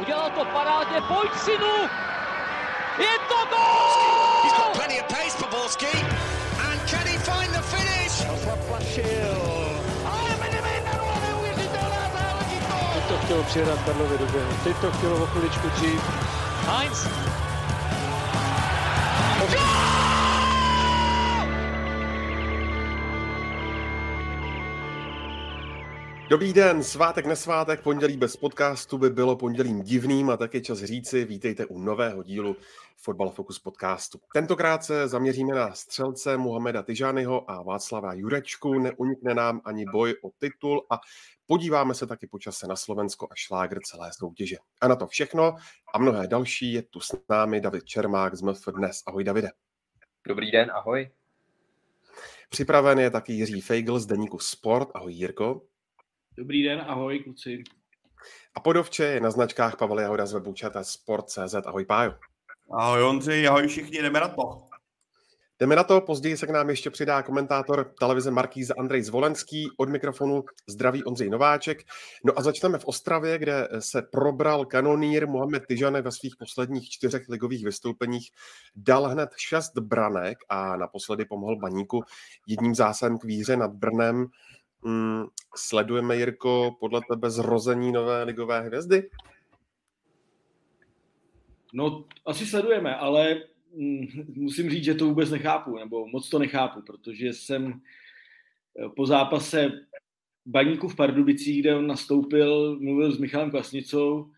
Udělal to parádně, pojď synu! Je to gól! He's got plenty of pace for Borski. And can he find the finish? Teď to chtělo přihrát Karlově do běhu. Teď to chtělo o chviličku dřív. Heinz! Dobrý den, svátek nesvátek, pondělí bez podcastu by bylo pondělím divným a tak je čas říci, vítejte u nového dílu Fotbal Focus podcastu. Tentokrát se zaměříme na střelce Muhameda Tijaniho a Václava Jurečku, neunikne nám ani boj o titul a podíváme se taky po čase na Slovensko a šlágr celé soutěže. A na to všechno a mnohé další je tu s námi David Čermák z MF Dnes. Ahoj Davide. Dobrý den, ahoj. Připraven je taky Jiří Feigl z deníku Sport. Ahoj Jirko. Dobrý den, ahoj kluci. A podovče je na značkách Pavel Jahoda z webu Sport.cz. Ahoj Pájo. Ahoj Ondřej, ahoj všichni, jdeme na to. Jdeme na to, později se k nám ještě přidá komentátor televize Markýza Andrej Zvolenský, od mikrofonu zdraví Ondřej Nováček. No a začneme v Ostravě, kde se probral kanonýr Muhamed Tijani ve svých posledních 4 ligových vystoupeních. Dal hned 6 branek a naposledy pomohl Baníku jedním zásahem k výhře nad Brnem. Sledujeme, Jirko, podle tebe zrození nové ligové hvězdy? No, asi sledujeme, ale musím říct, že to vůbec nechápu, nebo moc to nechápu, protože jsem po zápase Baníku v Pardubicích, kde on nastoupil, mluvil s Michalem Kvasnicou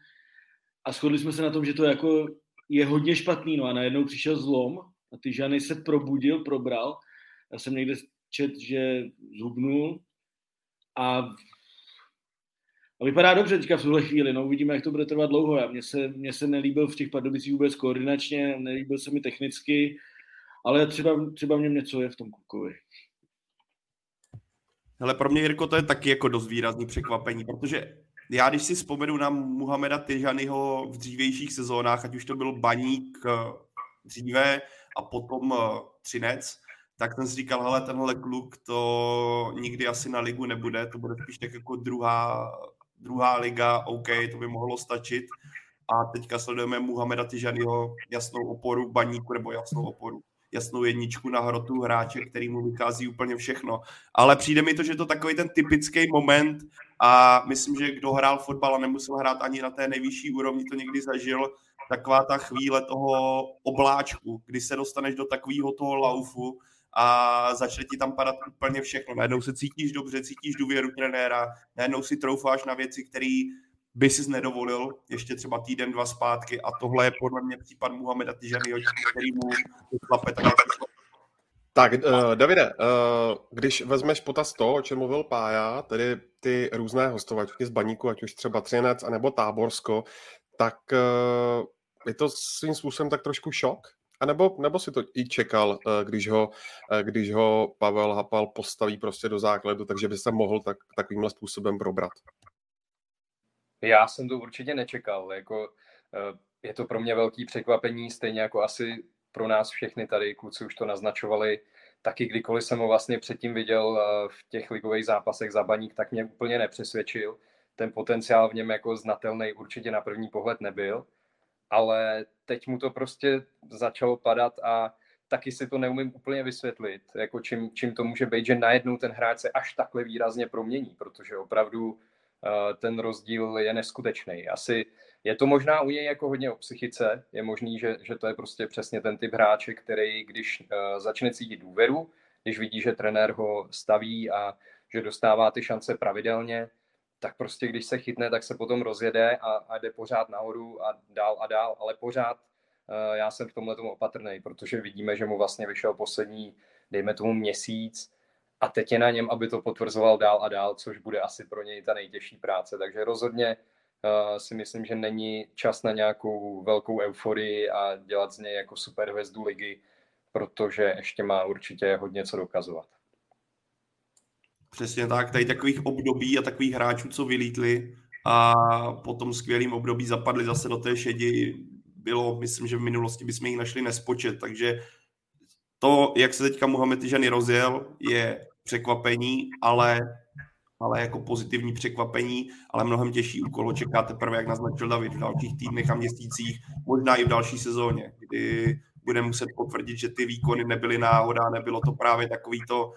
a shodli jsme se na tom, že to jako je hodně špatný, no a najednou přišel zlom a Tijani se probudil, probral. Já jsem někde četl, že zhubnul. A vypadá dobře teďka v tuhle chvíli, no uvidíme, jak to bude trvat dlouho. Mně se nelíbil v těch Pardubicích vůbec koordinačně, nelíbil se mi technicky, ale třeba mě něco je v tom Kukovi. Hele, pro mě, Jirko, to je taky jako dost výrazný překvapení, protože já, když si vzpomenu na Muhameda Tijaniho v dřívějších sezónách, ať už to byl Baník dříve a potom Třinec, tak ten si říkal, hele, tenhle kluk to nikdy asi na ligu nebude, to bude spíš tak jako druhá liga, OK, to by mohlo stačit. A teďka sledujeme Muhameda Tijaniho, jasnou oporu Baníku, nebo jasnou jedničku na hrotu hráče, který mu vychází úplně všechno. Ale přijde mi to, že to takový ten typický moment a myslím, že kdo hrál fotbal a nemusel hrát ani na té nejvyšší úrovni, to někdy zažil, taková ta chvíle toho obláčku, kdy se dostaneš do takového toho laufu, a začne ti tam padat úplně všechno. Najednou se cítíš dobře, cítíš důvěru trenéra, najednou si troufáš na věci, které by sis nedovolil ještě třeba týden, 2 zpátky a tohle je podle mě případ Muhameda Tijaniho, který mu chlape tak. Tak, Davide, když vezmeš potaz to, o čem mluvil Pája, tedy ty různé hostovačky z Baníku, ať už třeba Třinec anebo Táborsko, tak je to svým způsobem tak trošku šok? A nebo si to i čekal, když ho Pavel Hapal postaví prostě do základu, takže by se mohl takovýmhle způsobem probrat? Já jsem to určitě nečekal. Jako, je to pro mě velký překvapení, stejně jako asi pro nás všechny tady. Kluci už to naznačovali. Taky kdykoliv jsem ho vlastně předtím viděl v těch ligových zápasech za Baník, tak mě úplně nepřesvědčil. Ten potenciál v něm jako znatelný určitě na první pohled nebyl. Ale teď mu to prostě začalo padat a taky si to neumím úplně vysvětlit, jako čím to může být, že najednou ten hráč se až takhle výrazně promění, protože opravdu ten rozdíl je neskutečný. Asi je to možná u něj jako hodně o psychice, je možný, že to je prostě přesně ten typ hráče, který když začne cítit důvěru, když vidí, že trenér ho staví a že dostává ty šance pravidelně, tak prostě když se chytne, tak se potom rozjede a jde pořád nahoru a dál, ale pořád já jsem v tomhletom opatrnej, protože vidíme, že mu vlastně vyšel poslední, dejme tomu měsíc a teď je na něm, aby to potvrzoval dál a dál, což bude asi pro něj ta nejtěžší práce, takže rozhodně si myslím, že není čas na nějakou velkou euforii a dělat z něj jako superhvězdu ligy, protože ještě má určitě hodně co dokazovat. Přesně tak, tady takových období a takových hráčů, co vylítli a potom skvělým období zapadli zase do té šedi, bylo, myslím, že v minulosti bychom jich našli nespočet, takže to, jak se teďka Muhamed Tijani rozjel, je překvapení, ale ale jako pozitivní překvapení, ale mnohem těžší úkol čeká teprve, jak naznačil David, v dalších týdnech a měsících, možná i v další sezóně, kdy budeme muset potvrdit, že ty výkony nebyly náhoda, nebylo to právě takovýto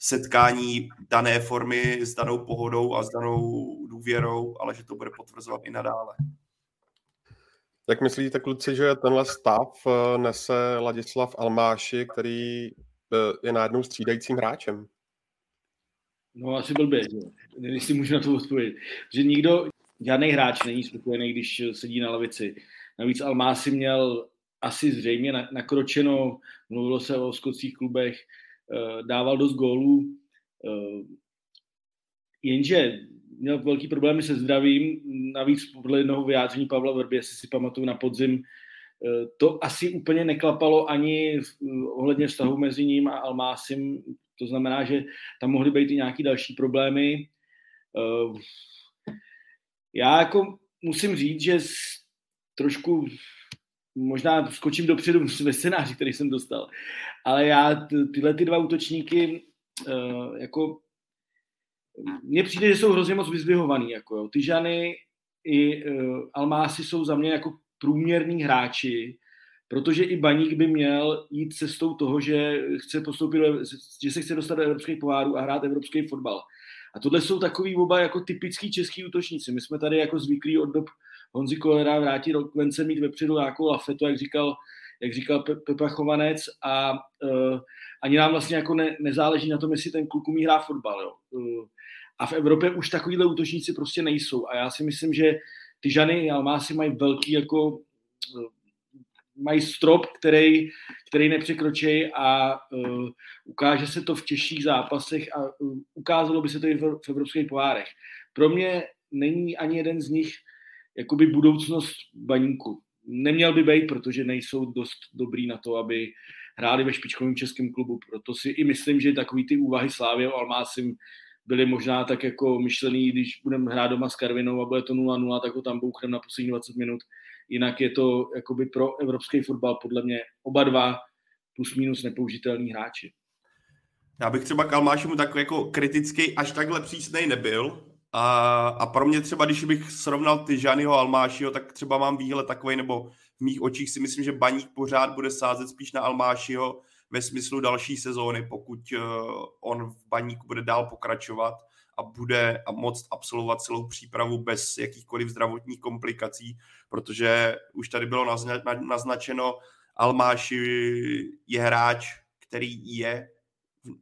setkání dané formy s danou pohodou a s danou důvěrou, ale že to bude potvrzovat i nadále. Jak myslíte, kluci, že tenhle stav nese Ladislav Almáši, který je najednou střídajícím hráčem? No asi blbě, že? Nevím, si můžu na to odpovědět. Že nikdo, žádný hráč není spokojený, když sedí na lavici. Navíc Almási měl asi zřejmě nakročeno, mluvilo se o skotských klubech, dával dost gólů, jenže měl velký problémy se zdravím, navíc podle jednoho vyjádření Pavla Vrby, jestli si pamatuju na podzim, to asi úplně neklapalo ani ohledně vztahu mezi ním a Almásim, to znamená, že tam mohly být i nějaké další problémy. Já jako musím říct, že trošku možná skočím dopředu ve scénáři, který jsem dostal, ale já tyhle dva útočníky jako mně přijde, že jsou hrozně moc vyzdvihovaný. Jako Tyžany i Almási jsou za mě jako průměrní hráči, protože i Baník by měl jít cestou toho, že chce postoupit, že se chce dostat do evropských pohárů a hrát evropský fotbal. A tohle jsou takový oba jako typický český útočníci. My jsme tady jako zvyklí od dob Honzi Kollera vrátit do Kvence mít vepředu nějakou lafetu, jak říkal Pepa Chovanec, a ani nám vlastně jako nezáleží na tom, jestli ten kluk umí hrát fotbal. Jo. A v Evropě už takovýhle útočníci prostě nejsou. A já si myslím, že Tyžany a Almási mají velký jako mají strop, který nepřekročí a ukáže se to v těžších zápasech a ukázalo by se to i v evropských pohárech. Pro mě není ani jeden z nich jakoby budoucnost Baníku. Neměl by být, protože nejsou dost dobrý na to, aby hráli ve špičkovém českém klubu. Proto si i myslím, že takový ty úvahy Slávě o Almásim byly možná tak jako myšlený, když budeme hrát doma s Karvinou a bude to 0-0, tak ho tam bouchneme na poslední 20 minut. Jinak je to jakoby pro evropský fotbal podle mě oba dva plus minus nepoužitelní hráči. Já bych třeba k Almášimu tak jako kritický až takhle přísnej nebyl. A pro mě třeba, když bych srovnal Tyžanyho Almášiho, tak třeba mám výhled takovej, nebo v mých očích si myslím, že Baník pořád bude sázet spíš na Almášiho ve smyslu další sezóny, pokud on v Baníku bude dál pokračovat a bude moct absolvovat celou přípravu bez jakýchkoliv zdravotních komplikací, protože už tady bylo naznačeno, Almáši je hráč, který je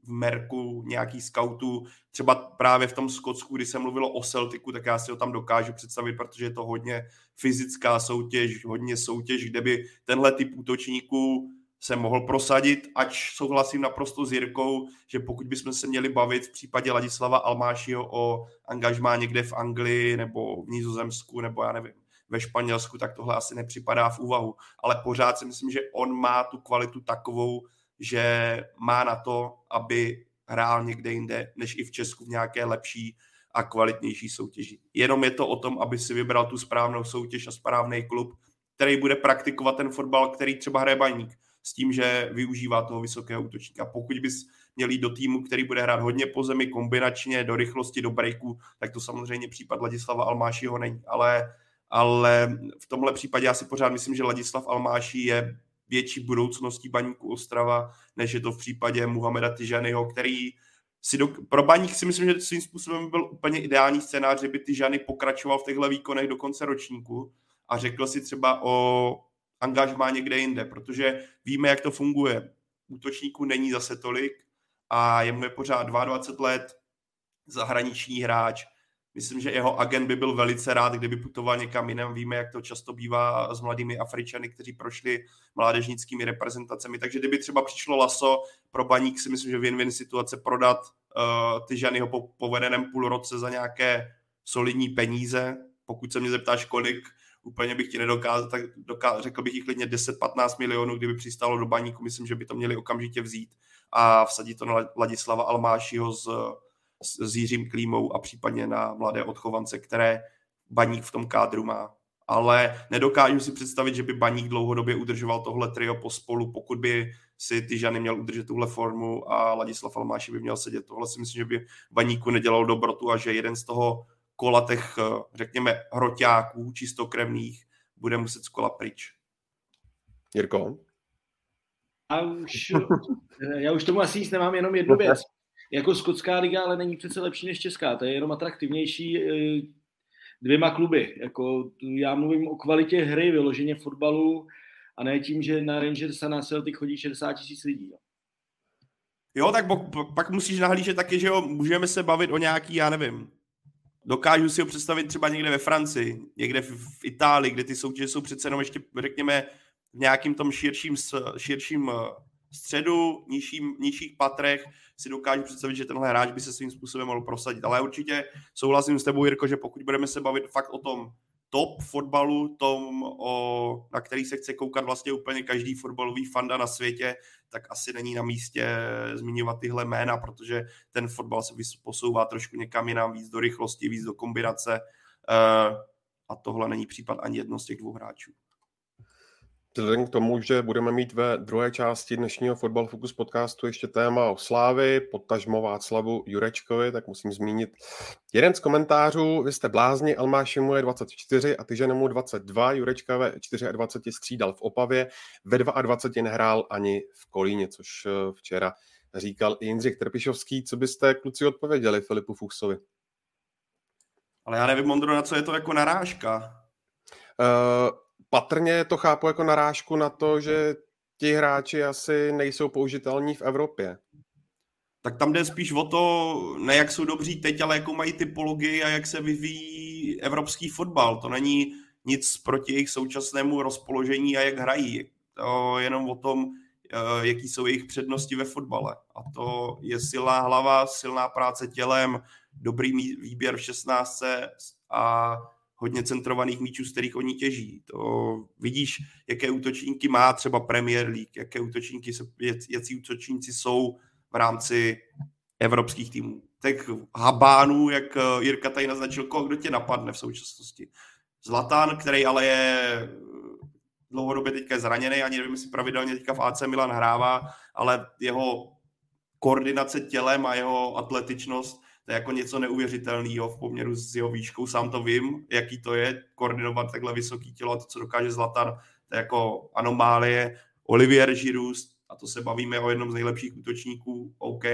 v merku nějakých skautů. Třeba právě v tom Skotsku, kdy se mluvilo o Celticu, tak já si ho tam dokážu představit, protože je to hodně fyzická soutěž, hodně soutěž, kde by tenhle typ útočníků se mohl prosadit, ač souhlasím naprosto s Jirkou, že pokud bychom se měli bavit v případě Ladislava Almášiho o angažmá někde v Anglii nebo v Nizozemsku nebo já nevím, ve Španělsku, tak tohle asi nepřipadá v úvahu. Ale pořád si myslím, že on má tu kvalitu takovou, že má na to, aby hrál někde jinde, než i v Česku v nějaké lepší a kvalitnější soutěži. Jenom je to o tom, aby si vybral tu správnou soutěž a správný klub, který bude praktikovat ten fotbal, který třeba hraje Baník, s tím, že využívá toho vysokého útočníka. Pokud bys měl jít do týmu, který bude hrát hodně po zemi, kombinačně, do rychlosti, do breaku, tak to samozřejmě případ Ladislava Almášiho není. Ale v tomhle případě já si pořád myslím, že Ladislav Almáši je větší budoucností Baníku Ostrava, než je to v případě Muhameda Tyžanyho, který pro Baník si myslím, že svým způsobem byl úplně ideální scénář, že by Tyžany pokračoval v těchto výkonech do konce ročníku a řekl si třeba o angažmá někde jinde, protože víme, jak to funguje. Útočníků není zase tolik a jemu je pořád 22 let, zahraniční hráč. Myslím, že jeho agent by byl velice rád, kdyby putoval někam jinam. Víme, jak to často bývá s mladými Afričany, kteří prošli mládežnickými reprezentacemi. Takže kdyby třeba přišlo laso pro Baník, si myslím, že win-win situace prodat Tyžanyho po povedeném půlroce za nějaké solidní peníze. Pokud se mě zeptáš, kolik, úplně bych ti nedokázal, tak řekl bych jich klidně 10-15 milionů, kdyby přistálo do Baníku. Myslím, že by to měli okamžitě vzít a vsadit to na Ladislava Almášiho s Jiřím Klímou a případně na mladé odchovance, které Baník v tom kádru má. ale nedokážu si představit, že by Baník dlouhodobě udržoval tohle trio pospolu, pokud by si Tyžany měl udržet tuhle formu a Ladislav Almáši by měl sedět. Tohle si myslím, že by Baníku nedělal dobrotu a že jeden z toho kola těch, řekněme, hroťáků čistokrevných bude muset z kola pryč. Jirko? Já už tomu asi nic nemám, jenom jednu věc. Jako skotská liga, ale není přece lepší než česká. To je jenom atraktivnější dvěma kluby. Jako, já mluvím o kvalitě hry, vyloženě fotbalu, a ne tím, že na Rangers a na Celtic chodí 60 000 lidí. Jo, tak pak musíš nahlížet taky, že jo, můžeme se bavit o nějaký, já nevím, dokážu si ho představit třeba někde ve Francii, někde v Itálii, kde ty soutěže jsou přece jenom ještě, řekněme, v nějakým tom širším středu, nižších patrech, si dokážu představit, že tenhle hráč by se svým způsobem mohl prosadit. Ale určitě souhlasím s tebou, Jirko, že pokud budeme se bavit fakt o tom top fotbalu, na který se chce koukat vlastně úplně každý fotbalový fanda na světě, tak asi není na místě zmiňovat tyhle jména, protože ten fotbal se posouvá trošku někam jinam, víc do rychlosti, víc do kombinace, a tohle není případ ani jedno z těch dvou hráčů. Vzhledem k tomu, že budeme mít ve druhé části dnešního Fotbal Focus podcastu ještě téma o Slávy, potažmo Václavu Jurečkovi, tak musím zmínit jeden z komentářů. Vy jste blázni, Almáši mu je 24 a Tyžane mu 22, Jurečka ve 24 střídal v Opavě, ve 22 nehrál ani v Kolíně, což včera říkal i Jindřich Trpišovský. Co byste, kluci, odpověděli Filipu Fuchsovi? Ale já nevím, Mondro, na co je to jako narážka? Patrně to chápu jako narážku na to, že ti hráči asi nejsou použitelní v Evropě. Tak tam jde spíš o to, ne jak jsou dobří teď, ale jakou mají typologii a jak se vyvíjí evropský fotbal. To není nic proti jejich současnému rozpoložení a jak hrají. To jenom o tom, jaký jsou jejich přednosti ve fotbale. A to je silná hlava, silná práce tělem, dobrý výběr v 16 a hodně centrovaných míčů, z kterých oni těží. To vidíš, jaké útočníky má třeba Premier League, jaké útočníky, jací útočníci jsou v rámci evropských týmů. Tak habánů, jak Jirka tady naznačil, kdo tě napadne v současnosti. Zlatan, který ale je dlouhodobě teďka zraněný, ani nevím, jestli pravidelně teďka v AC Milan hrává, ale jeho koordinace tělem a jeho atletičnost to je jako něco neuvěřitelného v poměru s jeho výškou. Sám to vím, jaký to je, koordinovat takhle vysoký tělo a to, co dokáže Zlatan, to je jako anomálie. Olivier Giroud, a to se bavíme o jednom z nejlepších útočníků, OK,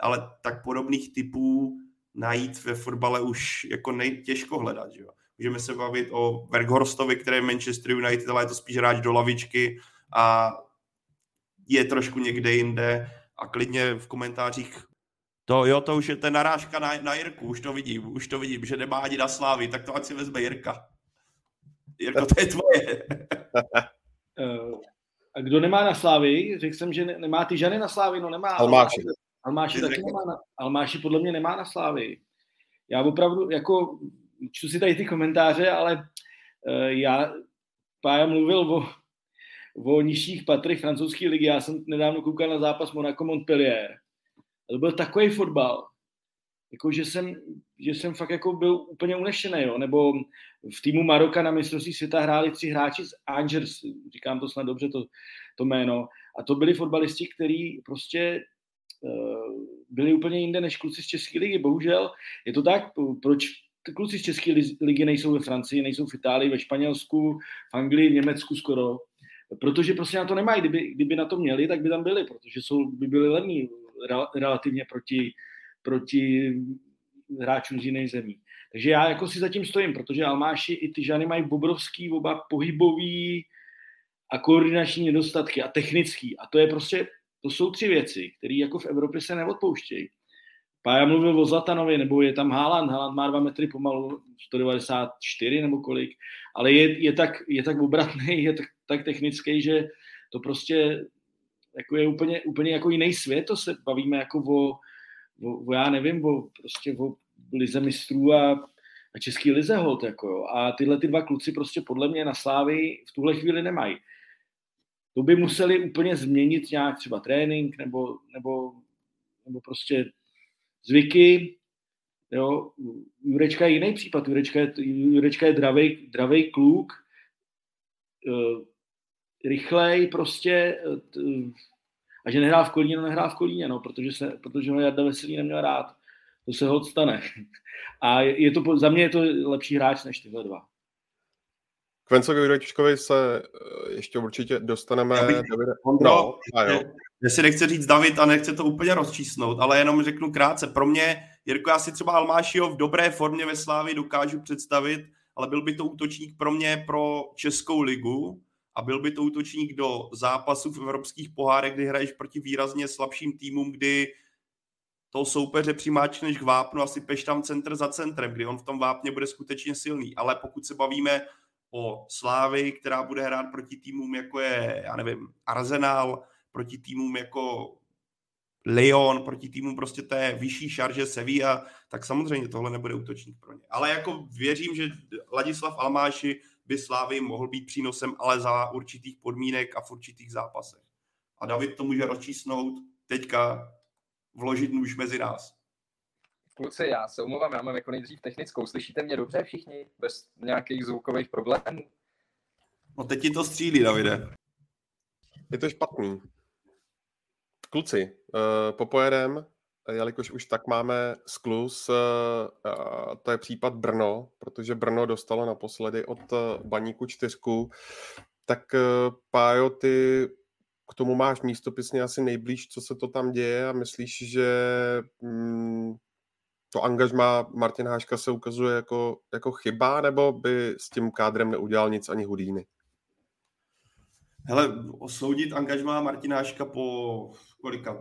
ale tak podobných typů najít ve fotbale už jako těžko hledat. Že jo? Můžeme se bavit o Berghorstovi, který je Manchester United, ale je to spíš hráč do lavičky a je trošku někde jinde a klidně v komentářích. To už je ta narážka na Jirku, už to vidím, že nemá ani na Slávy, tak to ať si vezme Jirka. Jirko, to je tvoje. A kdo nemá na Slávy? Řekl jsem, že nemá Tyžany na Slávy, no nemá. Almáši taky nemá Almáši podle mě nemá na Slávy. Já opravdu, jako, čtu si tady ty komentáře, ale Pája mluvil o nižších patrech francouzské ligy, já jsem nedávno koukal na zápas Monaco-Montpellier. A to byl takový fotbal, jako že jsem fakt jako byl úplně unešený, jo. Nebo v týmu Maroka na mistrovství světa hráli 3 hráči z Angers, říkám to snad dobře, to jméno. A to byli fotbalisti, kteří prostě byli úplně jinde než kluci z české ligy. Bohužel je to tak, proč kluci z české ligy nejsou ve Francii, nejsou v Itálii, ve Španělsku, v Anglii, v Německu skoro. Protože prostě na to nemají, kdyby na to měli, tak by tam byli, protože by byli levní relativně proti hráčům z jiných zemí. Takže já jako si zatím stojím, protože Almáši i Tyžany mají obrovský oba pohybový a koordinační nedostatky a technický. A to je prostě, to jsou 3 věci, které jako v Evropě se neodpouštějí. Pája mluvil o Zlatanovi, nebo je tam Haaland má 2 metry pomalu, 194 nebo kolik, ale je tak obratný, je tak technický, že to prostě jako je úplně jako jiný svět, to se bavíme jako o já nevím, o lize mistrů a český lize holt, jako jo. A tyhle ty 2 kluci prostě podle mě na Slávy v tuhle chvíli nemají. To by museli úplně změnit nějak třeba trénink nebo prostě zvyky, Jo, Jurečka je jiný případ. Jurečka je dravej kluk, rychlej prostě, a že nehrá v Kolíně, no, protože ho Jarda Veselý neměl rád. To se ho odstane. A je to, za mě je to lepší hráč než tyhle dva. K Vencovi Jurečkovi se ještě určitě dostaneme. Já si nechci říct David a nechci to úplně rozčísnout, ale jenom řeknu krátce. Pro mě, Jirko, já si třeba Almášiho v dobré formě ve Slávii dokážu představit, ale byl by to útočník pro mě pro Českou ligu a byl by to útočník do zápasů v evropských pohárech, kdy hraješ proti výrazně slabším týmům, kdy toho soupeře přimáčneš k vápnu a sypeš tam centr za centrem, kdy on v tom vápně bude skutečně silný. Ale pokud se bavíme o Slávii, která bude hrát proti týmům, jako je, já nevím, Arsenal, proti týmům jako Lyon, proti týmům prostě té vyšší šarže Sevilla, tak samozřejmě tohle nebude útočník pro ně. Ale jako věřím, že Ladislav Almáši by Slávii mohl být přínosem, ale za určitých podmínek a v určitých zápasech. A David to může rozčísnout teďka, vložit nůž mezi nás. Kluci, já se omlouvám, já mám jako nejdřív technickou. Slyšíte mě dobře všichni? Bez nějakých zvukových problémů? No teď ti to střílí, Davide. Je to špatný. Kluci, popojedem, jelikož už tak máme skluz, to je případ Brno, protože Brno dostalo naposledy od Baníku 4, tak Pájo, ty k tomu máš místopisně asi nejblíž, co se to tam děje a myslíš, že to angažmá Martin Háška se ukazuje jako chyba, nebo by s tím kádrem neudělal nic ani Hudýny? Hele, osoudit angažmá Martina Háška po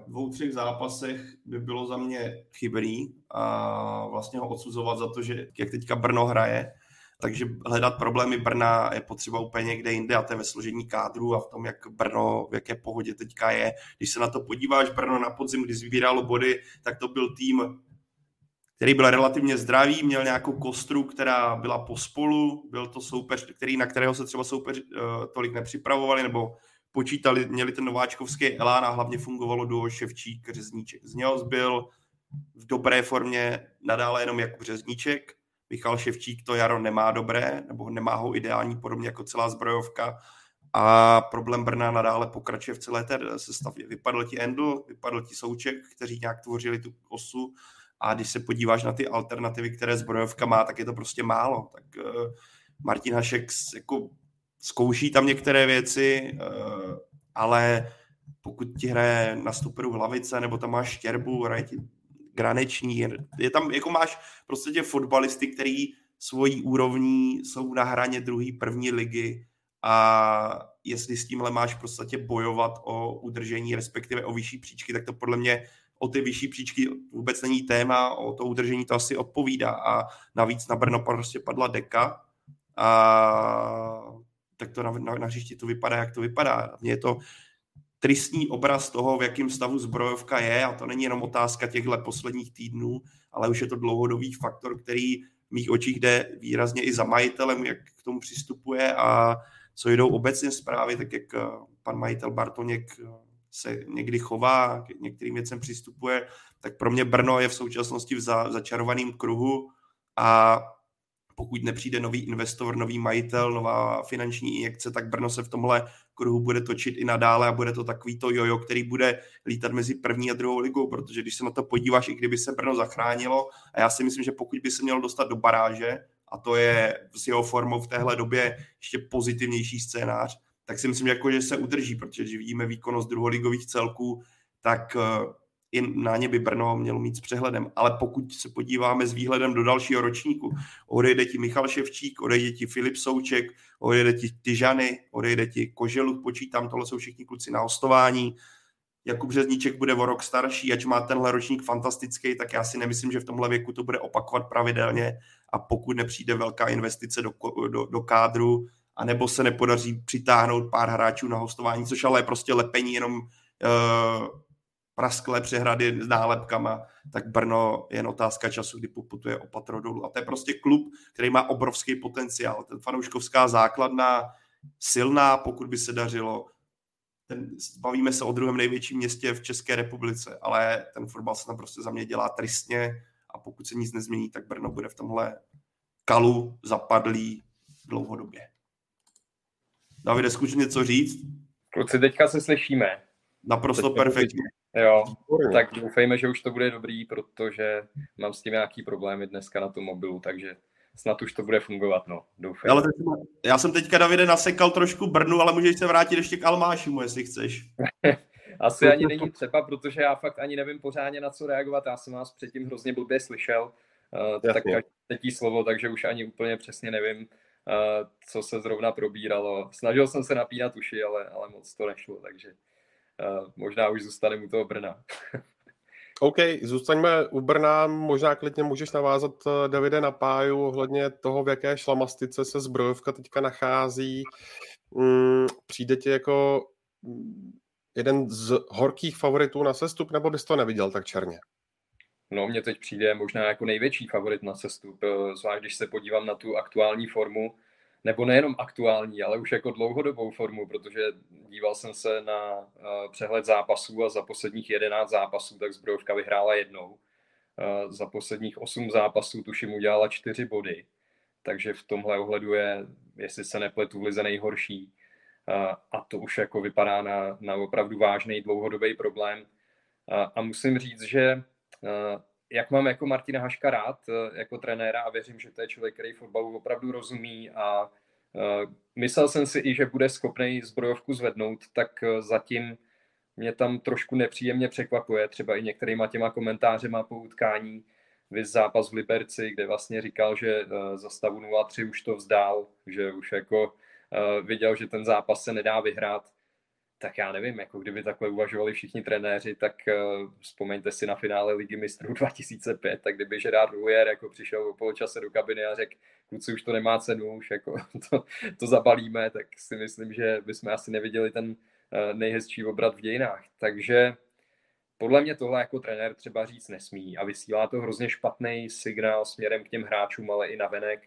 dvou, třech zápasech by bylo za mě chybný a vlastně ho odsuzovat za to, že jak teďka Brno hraje, takže hledat problémy Brna je potřeba úplně někde jinde a to je ve složení kádru a v tom, jak Brno, v jaké pohodě teďka je. Když se na to podíváš, Brno na podzim, kdy sbíralo body, tak to byl tým, který byl relativně zdravý, měl nějakou kostru, která byla pospolu, byl to soupeř, na kterého se třeba soupeř tolik nepřipravovali, nebo počítali, měli ten nováčkovský elán a hlavně fungovalo duo Ševčík, Řezníček. Z něho zbyl v dobré formě nadále jenom jako Řezníček. Michal Ševčík to jaro nemá dobré, nebo nemá ho ideální, podobně jako celá zbrojovka. A problém Brna nadále pokračuje v celé té sestavě. Vypadl ti Endl, vypadl ti Souček, kteří nějak tvořili tu osu. A když se podíváš na ty alternativy, které zbrojovka má, tak je to prostě málo. Tak Martin Hašek jako zkouší tam některé věci, ale pokud ti hraje na stuperu Hlavice, nebo tam máš Štěrbu, hraje ti Graneční, je tam, jako máš prostě tě fotbalisty, který svojí úrovní jsou na hraně první ligy a jestli s tímhle máš prostě bojovat o udržení, respektive o vyšší příčky, tak to podle mě o ty vyšší příčky vůbec není téma, o to udržení to asi odpovídá a navíc na Brno prostě padla deka a tak to na hřišti to vypadá, jak to vypadá. Mně je to tristní obraz toho, v jakém stavu zbrojovka je a to není jenom otázka těchto posledních týdnů, ale už je to dlouhodobý faktor, který v mých očích jde výrazně i za majitelem, jak k tomu přistupuje a co jdou obecně zprávy, tak jak pan majitel Bartoněk se někdy chová, k některým věcem přistupuje, tak pro mě Brno je v současnosti v začarovaném kruhu a pokud nepřijde nový investor, nový majitel, nová finanční injekce, tak Brno se v tomhle kruhu bude točit i nadále a bude to takový to jojo, který bude lítat mezi první a druhou ligou, protože když se na to podíváš, i kdyby se Brno zachránilo, a já si myslím, že pokud by se mělo dostat do baráže, a to je s jeho formou v téhle době ještě pozitivnější scénář, tak si myslím, že se udrží, protože když vidíme výkonnost druholigových celků, tak i na ně by Brno mělo mít s přehledem. Ale pokud se podíváme s výhledem do dalšího ročníku, odejde ti Michal Ševčík, odejde ti Filip Souček, odejde ti Tyžany, odejde ti Koželuch, počítám, tohle jsou všichni kluci na hostování. Jakub Řezníček bude o rok starší, ač má tenhle ročník fantastický, tak já si nemyslím, že v tomhle věku to bude opakovat pravidelně a pokud nepřijde velká investice do kádru, a nebo se nepodaří přitáhnout pár hráčů na hostování, což ale je prostě lepení jenom prasklé přehrady s nálepkama, tak Brno je jen otázka času, kdy poputuje o patro dolů. A to je prostě klub, který má obrovský potenciál. Ten fanouškovská základna, silná, pokud by se dařilo. Bavíme se o druhém největším městě v České republice, ale ten fotbal se tam prostě za mě dělá tristně a pokud se nic nezmění, tak Brno bude v tomhle kalu zapadlý dlouhodobě. Davide, zkuš něco říct? Kluci, teďka se slyšíme. Naprosto perfektně. Jo, tak doufejme, že už to bude dobrý, protože mám s tím nějaký problémy dneska na tom mobilu, takže snad už to bude fungovat, no, doufejme. Ale já jsem teďka, Davide, nasekal trošku Brnu, ale můžeš se vrátit ještě k Almášimu, jestli chceš. Asi ani není třeba, protože já fakt ani nevím pořádně, na co reagovat. Já jsem vás předtím hrozně blbě slyšel, tak třetí slovo, takže už ani úplně přesně nevím, co se zrovna probíralo. Snažil jsem se napínat uši, ale moc to nešlo, takže možná už zůstaneme u toho Brna. OK, zůstaňme u Brna, možná klidně můžeš navázat, Davide, na Páju ohledně toho, v jaké šlamastice se Zbrojovka teďka nachází. Přijde ti jako jeden z horkých favoritů na sestup, nebo bys to neviděl tak černě? No, mně teď přijde možná jako největší favorit na sestup, zvlášť když se podívám na tu aktuální formu, nebo nejenom aktuální, ale už jako dlouhodobou formu, protože díval jsem se na přehled zápasů a za posledních 11 zápasů tak Zbrojovka vyhrála jednou. Za posledních 8 zápasů tuším udělala 4 body, takže v tomhle ohledu je, jestli se nepletu, v lize nejhorší. A to už jako vypadá na opravdu vážný dlouhodobý problém. A musím říct, že jak mám jako Martina Haška rád jako trenéra a věřím, že to je člověk, který fotbalu opravdu rozumí a myslel jsem si i, že bude schopný Zbrojovku zvednout, tak zatím mě tam trošku nepříjemně překvapuje třeba i některýma těma komentářema po utkání, viz zápas v Liberci, kde vlastně říkal, že za stavu 0-3 už to vzdál, že už jako viděl, že ten zápas se nedá vyhrát. Tak já nevím, jako kdyby takhle uvažovali všichni trenéři, tak vzpomeňte si na finále Ligy mistrů 2005, tak kdyby Gerard Rouillet jako přišel o poločase do kabiny a řekl, kluci, už to nemá cenu, už jako to zabalíme, tak si myslím, že bychom asi neviděli ten nejhezčí obrat v dějinách. Takže podle mě tohle jako trenér třeba říct nesmí a vysílá to hrozně špatný signál směrem k těm hráčům, ale i navenek.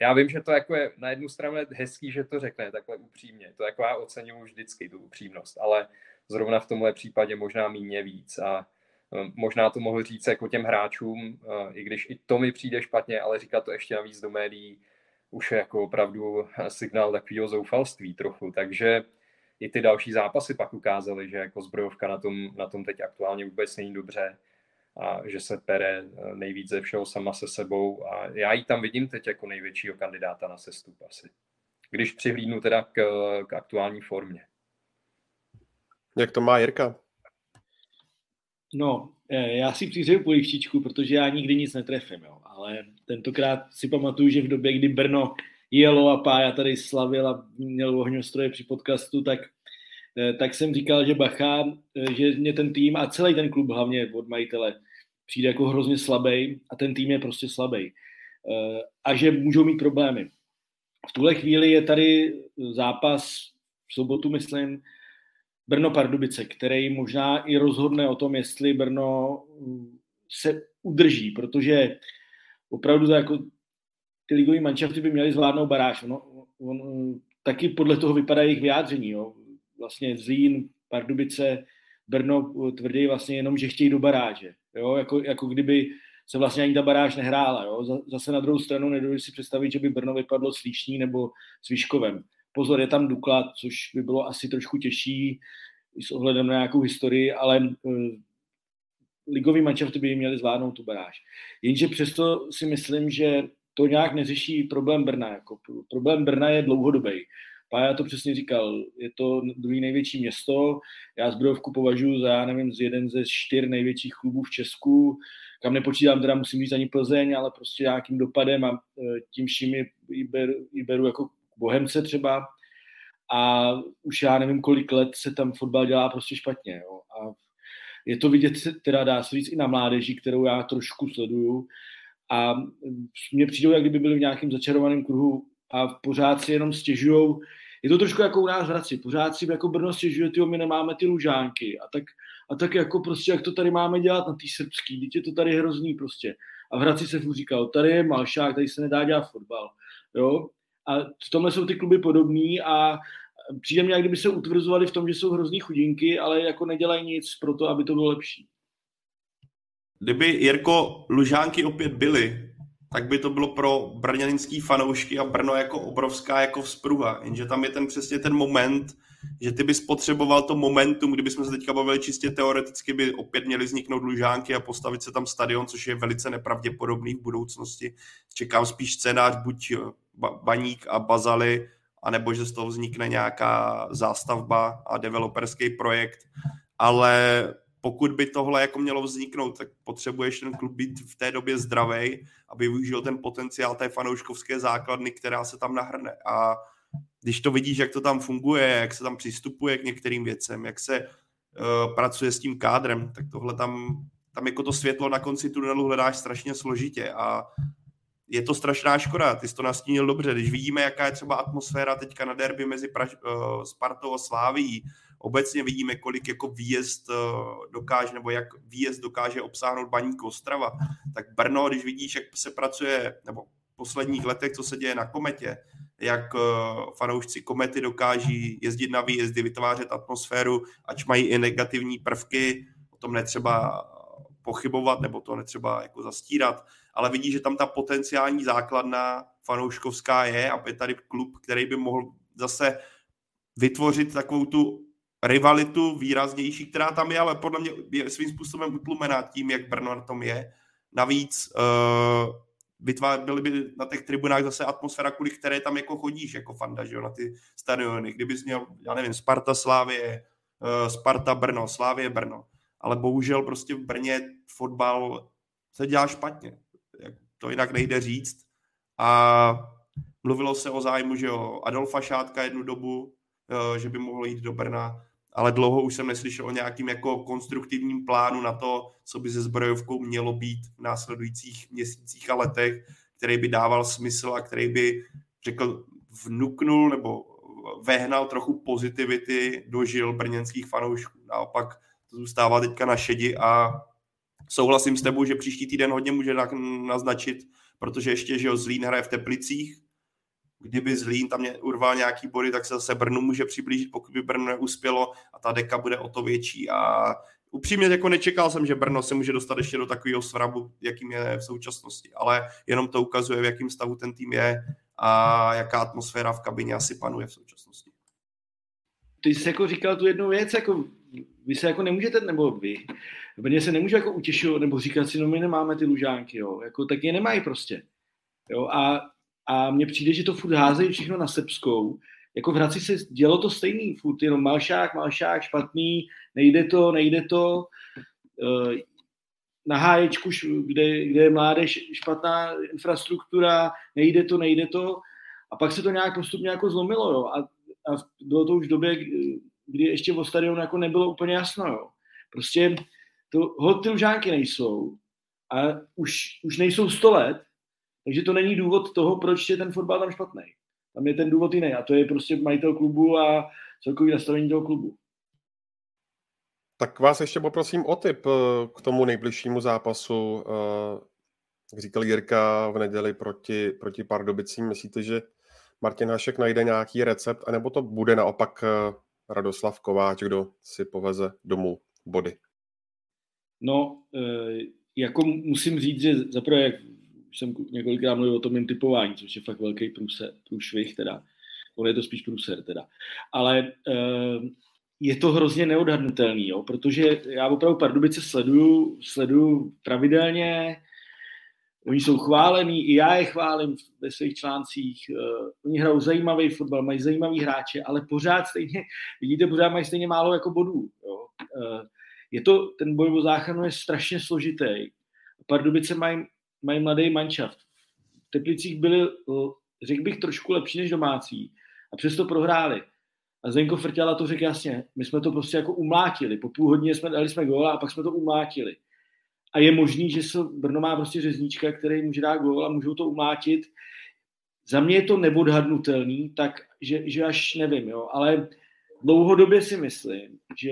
Já vím, že to jako je na jednu stranu hezký, že to řekne takhle upřímně. To jako já oceňuji vždycky, tu upřímnost, ale zrovna v tomhle případě možná míň víc. A možná to mohl říct jako těm hráčům, i když i to mi přijde špatně, ale říkat to ještě navíc do médií, už je jako opravdu signál takového zoufalství trochu. Takže i ty další zápasy pak ukázaly, že jako Zbrojovka na tom teď aktuálně vůbec není dobře. A že se pere nejvíc ze všeho sama se sebou a já ji tam vidím teď jako největšího kandidáta na sestup asi, když přihlídnu teda k aktuální formě. Jak to má Jirka? No, já si přihřeju polivčičku, protože já nikdy nic netrefím, jo. Ale tentokrát si pamatuju, že v době, kdy Brno jelo a Pája tady slavil a měl ohňostroje při podcastu, tak jsem říkal, že bacha, že mě ten tým a celý ten klub, hlavně od majitele, přijde jako hrozně slabý a ten tým je prostě slabý. A že můžou mít problémy. V tuhle chvíli je tady zápas v sobotu, myslím, Brno-Pardubice, který možná i rozhodne o tom, jestli Brno se udrží, protože opravdu jako ty ligový manšafty by měly zvládnout baráž. On taky podle toho vypadá jejich vyjádření, jo. Vlastně Zlín, Pardubice, Brno tvrdí vlastně jenom, že chtějí do baráže. Jo? Jako kdyby se vlastně ani ta baráž nehrála. Jo? Zase na druhou stranu nedovedu si představit, že by Brno vypadlo s Líšní nebo s Výškovem. Pozor, je tam Dukla, což by bylo asi trošku těžší s ohledem na nějakou historii, ale ligový manšafty by měli zvládnout tu baráž. Jenže přesto si myslím, že to nějak neřeší problém Brna. Jako problém Brna je dlouhodobý. Pája to přesně říkal, je to druhý největší město, já Zbrojovku považuji za, já nevím, jeden ze 4 největších klubů v Česku, kam nepočítám, teda musím říct ani Plzeň, ale prostě nějakým dopadem a tím vším ji beru jako Bohemce třeba a už já nevím, kolik let se tam fotbal dělá prostě špatně, jo. A je to vidět, teda dá se říct, i na mládeži, kterou já trošku sleduju a mně přijdou, jak kdyby byli v nějakém začarovaném kruhu a pořád si jenom stěžujou. Je to trošku jako u nás v Hradci, pořád si jako Brno stěžuje, tyjo, my nemáme ty Lužánky a tak jako prostě, jak to tady máme dělat na té srbský, teď je to tady hrozný prostě. A v Hradci se furt říkal, tady je Malšák, tady se nedá dělat fotbal, jo. A v tomhle jsou ty kluby podobný a přijde mě, jak kdyby se utvrzovali v tom, že jsou hrozný chudinky, ale jako nedělají nic pro to, aby to bylo lepší. Kdyby, Jirko, Lužánky opět byly, tak by to bylo pro brněnský fanoušky a Brno jako obrovská jako vzpruha. Jenže tam je ten přesně ten moment, že ty bys potřeboval to momentum, kdybychom se teďka bavili čistě teoreticky, by opět měly vzniknout Lužánky a postavit se tam stadion, což je velice nepravděpodobný v budoucnosti. Čekám spíš scénář buď Baník a Bazaly, anebo že z toho vznikne nějaká zástavba a developerský projekt, ale pokud by tohle jako mělo vzniknout, tak potřebuješ ten klub být v té době zdravej, aby využil ten potenciál té fanouškovské základny, která se tam nahrne. A když to vidíš, jak to tam funguje, jak se tam přistupuje k některým věcem, jak se pracuje s tím kádrem, tak tohle tam jako to světlo na konci tunelu hledáš strašně složitě a je to strašná škoda, ty jsi to nastínil dobře. Když vidíme, jaká je třeba atmosféra teďka na derby mezi Spartou a Slávií, obecně vidíme, kolik jako výjezd dokáže, nebo jak výjezd dokáže obsáhnout Baník Ostrava, tak Brno, když vidíš, jak se pracuje, nebo v posledních letech, co se děje na Kometě, jak fanoušci Komety dokáží jezdit na výjezdy, vytvářet atmosféru, ač mají i negativní prvky, o tom netřeba pochybovat, nebo to netřeba jako zastírat, ale vidí, že tam ta potenciální základna fanouškovská je a je tady klub, který by mohl zase vytvořit takovou tu rivalitu výraznější, která tam je, ale podle mě je svým způsobem utlumená tím, jak Brno na tom je. Navíc byly by na těch tribunách zase atmosféra, kvůli které tam jako chodíš jako fanda, že jo, na ty stadiony. Kdybys měl, já nevím, Sparta Slávie, Sparta Brno, Slávie Brno, ale bohužel prostě v Brně fotbal se dělá špatně. To jinak nejde říct. A mluvilo se o zájmu, že jo, Adolfa Šátka jednu dobu, že by mohl jít do Brna, ale dlouho už jsem neslyšel o nějakým jako konstruktivním plánu na to, co by se zbrojovkou mělo být v následujících měsících a letech, který by dával smysl a který by, řekl, vnuknul nebo vehnal trochu pozitivity do žil brněnských fanoušků. Naopak to zůstává teďka na šedi a souhlasím s tebou, že příští týden hodně může naznačit, protože ještě, že jo, Zlín hraje v Teplicích. Kdyby Zlín tam urval nějaký body, tak se zase Brnu může přiblížit, pokud by Brno neuspělo a ta deka bude o to větší. A upřímně jako nečekal jsem, že Brno se může dostat ještě do takového svrabu, jakým je v současnosti, ale jenom to ukazuje, v jakém stavu ten tým je a jaká atmosféra v kabině asi panuje v současnosti. Ty jsi jako říkal tu jednu věc, jako vy se jako nemůžete, nebo vy, v Brně se nemůžu jako utěšit, nebo říkat si, no my nemáme ty Lužánky, jo, jako tak je nemají prostě, jo, a mně přijde, že to furt házejí všechno na Srbskou. Jako v Hradci se dělo to stejný furt, jenom malšák, špatný, nejde to. Na Háječku, kde je mládež, špatná infrastruktura, nejde to. A pak se to nějak postupně jako zlomilo, jo. A bylo to už v době, kdy ještě o stadionu jako nebylo úplně jasno, jo. Prostě ty Lužánky nejsou a už nejsou 100 let, takže to není důvod toho, proč je ten fotbal tam špatný. Tam je ten důvod jiný a to je prostě majitel klubu a celkový nastavení toho klubu. Tak vás ještě poprosím o tip k tomu nejbližšímu zápasu. Jak říkal Jirka v neděli proti Pardubicím, myslíte, že Martin Hašek najde nějaký recept, anebo to bude naopak Radoslav Kováč, kdo si poveze domů body? No, jako musím říct, že zaprvé, jak jsem několikrát mluvil o tom mým typování, což je fakt velký průšvih, teda. On je to spíš průser, teda. Ale je to hrozně neodhadnutelný, jo, protože já opravdu Pardubice sleduju pravidelně, oni jsou chválení, i já je chválím ve svých článcích, oni hrajou zajímavý fotbal, mají zajímavý hráče, ale pořád mají stejně málo jako bodů, jo. Ten boj o záchranu je strašně složitý. Pardubice mají mladý manšaft. V Teplicích byli, řekl bych, trošku lepší než domácí a přesto prohráli. A Zdenko Frťala to řekl jasně, my jsme to prostě jako umlátili. Po půl hodině dali jsme góla a pak jsme to umlátili. A je možný, že se Brno má prostě řezníčka, který může dát gól a můžou to umlátit. Za mě je to neodhadnutelný, takže až nevím, jo. Ale dlouhodobě si myslím, že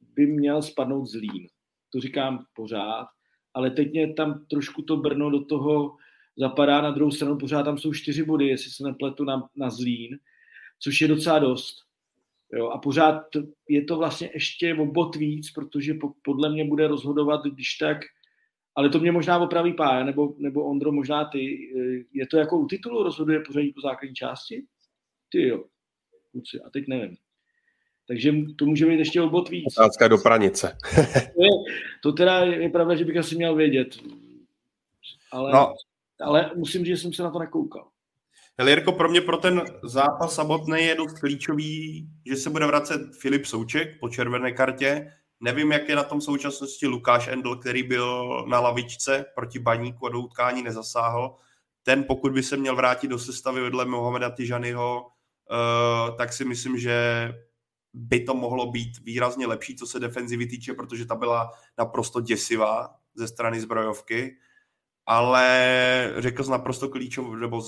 by měl spadnout Zlín. To říkám pořád. Ale teď mě tam trošku to Brno do toho zapadá, na druhou stranu pořád tam jsou 4 body, jestli se nepletu na Zlín, což je docela dost. Jo, a pořád je to vlastně ještě o bod víc, protože podle mě bude rozhodovat, když tak Ale to mě možná opraví Pája, nebo Ondro, možná ty. Je to jako u titulu rozhoduje pořadí po základní části? Ty jo, kluci, a teď nevím. Takže to může být ještě o bod víc. Otázka do pranice. To teda je pravda, že bych asi měl vědět. Ale musím říct, že jsem se na to nekoukal. Hele Jirko, pro mě pro ten zápas samotný je dost klíčový, že se bude vracet Filip Souček po červené kartě. Nevím, jak je na tom současnosti Lukáš Endl, který byl na lavičce proti Baníku a do utkání nezasáhl. Ten, pokud by se měl vrátit do sestavy vedle Mohameda Tyžanyho, tak si myslím, že by to mohlo být výrazně lepší, co se defenzivy týče, protože ta byla naprosto děsivá ze strany Zbrojovky. Ale řekl jsem naprosto klíčovou nebo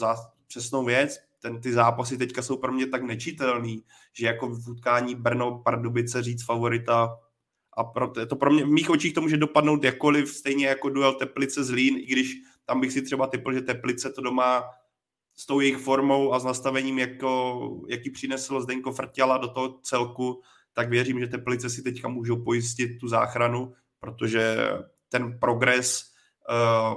přesnou věc. Ty zápasy teďka jsou pro mě tak nečitelný, že jako v utkání Brno-Pardubice říct favorita. A to pro mě, v mých očích to může dopadnout jakkoliv, stejně jako duel Teplice-Zlín, i když tam bych si třeba typl, že Teplice to doma s tou jejich formou a s nastavením, jaký přinesl Zdenko Frťala do toho celku, tak věřím, že Teplice si teďka můžou pojistit tu záchranu, protože ten progres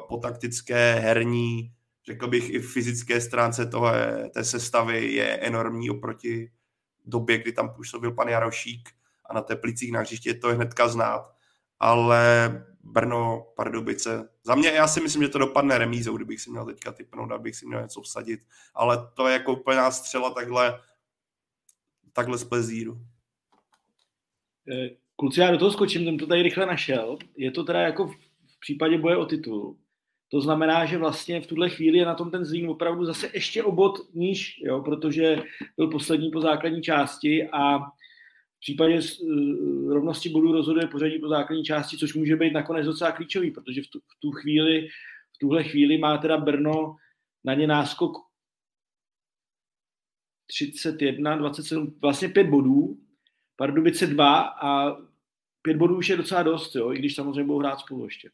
po taktické, herní, řekl bych i fyzické stránce té sestavy je enormní oproti době, kdy tam působil pan Jarošík a na Teplicích na hřiště je to hnedka znát. Ale Brno, Pardubice. Za mě já si myslím, že to dopadne remízou, kdybych si měl teďka tipnout, abych si měl něco vsadit. Ale to je jako úplná střela takhle z plezíru. Kluci, já do toho skočím, jsem to tady rychle našel. Je to teda jako v případě boje o titul. To znamená, že vlastně v tuhle chvíli je na tom ten Zlín opravdu zase ještě o bod níž, jo, protože byl poslední po základní části a v případě rovnosti bodů rozhoduje pořadí po základní části, což může být nakonec docela klíčový, protože v tuhle chvíli má teda Brno na ně náskok 31, 27, vlastně 5 bodů, Pardubice 2 a 5 bodů už je docela dost, jo, i když samozřejmě budou hrát spolu ještě.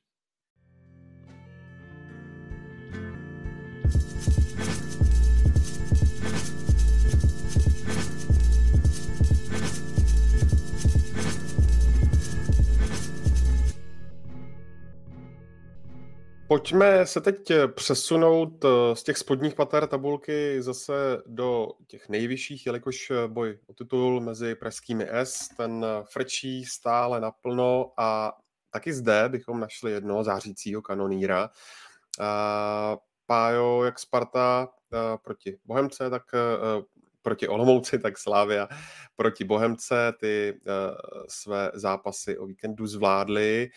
Pojďme se teď přesunout z těch spodních pater tabulky zase do těch nejvyšších, jelikož boj o titul mezi pražskými S, ten frčí stále naplno a taky zde bychom našli jednoho zářícího kanoníra. Pájo, jak Sparta proti Bohemce, tak proti Olomouci, tak Slavia proti Bohemce, ty své zápasy o víkendu zvládly.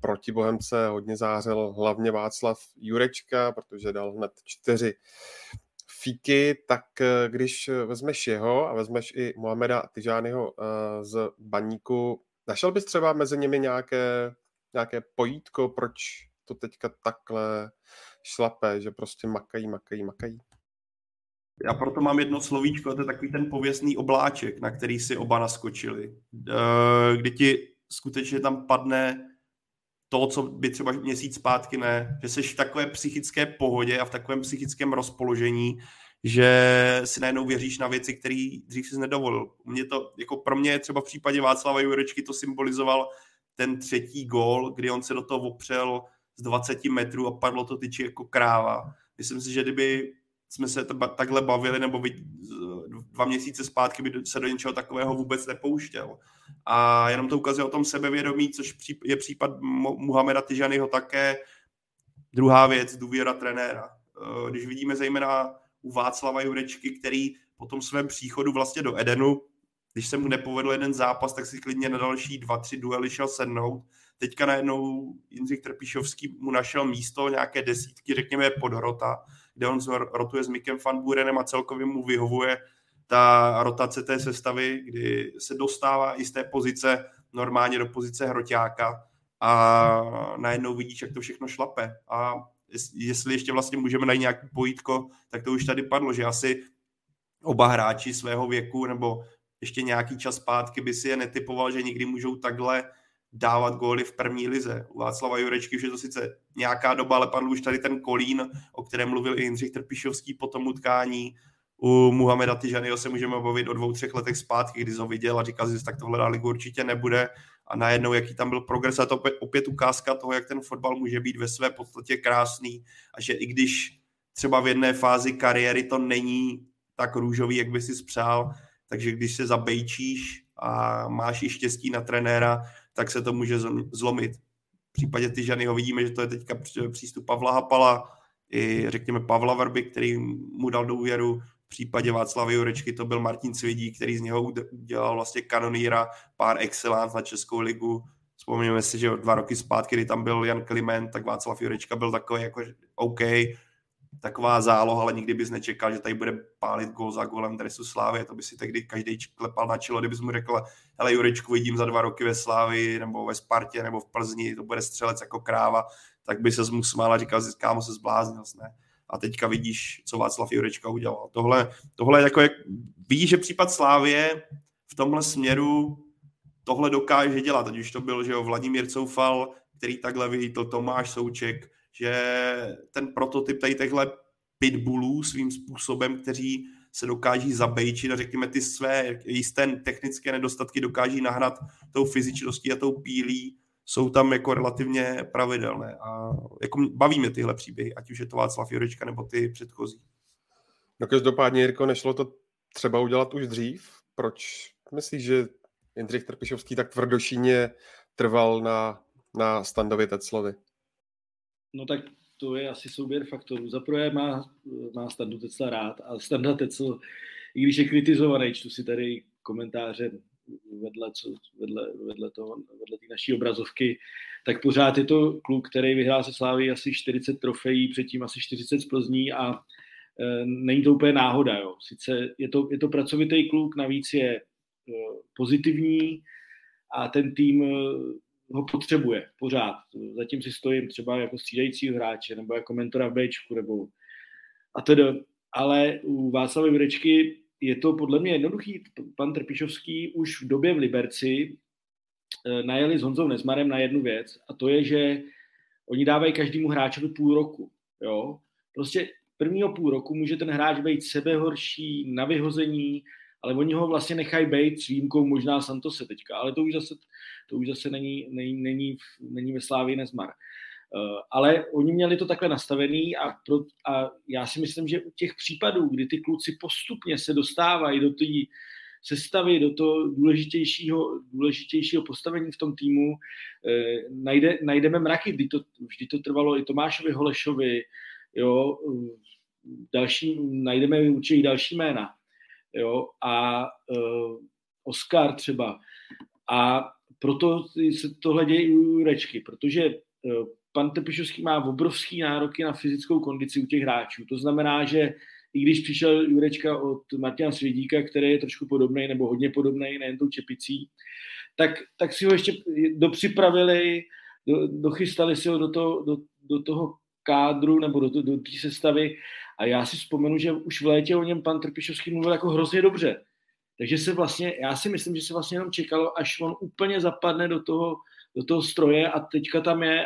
Proti Bohemce hodně zářil hlavně Václav Jurečka, protože dal hned 4 fíky, tak když vezmeš jeho a vezmeš i Mohameda Tyžányho z Baníku, našel bys třeba mezi nimi nějaké pojítko, proč to teďka takhle šlape, že prostě makají? Já proto mám jedno slovíčko, to je takový ten pověstný obláček, na který si oba naskočili. Kdy ti skutečně tam padne to, co by třeba měsíc zpátky ne, že jsi v takové psychické pohodě a v takovém psychickém rozpoložení, že si najednou věříš na věci, které dřív jsi nedovolil. Pro mě třeba v případě Václava Jurečky to symbolizoval ten 3. gól, kdy on se do toho opřel z 20 metrů a padlo to tyči jako kráva. Myslím si, že kdyby jsme se takhle bavili, nebo 2 měsíce zpátky by se do něčeho takového vůbec nepouštěl. A jenom to ukazuje o tom sebevědomí, což je případ Mohameda Tyžanyho také. Druhá věc, důvěra trenéra. Když vidíme zejména u Václava Jurečky, který po tom svém příchodu vlastně do Edenu, když se mu nepovedl jeden zápas, tak si klidně na další 2-3 duely šel sednout. Teďka najednou Jindřich Trpišovský mu našel místo nějaké desítky, řekněme podrota, kde on rotuje s Mikem van Burenem a celkově mu vyhovuje ta rotace té sestavy, kdy se dostává i z té pozice normálně do pozice hroťáka a najednou vidíš, jak to všechno šlape. A jestli ještě vlastně můžeme najít nějaký pojítko, tak to už tady padlo, že asi oba hráči svého věku nebo ještě nějaký čas zpátky by si je netypoval, že nikdy můžou takhle dávat góly v první lize. U Václava Jurečky už je to sice nějaká doba, ale padl už tady ten Kolín, o kterém mluvil i Jindřich Trpišovský po tom utkání. U Muhameda Tyžanyho se můžeme bavit o 2-3 letech zpátky, kdy ho viděl a říkal si, že tak tohle na ligu určitě nebude a najednou, jaký tam byl progres a to opět ukázka toho, jak ten fotbal může být ve své podstatě krásný a že i když třeba v jedné fázi kariéry to není tak růžový, jak by si spřál, takže když se zabejčíš a máš i štěstí na trenéra, tak se to může zlomit. V případě Tyžanyho vidíme, že to je teďka přístup Pavla Hapala i řekněme Pavla Vrby, který mu dal důvěru. V případě Václava Jurečky to byl Martin Svědík, který z něho udělal vlastně kanonýra pár excellence na Českou ligu. Vzpomněme si, že 2 roky zpátky, kdy tam byl Jan Kliment, tak Václav Jurečka byl takový jako OK, taková záloha, ale nikdy bys nečekal, že tady bude pálit gól za gólem dresu Slávy. To by si tehdy každý klepal na čelo, kdyby mu řekl, hele, Jurečku vidím za 2 roky ve Slávy, nebo ve Spartě, nebo v Plzni, to bude střelec jako kráva, tak by se mu smál a říkal, kámo, se zbláznil, ne? A teďka vidíš, co Václav Jurečka udělal. Tohle jako jak, vidíš, že případ Slávie v tomhle směru tohle dokáže dělat. Ať už to byl, že jo, Vladimír Coufal, který takhle vyhýtl, Tomáš Souček, že ten prototyp tady těchhle pitbullů svým způsobem, kteří se dokáží zabejčit a řekněme ty své jisté technické nedostatky dokáží nahnat tou fyzičností a tou pílí, jsou tam jako relativně pravidelné a jako baví mě tyhle příběhy, ať už je to Václav Jurečka nebo ty předchozí. No každopádně, Jirko, nešlo to třeba udělat už dřív? Proč myslíš, že Jindřich Trpišovský tak tvrdošíně trval na Standovi Teclovi? No tak to je asi souběr faktorů. Zaprvé má Standu Tecla rád a Standa Tecl, i když je kritizovaný, čtu si tady komentáře vedle té naší obrazovky, tak pořád je to kluk, který vyhrál se Sláví asi 40 trofejí, předtím asi 40 z Plzní a není to úplně náhoda. Jo. Sice je to pracovitý kluk, navíc je pozitivní a ten tým ho potřebuje pořád. Zatím si stojím třeba jako střídajícího hráče nebo jako mentora v Bčku nebo a teda. Ale u Václavy Jurečky je to podle mě jednoduchý. Pan Trpišovský už v době v Liberci najeli s Honzou Nezmarem na jednu věc a to je, že oni dávají každému hráčovi 0,5 roku. Jo? Prostě prvního 0,5 roku může ten hráč být sebehorší, na vyhození, ale oni ho vlastně nechají být s výjimkou možná Santose teďka, ale to už zase není ve Slávii Nezmar. Ale oni měli to takhle nastavený a já si myslím, že u těch případů, kdy ty kluci postupně se dostávají do té sestavy, do toho důležitějšího postavení v tom týmu, najdeme mraky, vždy to trvalo i Tomášovi Holešovi, jo, najdeme určitě další jména, jo, a Oskar třeba. A proto se tohle děje i u Jurečky, protože pan Trpišovský má obrovský nároky na fyzickou kondici u těch hráčů. To znamená, že i když přišel Jurečka od Martina Svědíka, který je trošku podobný nebo hodně podobný, nejen tou čepicí, tak si ho ještě dopřipravili, dochystali si ho do toho kádru nebo do té sestavy a já si vzpomenu, že už v létě o něm pan Trpišovský mluvil jako hrozně dobře. Takže já si myslím, že se vlastně jenom čekalo, až on úplně zapadne do toho stroje a teďka tam je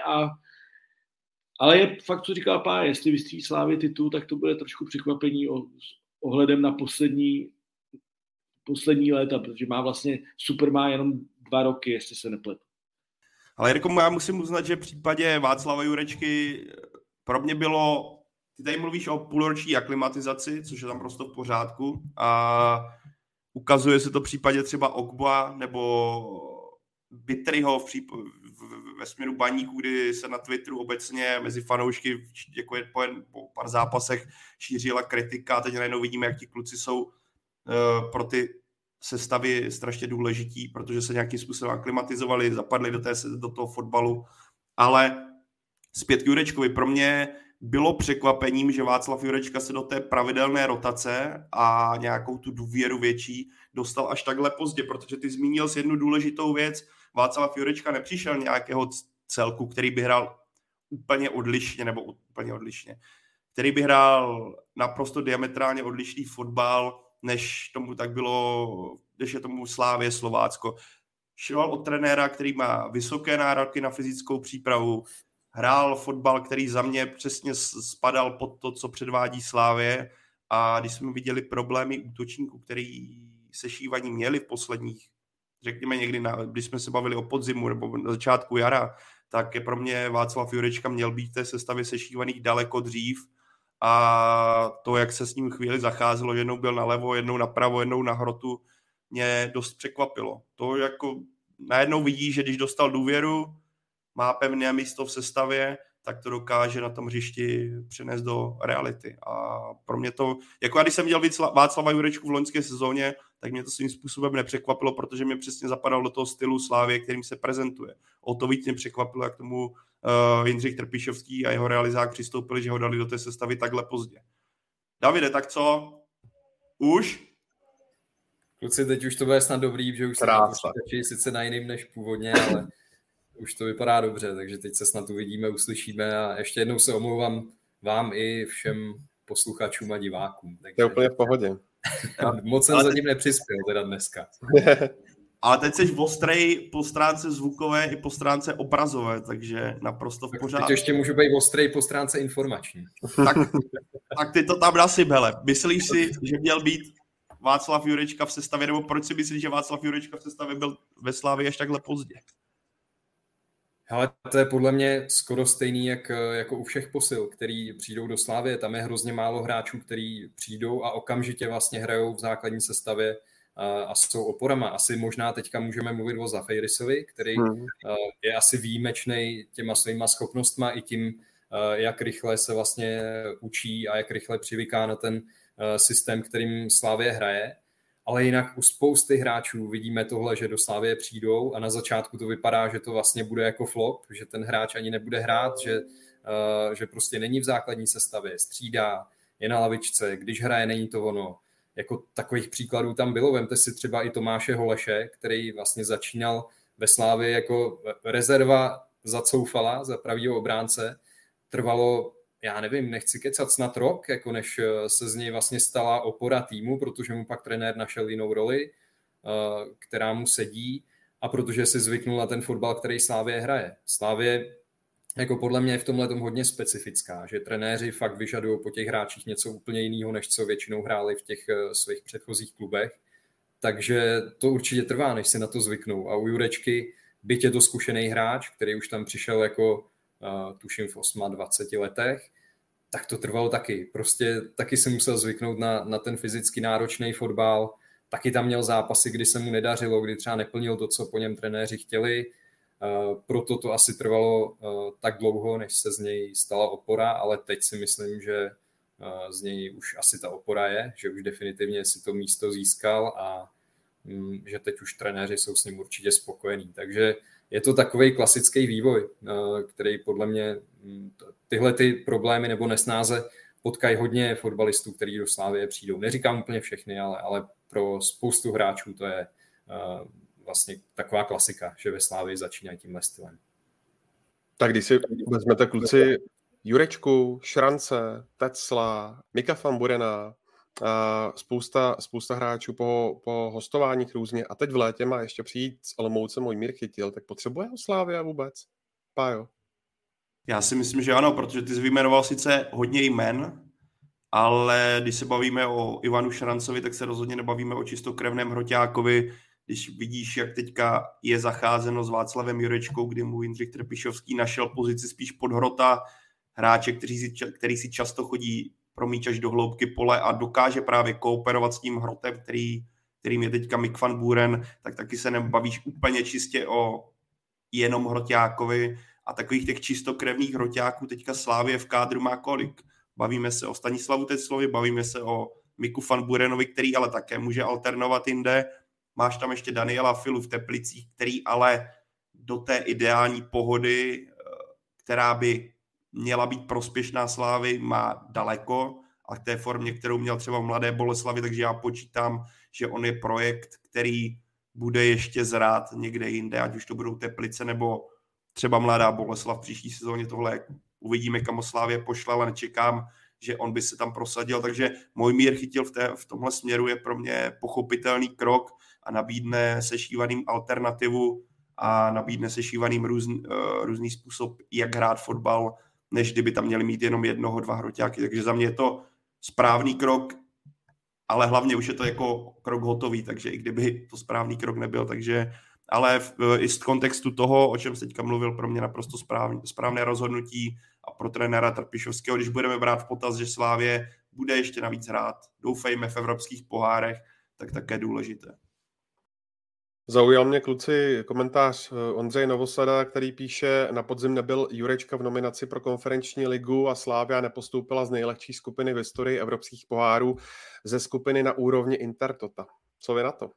ale je fakt, co říkal Pá, jestli vystřílí Slávy titul, tak to bude trošku překvapení ohledem na poslední léta, protože má jenom 2 roky, jestli se nepletu. Ale Jirko, já musím uznat, že v případě Václava Jurečky pro mě bylo, ty tady mluvíš o půlroční aklimatizaci, což je tam prostě v pořádku a ukazuje se to v případě třeba Okba nebo Bitryho ve směru Baníků, kdy se na Twitteru obecně mezi fanoušky jako po pár zápasech šířila kritika a teď najednou vidíme, jak ti kluci jsou pro ty sestavy strašně důležití, protože se nějakým způsobem aklimatizovali, zapadli do toho fotbalu, ale zpět k Jurečkovi. Pro mě bylo překvapením, že Václav Jurečka se do té pravidelné rotace a nějakou tu důvěru větší dostal až takhle pozdě, protože ty zmínil si jednu důležitou věc. Václav Jurečka nepřišel nějakého celku, který by hrál úplně odlišně, který by hrál naprosto diametrálně odlišný fotbal, než je tomu Slávě Slovácko. Šel od trenéra, který má vysoké nároky na fyzickou přípravu, hrál fotbal, který za mě přesně spadal pod to, co předvádí Slávě A když jsme viděli problémy útočníků, který sešívaní měli v posledních, řekněme někdy, když jsme se bavili o podzimu nebo na začátku jara, tak je pro mě Václav Jurečka měl být v té sestavě sešívaných daleko dřív a to, jak se s ním chvíli zacházelo, jednou byl nalevo, jednou napravo, jednou na hrotu, mě dost překvapilo. To jako najednou vidí, že když dostal důvěru, má pevné místo v sestavě, tak to dokáže na tom hřišti přenést do reality. A pro mě to, jako já když jsem viděl Václava Jurečku v loňské sezóně, tak mě to svým způsobem nepřekvapilo, protože mě přesně zapadal do toho stylu Slávie, kterým se prezentuje. O to víc mě překvapilo, jak tomu Jindřich Trpišovský a jeho realizák přistoupili, že ho dali do té sestavy takhle pozdě. Davide, tak co? Už? Kluci, teď už to bude snad dobrý, že už se počítači sice na jiným než původně, ale už to vypadá dobře, takže teď se snad uvidíme, uslyšíme a ještě jednou se omlouvám vám i všem posluchačům a divákům. Takže to je úplně v pohodě. Moc jsem zatím nepřispěl teda dneska. Ale teď jsi ostrej po stránce zvukové i po stránce obrazové, takže naprosto v pořádku. Teď ještě můžu být ostrej po stránce informační. Tak ty to tam nasi, hele. Myslíš si, že měl být Václav Jurečka v sestavě, nebo proč si myslíš, že Václav Jurečka v sestavě byl ve Slávii až takhle pozdě? Hele, to je podle mě skoro stejný jako u všech posil, který přijdou do Slávie. Tam je hrozně málo hráčů, který přijdou a okamžitě vlastně hrajou v základní sestavě a jsou oporama. Asi možná teďka můžeme mluvit o Zafejrisovi, který je asi výjimečnej těma svýma schopnostma i tím, jak rychle se vlastně učí a jak rychle přivyká na ten systém, kterým Slávie hraje. Ale jinak u spousty hráčů vidíme tohle, že do Slávie přijdou a na začátku to vypadá, že to vlastně bude jako flop, že ten hráč ani nebude hrát, že prostě není v základní sestavě, střídá, je na lavičce, když hraje, není to ono. Jako takových příkladů tam bylo, vemte si třeba i Tomáše Holeše, který vlastně začínal ve Slávii jako rezerva zacoufala za pravýho obránce, trvalo já nevím, nechci kecat snad rok, jako než se z něj vlastně stala opora týmu, protože mu pak trenér našel jinou roli, která mu sedí a protože si zvyknul na ten fotbal, který Slávie hraje. Slávie jako podle mě je v tomhletom hodně specifická, že trenéři fakt vyžadují po těch hráčích něco úplně jiného, než co většinou hráli v těch svých předchozích klubech. Takže to určitě trvá, než si na to zvyknou. A u Jurečky, byť je to zkušený hráč, který už tam přišel jako tuším v 28 letech, tak to trvalo taky. Prostě taky se musel zvyknout na ten fyzicky náročný fotbal, taky tam měl zápasy, kdy se mu nedařilo, kdy třeba neplnil to, co po něm trenéři chtěli, proto to asi trvalo tak dlouho, než se z něj stala opora, ale teď si myslím, že z něj už asi ta opora je, že už definitivně si to místo získal a že teď už trenéři jsou s ním určitě spokojení. Takže je to takovej klasický vývoj, který podle mě tyhle ty problémy nebo nesnáze potkají hodně fotbalistů, kteří do Slávie přijdou. Neříkám úplně všechny, ale pro spoustu hráčů to je vlastně taková klasika, že ve Slávii začínají tímhle stylem. Tak když si vezmete kluci Jurečku, Šrance, Tecla, Mika Famburena, spousta hráčů po hostováních různě a teď v létě má ještě přijít s Olomoucem Mojmír Chytil, tak potřebuje ho Slávia vůbec? Pájo? Já si myslím, že ano, protože ty jsi vyjmenoval sice hodně jmen, ale když se bavíme o Ivanu Šrancovi, tak se rozhodně nebavíme o čistokrevném hroťákovi, když vidíš, jak teďka je zacházeno s Václavem Jurečkou, kdy mu Jindřich Trpišovský našel pozici spíš pod hrota hráče, který si často chodí promíčaš do hloubky pole a dokáže právě kooperovat s tím hrotem, kterým je teďka Mik van Buren, tak taky se nebavíš úplně čistě o jenom hroťákovi a takových těch čistokrevných hroťáků teďka Slávie v kádru má kolik. Bavíme se o Stanislavu Teclovi, bavíme se o Miku van Burenovi, který ale také může alternovat jinde. Máš tam ještě Daniela Filu v Teplicích, který ale do té ideální pohody, která by měla být prospěšná Slávy, má daleko a k té formě, kterou měl třeba v Mladé Boleslavi, takže já počítám, že on je projekt, který bude ještě zrát někde jinde, ať už to budou Teplice nebo třeba Mladá Boleslav v příští sezóně, tohle uvidíme, kam Slávě pošle, ale nečekám, že on by se tam prosadil, takže Mojmír Chytil v tomhle směru je pro mě pochopitelný krok a nabídne sešívaným alternativu a nabídne sešívaným různý způsob, jak hrát fotbal, než kdyby tam měli mít jenom jednoho, dva hroťáky. Takže za mě je to správný krok, ale hlavně už je to jako krok hotový, takže i kdyby to správný krok nebyl, takže, ale i z kontextu toho, o čem se teďka mluvil, pro mě naprosto správné rozhodnutí a pro trenéra Trpišovského, když budeme brát v potaz, že Slávě bude ještě navíc hrát, doufejme v evropských pohárech, tak také důležité. Zaujal mě, kluci, komentář Ondřeje Novosada, který píše, na podzim nebyl Jurečka v nominaci pro konferenční ligu a Slávia nepostoupila z nejlehčí skupiny v historii evropských pohárů ze skupiny na úrovni Intertota. Co vy na to?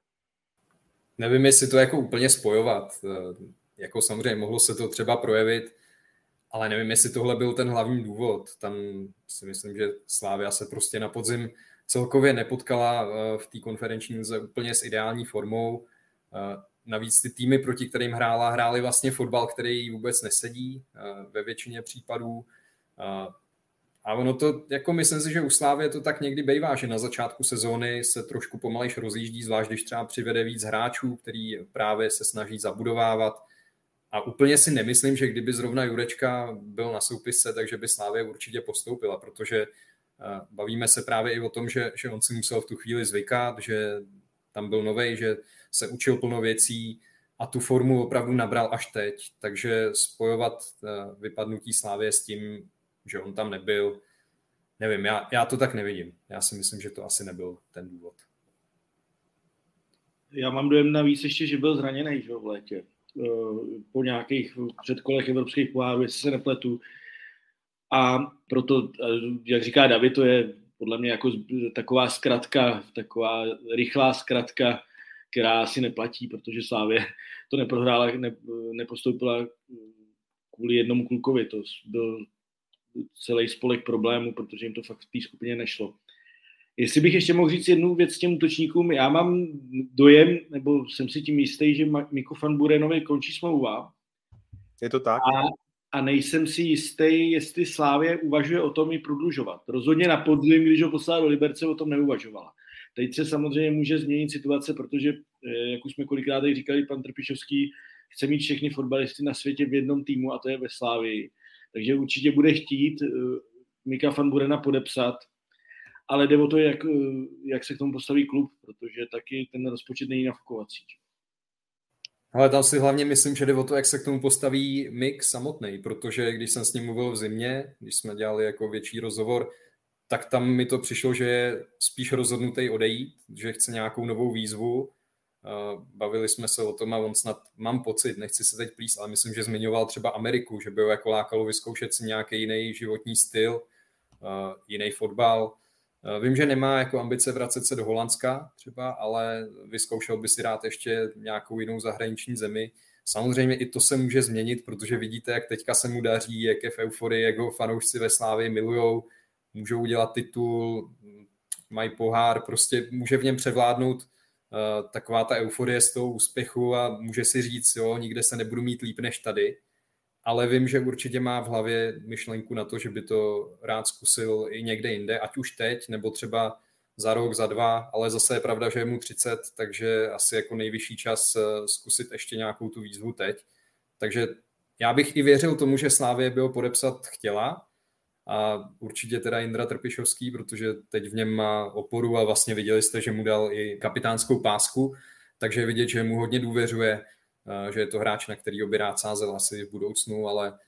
Nevím, jestli to jako úplně spojovat. Jako samozřejmě mohlo se to třeba projevit, ale nevím, jestli tohle byl ten hlavní důvod. Tam si myslím, že Slávia se prostě na podzim celkově nepotkala v té konferenční lize úplně s ideální formou. Navíc ty týmy, proti kterým hrály vlastně fotbal, který jí vůbec nesedí ve většině případů. A ono to, jako myslím si, že u Slávy to tak někdy bývá, že na začátku sezóny se trošku pomalejš rozjíždí, zvlášť když třeba přivede víc hráčů, který právě se snaží zabudovávat. A úplně si nemyslím, že kdyby zrovna Jurečka byl na soupisce, takže by Slávě určitě postoupila, protože bavíme se právě i o tom, že on si musel v tu chvíli zvykat, že tam byl novej, že se učil plno věcí a tu formu opravdu nabral až teď. Takže spojovat vypadnutí Slávie s tím, že on tam nebyl, nevím, já to tak nevidím. Já si myslím, že to asi nebyl ten důvod. Já mám dojem navíc ještě, že byl zraněný že v létě. Po nějakých předkolech evropských pohárů, jestli se nepletu. A proto, jak říká David, to je podle mě jako taková zkratka, taková rychlá zkratka, která asi neplatí, protože Slávě to neprohrála, nepostoupila kvůli jednomu klukovi. To byl celý spolek problémů, protože jim to fakt v té skupině nešlo. Jestli bych ještě mohl říct jednu věc těm útočníkům, já mám dojem, nebo jsem si tím jistý, že Miku van Burenovi končí smlouva. Je to tak? A nejsem si jistý, jestli Slávě uvažuje o tom ji prodlužovat. Rozhodně na podzim, když ho poslala do Liberce, o tom neuvažovala. Teď se samozřejmě může změnit situace, protože, jak už jsme kolikrát říkali, pan Trpišovský chce mít všechny fotbalisty na světě v jednom týmu a to je ve Slávii. Takže určitě bude chtít Mika van Burena podepsat, ale jde o to, jak se k tomu postaví klub, protože taky ten rozpočet není nafukovací. Ale tam si hlavně myslím, že jde o to, jak se k tomu postaví Mik samotný, protože když jsem s ním mluvil v zimě, když jsme dělali jako větší rozhovor, tak tam mi to přišlo, že je spíš rozhodnutý odejít, že chce nějakou novou výzvu. Bavili jsme se o tom a on snad, mám pocit, nechci se teď plíst, ale myslím, že zmiňoval třeba Ameriku, že by ho jako lákalo vyzkoušet si nějaký jiný životní styl, jiný fotbal. Vím, že nemá jako ambice vracet se do Holandska třeba, ale vyzkoušel by si rád ještě nějakou jinou zahraniční zemi. Samozřejmě i to se může změnit, protože vidíte, jak teďka se mu daří, jak je v euforii, jak ho fanoušci ve Slávii milujou, můžou udělat titul, mají pohár, prostě může v něm převládnout taková ta euforie z toho úspěchu a může si říct, jo, nikde se nebudu mít líp než tady. Ale vím, že určitě má v hlavě myšlenku na to, že by to rád zkusil i někde jinde, ať už teď, nebo třeba za rok, za dva, ale zase je pravda, že je mu 30, takže asi jako nejvyšší čas zkusit ještě nějakou tu výzvu teď. Takže já bych i věřil tomu, že Slávie by ho podepsat chtěla a určitě teda Jindra Trpišovský, protože teď v něm má oporu a vlastně viděli jste, že mu dal i kapitánskou pásku, takže vidět, že mu hodně důvěřuje, že je to hráč, na kterýho by rád sázel asi v budoucnu, ale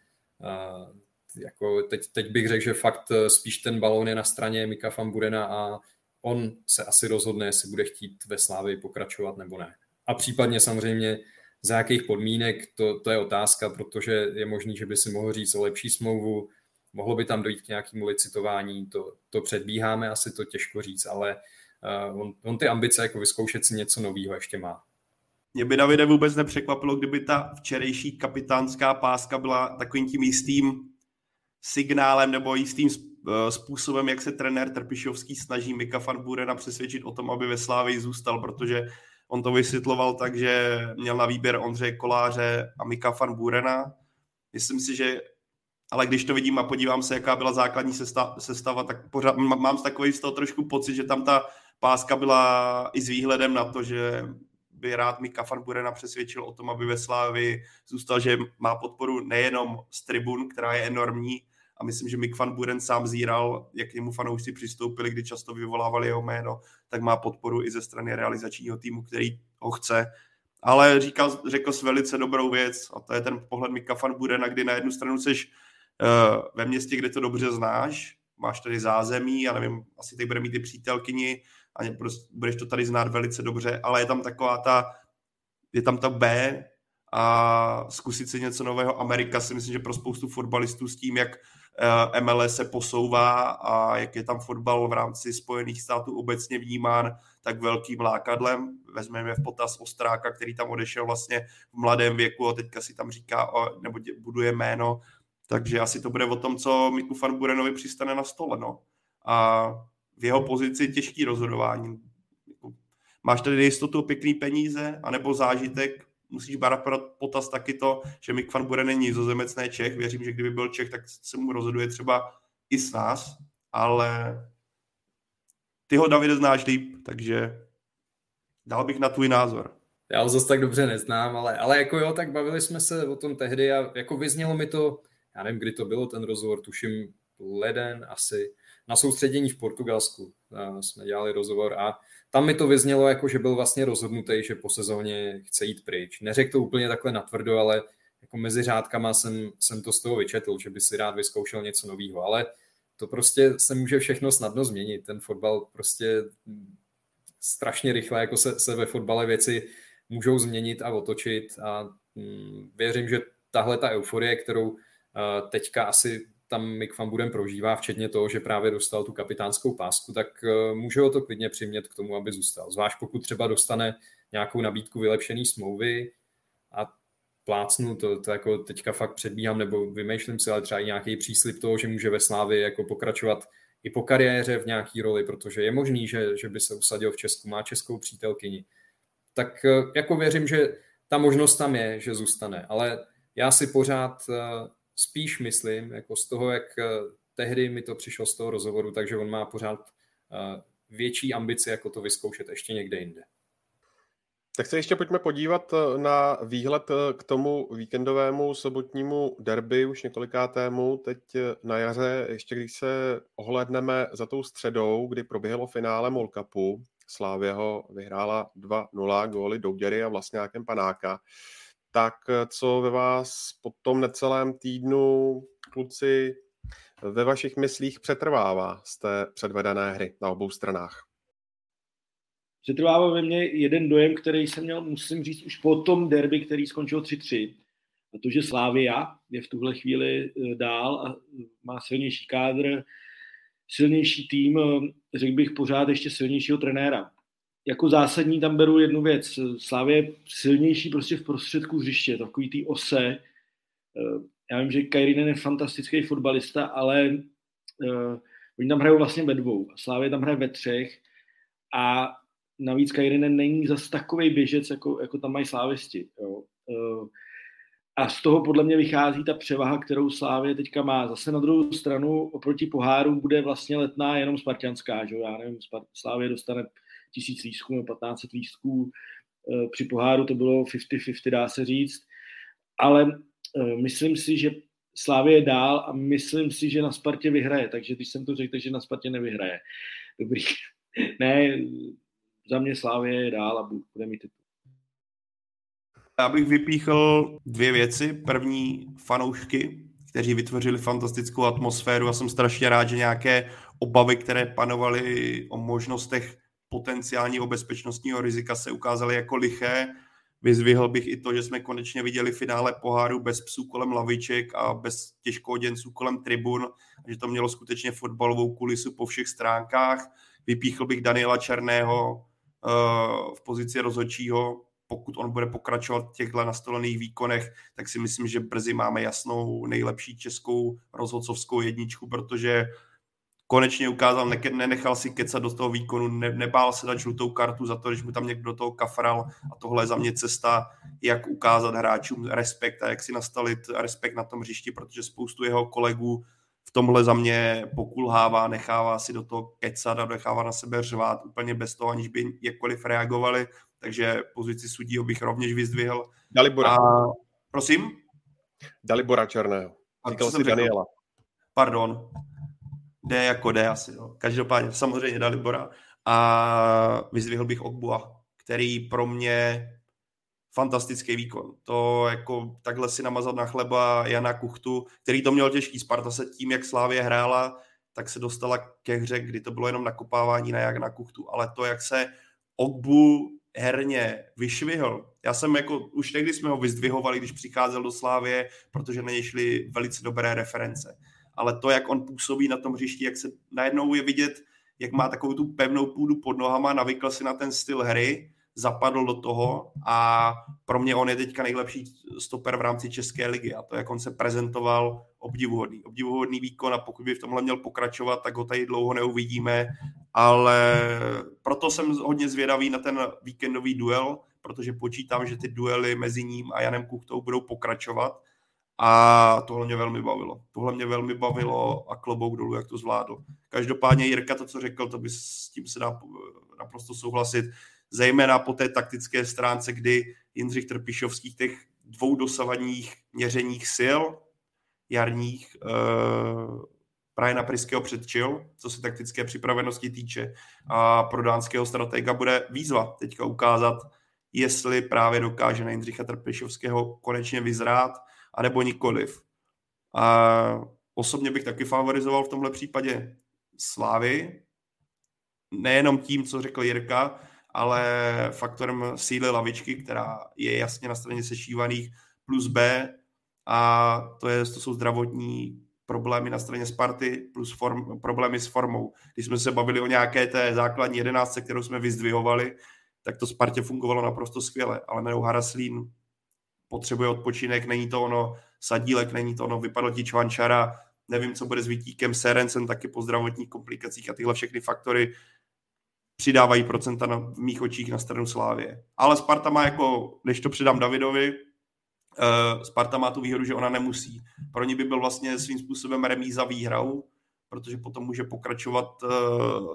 jako teď bych řekl, že fakt spíš ten balón je na straně Mika van Burena a on se asi rozhodne, jestli bude chtít ve Slávii pokračovat nebo ne. A případně samozřejmě za jakých podmínek, to je otázka, protože je možný, že by si mohl říct o lepší smlouvu, mohlo by tam dojít k nějakému licitování, to předbíháme, asi to těžko říct, ale on ty ambice jako vyzkoušet si něco nového ještě má. Mě by, Davide, vůbec nepřekvapilo, kdyby ta včerejší kapitánská páska byla takovým tím jistým signálem nebo jistým způsobem, jak se trenér Trpišovský snaží Mika van Burena přesvědčit o tom, aby ve Slávii zůstal, protože on to vysvětloval tak, že měl na výběr Ondřeje Koláře a Mika van Burena. Myslím si, že ale když to vidím a podívám se, jaká byla základní sestava, tak pořád mám takový z toho trošku pocit, že tam ta páska byla i s výhledem na to, že by rád Mika van Burena přesvědčil o tom, aby ve Slávii zůstal, že má podporu nejenom z tribun, která je enormní, a myslím, že Mick Van Buren sám zíral, jak k němu fanoušci přistoupili, kdy často vyvolávali jeho jméno, tak má podporu i ze strany realizačního týmu, který ho chce. Ale řekl jsi velice dobrou věc a to je ten pohled Micka Van Burena, kdy na jednu stranu seš ve městě, kde to dobře znáš, máš tady zázemí a nevím, asi teď bude mít i přítelkyni a budeš to tady znát velice dobře, ale je tam taková ta, je tam ta B a zkusit si něco nového. Amerika si myslím, že pro spoustu fotbalistů s tím, jak MLS se posouvá a jak je tam fotbal v rámci Spojených států obecně vnímán, tak velkým lákadlem. Vezmeme v potaz Ostráka, který tam odešel vlastně v mladém věku a teďka si tam říká, nebo buduje jméno. Takže asi to bude o tom, co Micku Van Burenovi přistane na stole. No. A v jeho pozici těžký rozhodování. Máš tady jistotu o pěkný peníze anebo zážitek? Musíš brát potaz taky to, že Mick Van Buren není Nizozemec, ne Čech. Věřím, že kdyby byl Čech, tak se mu rozhoduje třeba i s nás, ale ty ho, Davide, znáš líp, takže dal bych na tvůj názor. Já ho zase tak dobře neznám, ale jako jo, tak bavili jsme se o tom tehdy a jako vyznělo mi to, já nevím, kdy to bylo ten rozhovor, tuším leden asi, na soustředění v Portugalsku jsme dělali rozhovor a tam mi to vyznělo, jako že byl vlastně rozhodnutý, že po sezóně chce jít pryč. Neřekl to úplně takhle natvrdo, ale jako mezi řádkama jsem to z toho vyčetl, že by si rád vyzkoušel něco nového, ale to prostě se může všechno snadno změnit. Ten fotbal prostě strašně rychle, jako se ve fotbale věci můžou změnit a otočit a věřím, že tahle ta euforie, kterou teďka asi tam Mick Van Buren prožívá, včetně toho, že právě dostal tu kapitánskou pásku, tak může ho to klidně přimět k tomu, aby zůstal. Zvlášť pokud třeba dostane nějakou nabídku vylepšený smlouvy a plácnu, to jako teďka fakt předbíhám nebo vymýšlím si, ale třeba i nějaký příslib toho, že může ve Slávii jako pokračovat i po kariéře v nějaký roli, protože je možný, že by se usadil v Česku, má českou přítelkyni. Tak jako věřím, že ta možnost tam je, že zůstane, ale já si pořád spíš myslím, jako z toho, jak tehdy mi to přišlo z toho rozhovoru, takže on má pořád větší ambici, jako to vyzkoušet ještě někde jinde. Tak se ještě pojďme podívat na výhled k tomu víkendovému sobotnímu derby, už několikátému, teď na jaře, ještě když se ohlédneme za tou středou, kdy proběhlo finále MOL Cupu, Slavia ho vyhrála 2-0 góly Douděry a Vlastňákem Panáka. Tak co ve vás po tom necelém týdnu, kluci, ve vašich myslích přetrvává z té předvedené hry na obou stranách? Přetrvává ve mně jeden dojem, který jsem měl, musím říct, už po tom derby, který skončil 3-3. Protože Slavia je v tuhle chvíli dál a má silnější kádr, silnější tým, řekl bych pořád ještě silnějšího trenéra. Jako zásadní tam beru jednu věc. Slavia je silnější prostě v prostředku hřiště, takový té ose. Já vím, že Kajrinen je fantastický fotbalista, ale oni tam hrajou vlastně ve dvou. Slavia tam hraje ve třech a navíc Kajrinen není zas takovej běžec, jako tam mají slávisti. Jo. A z toho podle mě vychází ta převaha, kterou Slavia teďka má. Zase na druhou stranu oproti poháru bude vlastně letná jenom spartanská. Že? Já nevím, Slavia dostane 1000 lístků nebo 1500 lístků. Při poháru to bylo 50-50, dá se říct. Ale myslím si, že Slavia je dál a myslím si, že na Spartě vyhraje. Takže když jsem to řekl, takže na Spartě nevyhraje. Dobrý. Ne, za mě Slavia je dál a bude mít titul. Já bych vypíchl dvě věci. První, fanoušky, kteří vytvořili fantastickou atmosféru. Já jsem strašně rád, že nějaké obavy, které panovaly o možnostech potenciálního bezpečnostního rizika, se ukázaly jako liché. Vyzvihl bych i to, že jsme konečně viděli finále poháru bez psů kolem laviček a bez těžkooděnců kolem tribun, že to mělo skutečně fotbalovou kulisu po všech stránkách. Vypíchl bych Daniela Černého v pozici rozhodčího. Pokud on bude pokračovat v těchto nastolených výkonech, tak si myslím, že brzy máme jasnou nejlepší českou rozhodcovskou jedničku, protože konečně ukázal, nenechal si kecat do toho výkonu, nebál se dát žlutou kartu za to, když mu tam někdo do toho kafral, a tohle je za mě cesta, jak ukázat hráčům respekt a jak si nastavit respekt na tom hřišti, protože spoustu jeho kolegů v tomhle za mě pokulhává, nechává si do toho kecat a nechává na sebe řvát úplně bez toho, aniž by jakkoliv reagovali, takže pozici sudího bych rovněž vyzdvihl. Dalibora. Prosím? Dalibora Černého. Říkal si Daniela. pardon, D jako D asi, no. Každopádně samozřejmě Dalibora a vyzdvihl bych Ogbua, který pro mě fantastický výkon. To jako takhle si namazat na chleba Jana Kuchtu, který to měl těžký. Sparta se tím, jak Slávie hrála, tak se dostala ke hře, kdy to bylo jenom nakopávání na Jana Kuchtu, ale to, jak se Ogbu herně vyšvihl. Já jsem jako, už tehdy jsme ho vyzdvihovali, když přicházel do Slávie, protože na něj šly velice dobré reference. Ale to, jak on působí na tom hřišti, jak se najednou je vidět, jak má takovou tu pevnou půdu pod nohama, navykl si na ten styl hry, zapadl do toho a pro mě on je teďka nejlepší stoper v rámci České ligy a to, jak on se prezentoval, obdivuhodný výkon a pokud by v tomhle měl pokračovat, tak ho tady dlouho neuvidíme, ale proto jsem hodně zvědavý na ten víkendový duel, protože počítám, že ty duely mezi ním a Janem Kuchtou budou pokračovat a tohle mě velmi bavilo. A klobouk dolů, jak to zvládl. Každopádně Jirka to, co řekl, to by s tím se dá naprosto souhlasit, zejména po té taktické stránce, kdy Jindřich Trpišovský v těch dvou dosavadních měřeních sil jarních Briana Pryského předčil, co se taktické připravenosti týče. A pro dánského stratega bude výzva teďka ukázat, jestli právě dokáže na Jindřicha Trpišovského konečně vyzrát, anebo nikoliv. A osobně bych taky favorizoval v tomhle případě Slávy, nejenom tím, co řekl Jirka, ale faktorem síly lavičky, která je jasně na straně sešívaných plus B a to jsou zdravotní problémy na straně Sparty plus problémy s formou. Když jsme se bavili o nějaké té základní jedenáctce, kterou jsme vyzdvihovali, tak to Spartě fungovalo naprosto skvěle, ale jmenou Haraslín potřebuje odpočinek, není to ono, Sadílek, není to ono, vypadl ti Čvančara, nevím, co bude s Vítíkem, Serencem taky po zdravotních komplikacích a tyhle všechny faktory přidávají procenta v mých očích na stranu Slávie. Ale Sparta má jako, když to předám Davidovi, Sparta má tu výhodu, že ona nemusí. Pro ní by byl vlastně svým způsobem remíza výhrou, protože potom může pokračovat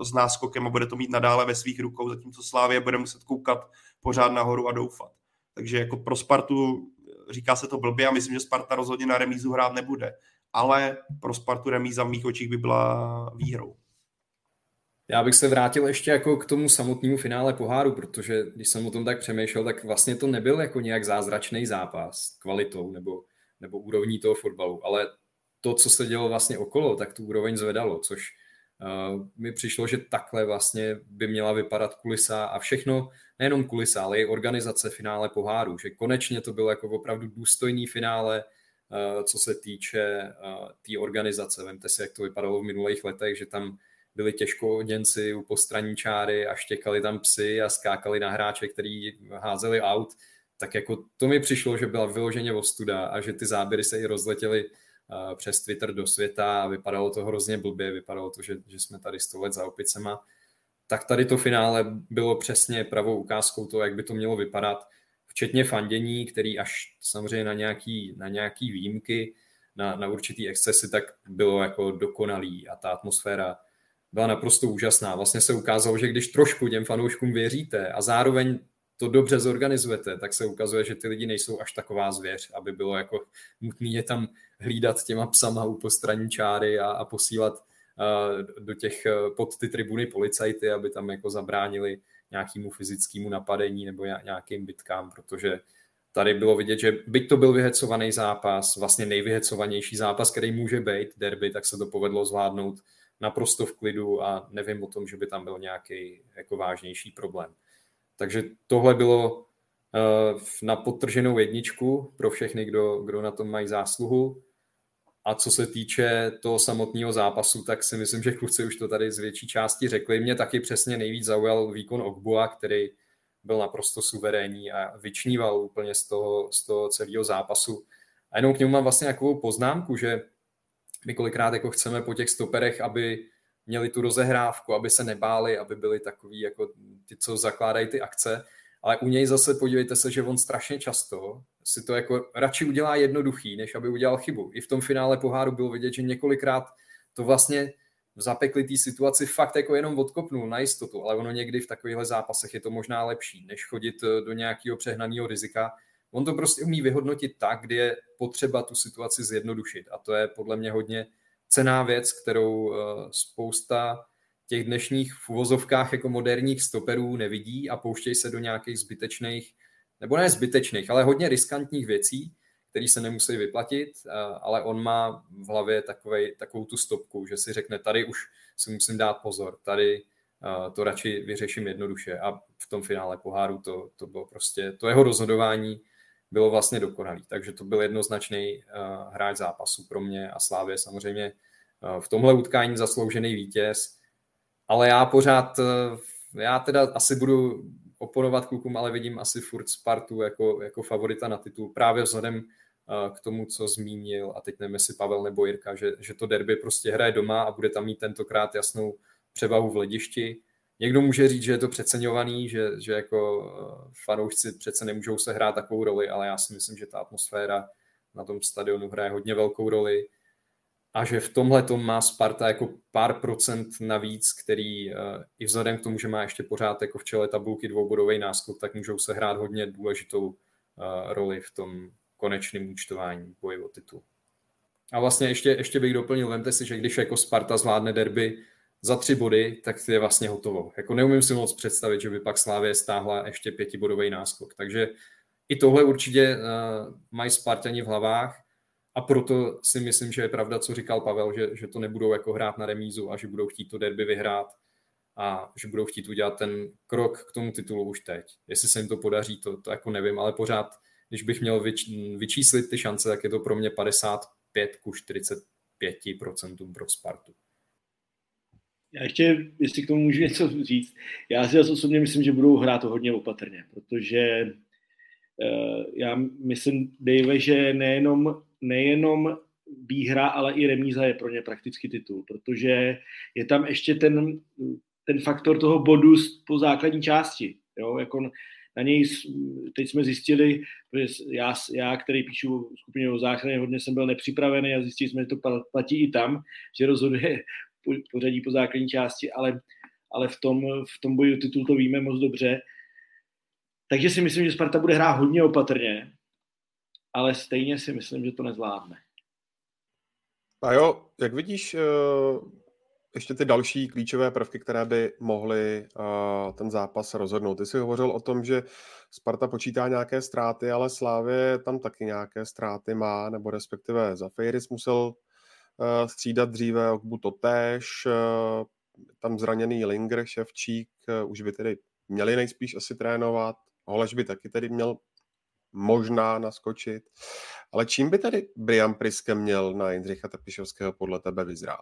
s náskokem a bude to mít nadále ve svých rukou, zatímco Slávie bude muset koukat pořád nahoru a doufat. Takže jako pro Spartu, říká se to blbě a myslím, že Sparta rozhodně na remízu hrát nebude. Ale pro Spartu remíza v mých očích by byla výhrou. Já bych se vrátil ještě jako k tomu samotnému finále poháru, protože když jsem o tom tak přemýšlel, tak vlastně to nebyl jako nějak zázračný zápas kvalitou nebo úrovní toho fotbalu, ale to, co se dělo vlastně okolo, tak tu úroveň zvedalo, což mi přišlo, že takhle vlastně by měla vypadat kulisa a všechno, nejenom kulisa, ale i organizace finále poháru, že konečně to bylo jako opravdu důstojný finále, co se týče té organizace. Vemte si, jak to vypadalo v minulých letech, že tam byli těžkoděnci u postranní čáry a štěkali tam psy a skákali na hráče, který házeli aut, tak jako to mi přišlo, že byla vyloženě ostuda a že ty záběry se i rozletěly přes Twitter do světa a vypadalo to hrozně blbě, vypadalo to, že jsme tady 100 let za opicema. Tak tady to finále bylo přesně pravou ukázkou toho, jak by to mělo vypadat, včetně fandění, který až samozřejmě na nějaký výjimky, na určitý excesy, tak bylo jako dokonalý a ta atmosféra byla naprosto úžasná. Vlastně se ukázalo, že když trošku těm fanouškům věříte a zároveň to dobře zorganizujete, tak se ukazuje, že ty lidi nejsou až taková zvěř, aby bylo jako nutný je tam hlídat těma psama u postranní čáry a posílat pod ty tribuny policajty, aby tam jako zabránili nějakému fyzickému napadení nebo nějakým bitkám, protože tady bylo vidět, že byť to byl vyhecovaný zápas, vlastně nejvyhecovanější zápas, který může být derby, tak se to povedlo zvládnout naprosto v klidu a nevím o tom, že by tam byl nějaký jako vážnější problém. Takže tohle bylo na podtrženou jedničku pro všechny, kdo na tom mají zásluhu. A co se týče toho samotného zápasu, tak si myslím, že kluci už to tady z větší části řekli. Mě taky přesně nejvíc zaujal výkon Ogbua, který byl naprosto suverénní a vyčníval úplně z toho celého zápasu. A jenom k němu mám vlastně takovou poznámku, že my kolikrát jako chceme po těch stoperech, aby měli tu rozehrávku, aby se nebáli, aby byli takový jako ty, co zakládají ty akce, ale u něj zase podívejte se, že on strašně často si to jako radši udělá jednoduchý, než aby udělal chybu. I v tom finále poháru bylo vidět, že několikrát to vlastně v zapeklitý situaci fakt jako jenom odkopnul na jistotu, ale ono někdy v takovýchhle zápasech je to možná lepší, než chodit do nějakého přehnaného rizika. On to prostě umí vyhodnotit tak, kdy je potřeba tu situaci zjednodušit a to je podle mě hodně cenná věc, kterou spousta těch dnešních v uvozovkách jako moderních stoperů nevidí a pouštějí se do nějakých zbytečných, nebo ne zbytečných, ale hodně riskantních věcí, které se nemusí vyplatit, ale on má v hlavě takovou tu stopku, že si řekne, tady už si musím dát pozor, tady to radši vyřeším jednoduše. A v tom finále poháru to bylo prostě, to jeho rozhodování bylo vlastně dokonalý. Takže to byl jednoznačný hráč zápasu pro mě a Slávě samozřejmě v tomhle utkání zasloužený vítěz. Ale já teda asi budu oponovat klukům, ale vidím asi furt Spartu jako favorita na titul právě vzhledem k tomu, co zmínil, a teď nevím, jestli Pavel nebo Jirka, že to derby prostě hraje doma a bude tam mít tentokrát jasnou převahu v Hledišti. Někdo může říct, že je to přeceňovaný, že jako fanoušci přece nemůžou se hrát takovou roli, ale já si myslím, že ta atmosféra na tom stadionu hraje hodně velkou roli a že v tomhle tom má Sparta jako pár procent navíc, který i vzhledem k tomu, že má ještě pořád jako v čele tabulky dvoubodový náskok, tak můžou se hrát hodně důležitou roli v tom konečném účtování boji o titul. A vlastně ještě bych doplnil, vemte si, že když jako Sparta zvládne derby za 3 body, tak je vlastně hotovo. Jako neumím si moc představit, že by pak Slavie stáhla ještě 5bodový náskok. Takže i tohle určitě mají Spartani v hlavách a proto si myslím, že je pravda, co říkal Pavel, že to nebudou jako hrát na remízu a že budou chtít to derby vyhrát a že budou chtít udělat ten krok k tomu titulu už teď. Jestli se jim to podaří, to jako nevím, ale pořád, když bych měl vyčíslit ty šance, tak je to pro mě 55-45% pro Spartu. Já ještě, jestli k tomu můžu něco říct, já si osobně myslím, že budou hrát to hodně opatrně, protože já myslím, Dave, že nejenom výhra, ale i remíza je pro ně prakticky titul, protože je tam ještě ten faktor toho bodu po základní části. Jo? Jako na něj teď jsme zjistili, protože já, který píšu skupině o záchraně, hodně jsem byl nepřipravený a zjistili jsme, že to platí i tam, že rozhoduje pořadí po základní části, ale v tom boji o titul to víme moc dobře. Takže si myslím, že Sparta bude hrát hodně opatrně, ale stejně si myslím, že to nezvládne. A jo, jak vidíš ještě ty další klíčové prvky, které by mohly ten zápas rozhodnout? Ty jsi hovořil o tom, že Sparta počítá nějaké ztráty, ale Slavie tam taky nějaké ztráty má, nebo respektive Zafiris musel střídat dříve, Okbu totéž, tam zraněný Linger, Ševčík, už by tedy měli nejspíš asi trénovat, Holeš by taky tedy měl možná naskočit, ale čím by tedy Brian Priske měl na Jindřicha Tepišovského podle tebe vyzrát?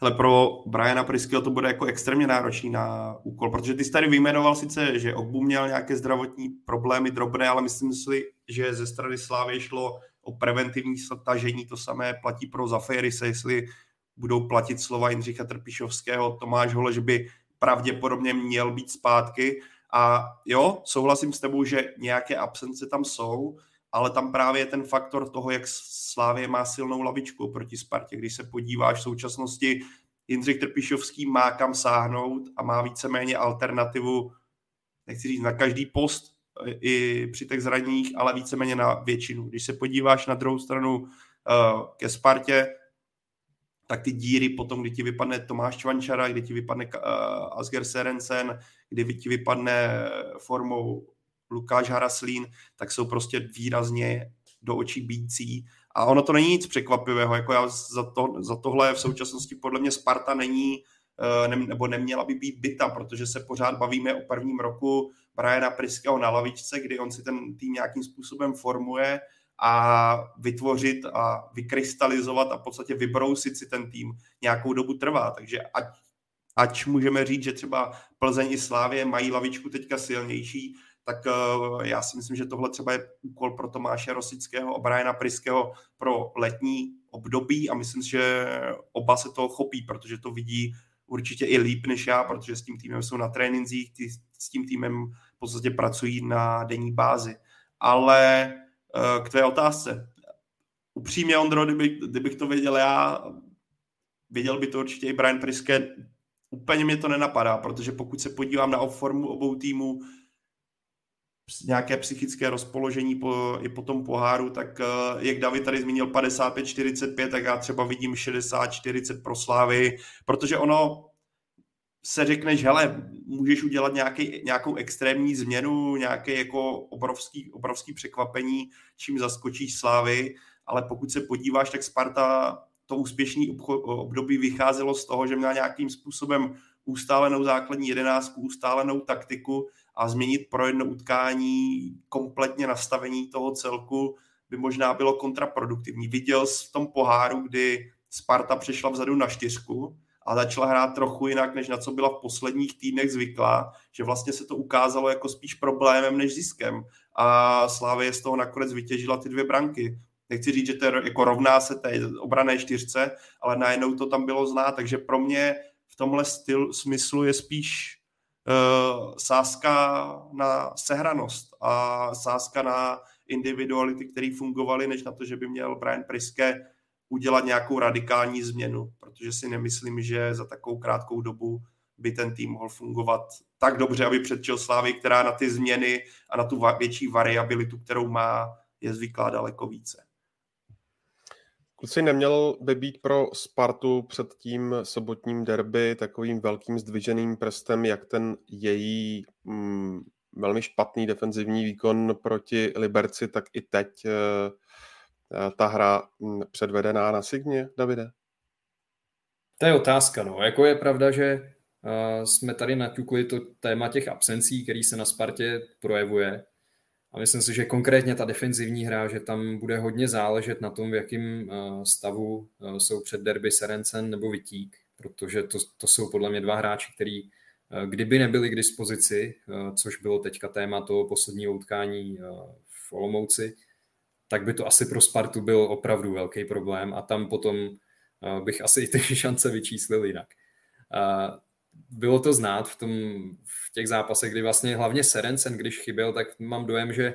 Hele, pro Briana Priskeho to bude jako extrémně náročný na úkol, protože ty jsi tady vyjmenoval sice, že Okbu měl nějaké zdravotní problémy drobné, ale myslím si, že ze strany Slávy šlo o preventivní stažení, to samé platí pro Zafirise, jestli budou platit slova Jindřicha Trpišovského, Tomáš Holeš by pravděpodobně měl být zpátky a jo, souhlasím s tebou, že nějaké absence tam jsou, ale tam právě je ten faktor toho, jak Slavie má silnou lavičku proti Spartě, když se podíváš v současnosti, Jindřich Trpišovský má kam sáhnout a má víceméně alternativu, nechci říct na každý post, i při těch zraněních, ale víceméně na většinu. Když se podíváš na druhou stranu ke Spartě, tak ty díry potom, kdy ti vypadne Tomáš Čvančara, kdy ti vypadne Asger Sørensen, kdy ti vypadne formou Lukáš Haraslín, tak jsou prostě výrazně do očí bící. A ono to není nic překvapivého. Jako já za tohle v současnosti podle mě Sparta není nebo neměla by být bita, protože se pořád bavíme o prvním roku Briana Priskeho na lavičce, kdy on si ten tým nějakým způsobem formuje a vytvořit a vykrystalizovat a v podstatě vybrousit si ten tým nějakou dobu trvá, takže ač můžeme říct, že třeba Plzeň i Slavie mají lavičku teďka silnější, tak já si myslím, že tohle třeba je úkol pro Tomáše Rosického a Briana Priskeho pro letní období a myslím, že oba se toho chopí, protože to vidí určitě i líp než já, protože s tím týmem jsou na tréninzích, s tím týmem v podstatě pracují na denní bázi. Ale k tvé otázce. Upřímně, Ondro, kdybych to věděl já, věděl by to určitě i Brian Priske. Úplně mě to nenapadá, protože pokud se podívám na formu obou týmů, nějaké psychické rozpoložení i po tom poháru, tak jak David tady zmínil 55-45, tak já třeba vidím 60-40 pro Slávy, protože ono se řekneš, hele, můžeš udělat nějakou extrémní změnu, nějaké jako obrovský překvapení, čím zaskočíš Slávy, ale pokud se podíváš, tak Sparta to úspěšné období vycházelo z toho, že měla nějakým způsobem ustálenou základní jedenáctku, ustálenou taktiku a změnit pro jedno utkání kompletně nastavení toho celku by možná bylo kontraproduktivní. Viděl jsi v tom poháru, kdy Sparta přešla vzadu na 4 a začala hrát trochu jinak, než na co byla v posledních týdnech zvyklá, že vlastně se to ukázalo jako spíš problémem než ziskem a Slavie z toho nakonec vytěžila ty 2 branky. Nechci říct, že to je jako rovná se té obrané 4, ale najednou to tam bylo znát, takže pro mě v tomhle smyslu je spíš sázka na sehranost a sázka na individuality, které fungovaly, než na to, že by měl Brian Priske udělat nějakou radikální změnu, protože si nemyslím, že za takovou krátkou dobu by ten tým mohl fungovat tak dobře, aby předčil Slávy, která na ty změny a na tu větší variabilitu, kterou má, je zvyklá daleko více. Kluci, neměl by být pro Spartu před tím sobotním derby takovým velkým zdviženým prstem, jak ten její velmi špatný defenzivní výkon proti Liberci, tak i teď ta hra předvedená na Signě, Davide? To je otázka. No. Jako je pravda, že jsme tady naťukli to téma těch absencí, který se na Spartě projevuje. A myslím si, že konkrétně ta defenzivní hra, že tam bude hodně záležet na tom, v jakém stavu jsou před derby Serencen nebo Vitík, protože to jsou podle mě 2 hráči, který kdyby nebyli k dispozici, což bylo teďka téma toho posledního utkání v Olomouci, tak by to asi pro Spartu byl opravdu velký problém a tam potom bych asi i ty šance vyčíslil jinak. Bylo to znát v těch zápasech, kdy vlastně hlavně Serencen, když chyběl, tak mám dojem, že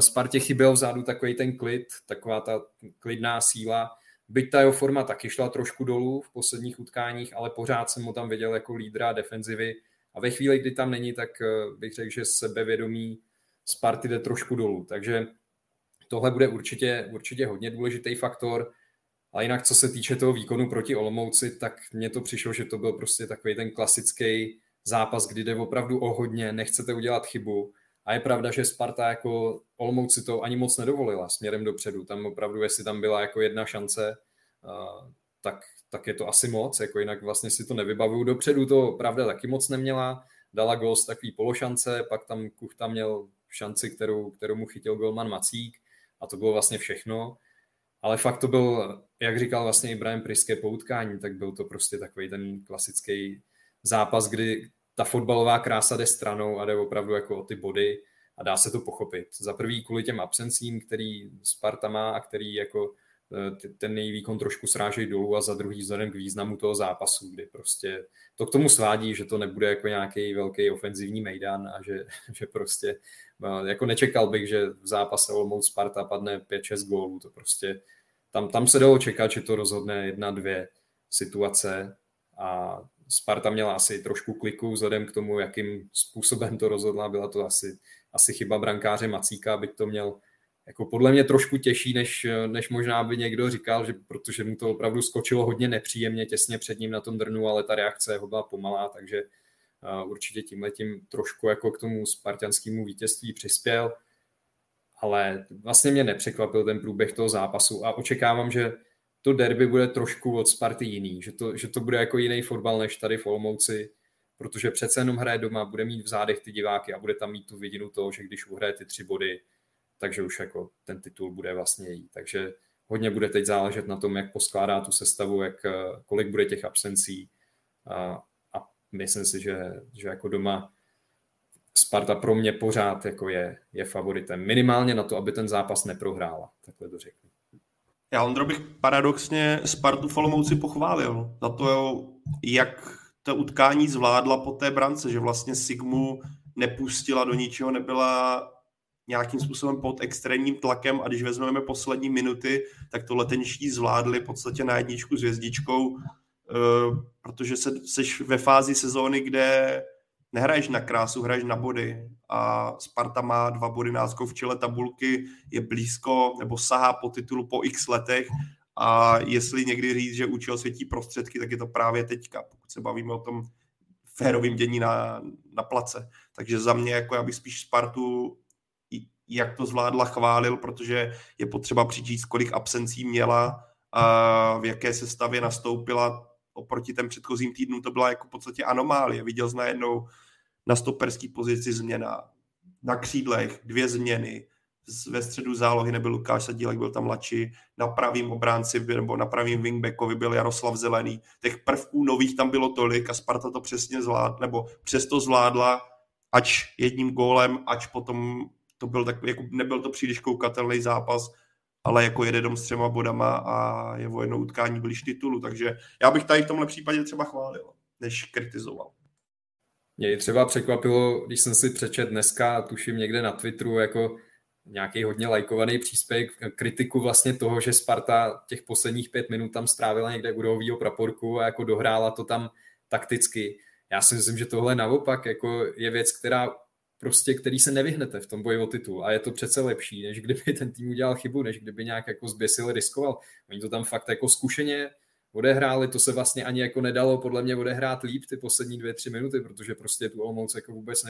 Spartě chyběl vzadu takový ten klid, taková ta klidná síla. Byť ta jeho forma taky šla trošku dolů v posledních utkáních, ale pořád jsem ho tam viděl jako lídra defenzivy a ve chvíli, kdy tam není, tak bych řekl, že sebevědomí Sparty jde trošku dolů. Takže tohle bude určitě hodně důležitý faktor. A jinak, co se týče toho výkonu proti Olomouci, tak mně to přišlo, že to byl prostě takový ten klasický zápas, kdy jde opravdu o hodně, nechcete udělat chybu. A je pravda, že Sparta jako Olomouci to ani moc nedovolila směrem dopředu. Tam opravdu, jestli tam byla jako 1 šance, tak je to asi moc. Jako jinak vlastně si to nevybavuju. Dopředu to pravda taky moc neměla. Dala gól z takový pološance, pak tam Kuchta měl šanci, kterou mu chytil golman Macík. A to bylo vlastně všechno. Ale fakt to byl, jak říkal vlastně i Brian Priske po utkání, tak byl to prostě takový ten klasický zápas, kdy ta fotbalová krása jde stranou a jde opravdu jako o ty body a dá se to pochopit. Za prvý kvůli těm absencím, který Sparta má a který jako ten její výkon trošku srážejí dolů a za druhý vzhledem k významu toho zápasu, kdy prostě to k tomu svádí, že to nebude jako nějaký velký ofenzivní mejdan a že prostě jako nečekal bych, že v zápase Olomouc Sparta padne 5-6 gólů, to prostě tam se dalo čekat, že to rozhodne 1-2 situace a Sparta měla asi trošku kliku vzhledem k tomu, jakým způsobem to rozhodla, byla to asi chyba brankáře Macíka, byť to měl jako podle mě trošku těžší, než možná by někdo říkal, že protože mu to opravdu skočilo hodně nepříjemně těsně před ním na tom drnu, ale ta reakce ho byla pomalá, takže určitě tímhletím trošku jako k tomu spartanskému vítězství přispěl. Ale vlastně mě nepřekvapil ten průběh toho zápasu a očekávám, že to derby bude trošku od Sparty jiný, že to bude jako jiný fotbal než tady v Olomouci, protože přece jenom hraje doma, bude mít v zádech ty diváky a bude tam mít tu vidinu toho, že když uhraje ty 3 body, takže už jako ten titul bude vlastně její. Takže hodně bude teď záležet na tom, jak poskládá tu sestavu, kolik bude těch absencí a myslím si, že jako doma Sparta pro mě pořád jako je favoritem. Minimálně na to, aby ten zápas neprohrála. Takhle to řeknu. Já, Ondro, bych paradoxně Spartu v Olomouci pochválil za to, jak to utkání zvládla po té brance, že vlastně Sigmu nepustila do ničeho, nebyla nějakým způsobem pod extrémním tlakem a když vezmeme poslední minuty, tak to letenští zvládli v podstatě na jedničku s hvězdičkou, protože seš ve fázi sezóny, kde nehraješ na krásu, hraješ na body a Sparta má 2 body náskok v čele tabulky, je blízko nebo sahá po titulu po x letech a jestli někdy říct, že účel světí prostředky, tak je to právě teďka, pokud se bavíme o tom férovým dění na place. Takže za mě, jako já bych spíš Spartu, jak to zvládla, chválil, protože je potřeba přičíst, kolik absencí měla, a v jaké sestavě nastoupila. Oproti těm předchozím týdnům to byla jako v podstatě anomálie. Viděl jsi najednou na stoperský pozici změna, na křídlech 2 změny, ve středu zálohy nebyl Lukáš Sadílek, byl tam Lači, na pravým obránci nebo na pravým wingbackovi byl Jaroslav Zelený. Těch prvků nových tam bylo tolik a Sparta to přesně zvládla, nebo přesto zvládla, ač jedním gólem, ač potom to byl takový, jako nebyl to příliš koukatelný zápas, ale jako jede dom s 3 bodama a je o jedno utkání blíž titulu, takže já bych tady v tomhle případě třeba chválil, než kritizoval. Mě třeba překvapilo, když jsem si přečet dneska, tuším někde na Twitteru, jako nějaký hodně lajkovaný příspěvek, kritiku vlastně toho, že Sparta těch posledních 5 minut tam strávila někde u rohovýho praporku a jako dohrála to tam takticky. Já si myslím, že tohle naopak jako je věc, která prostě, který se nevyhnete v tom boji o titul a je to přece lepší, než kdyby ten tým udělal chybu, než kdyby nějak jako zběsil, riskoval. Oni to tam fakt jako zkušeně odehráli, to se vlastně ani jako nedalo podle mě odehrát líp ty poslední 2-3 minuty, protože prostě tu Olomouc jako vůbec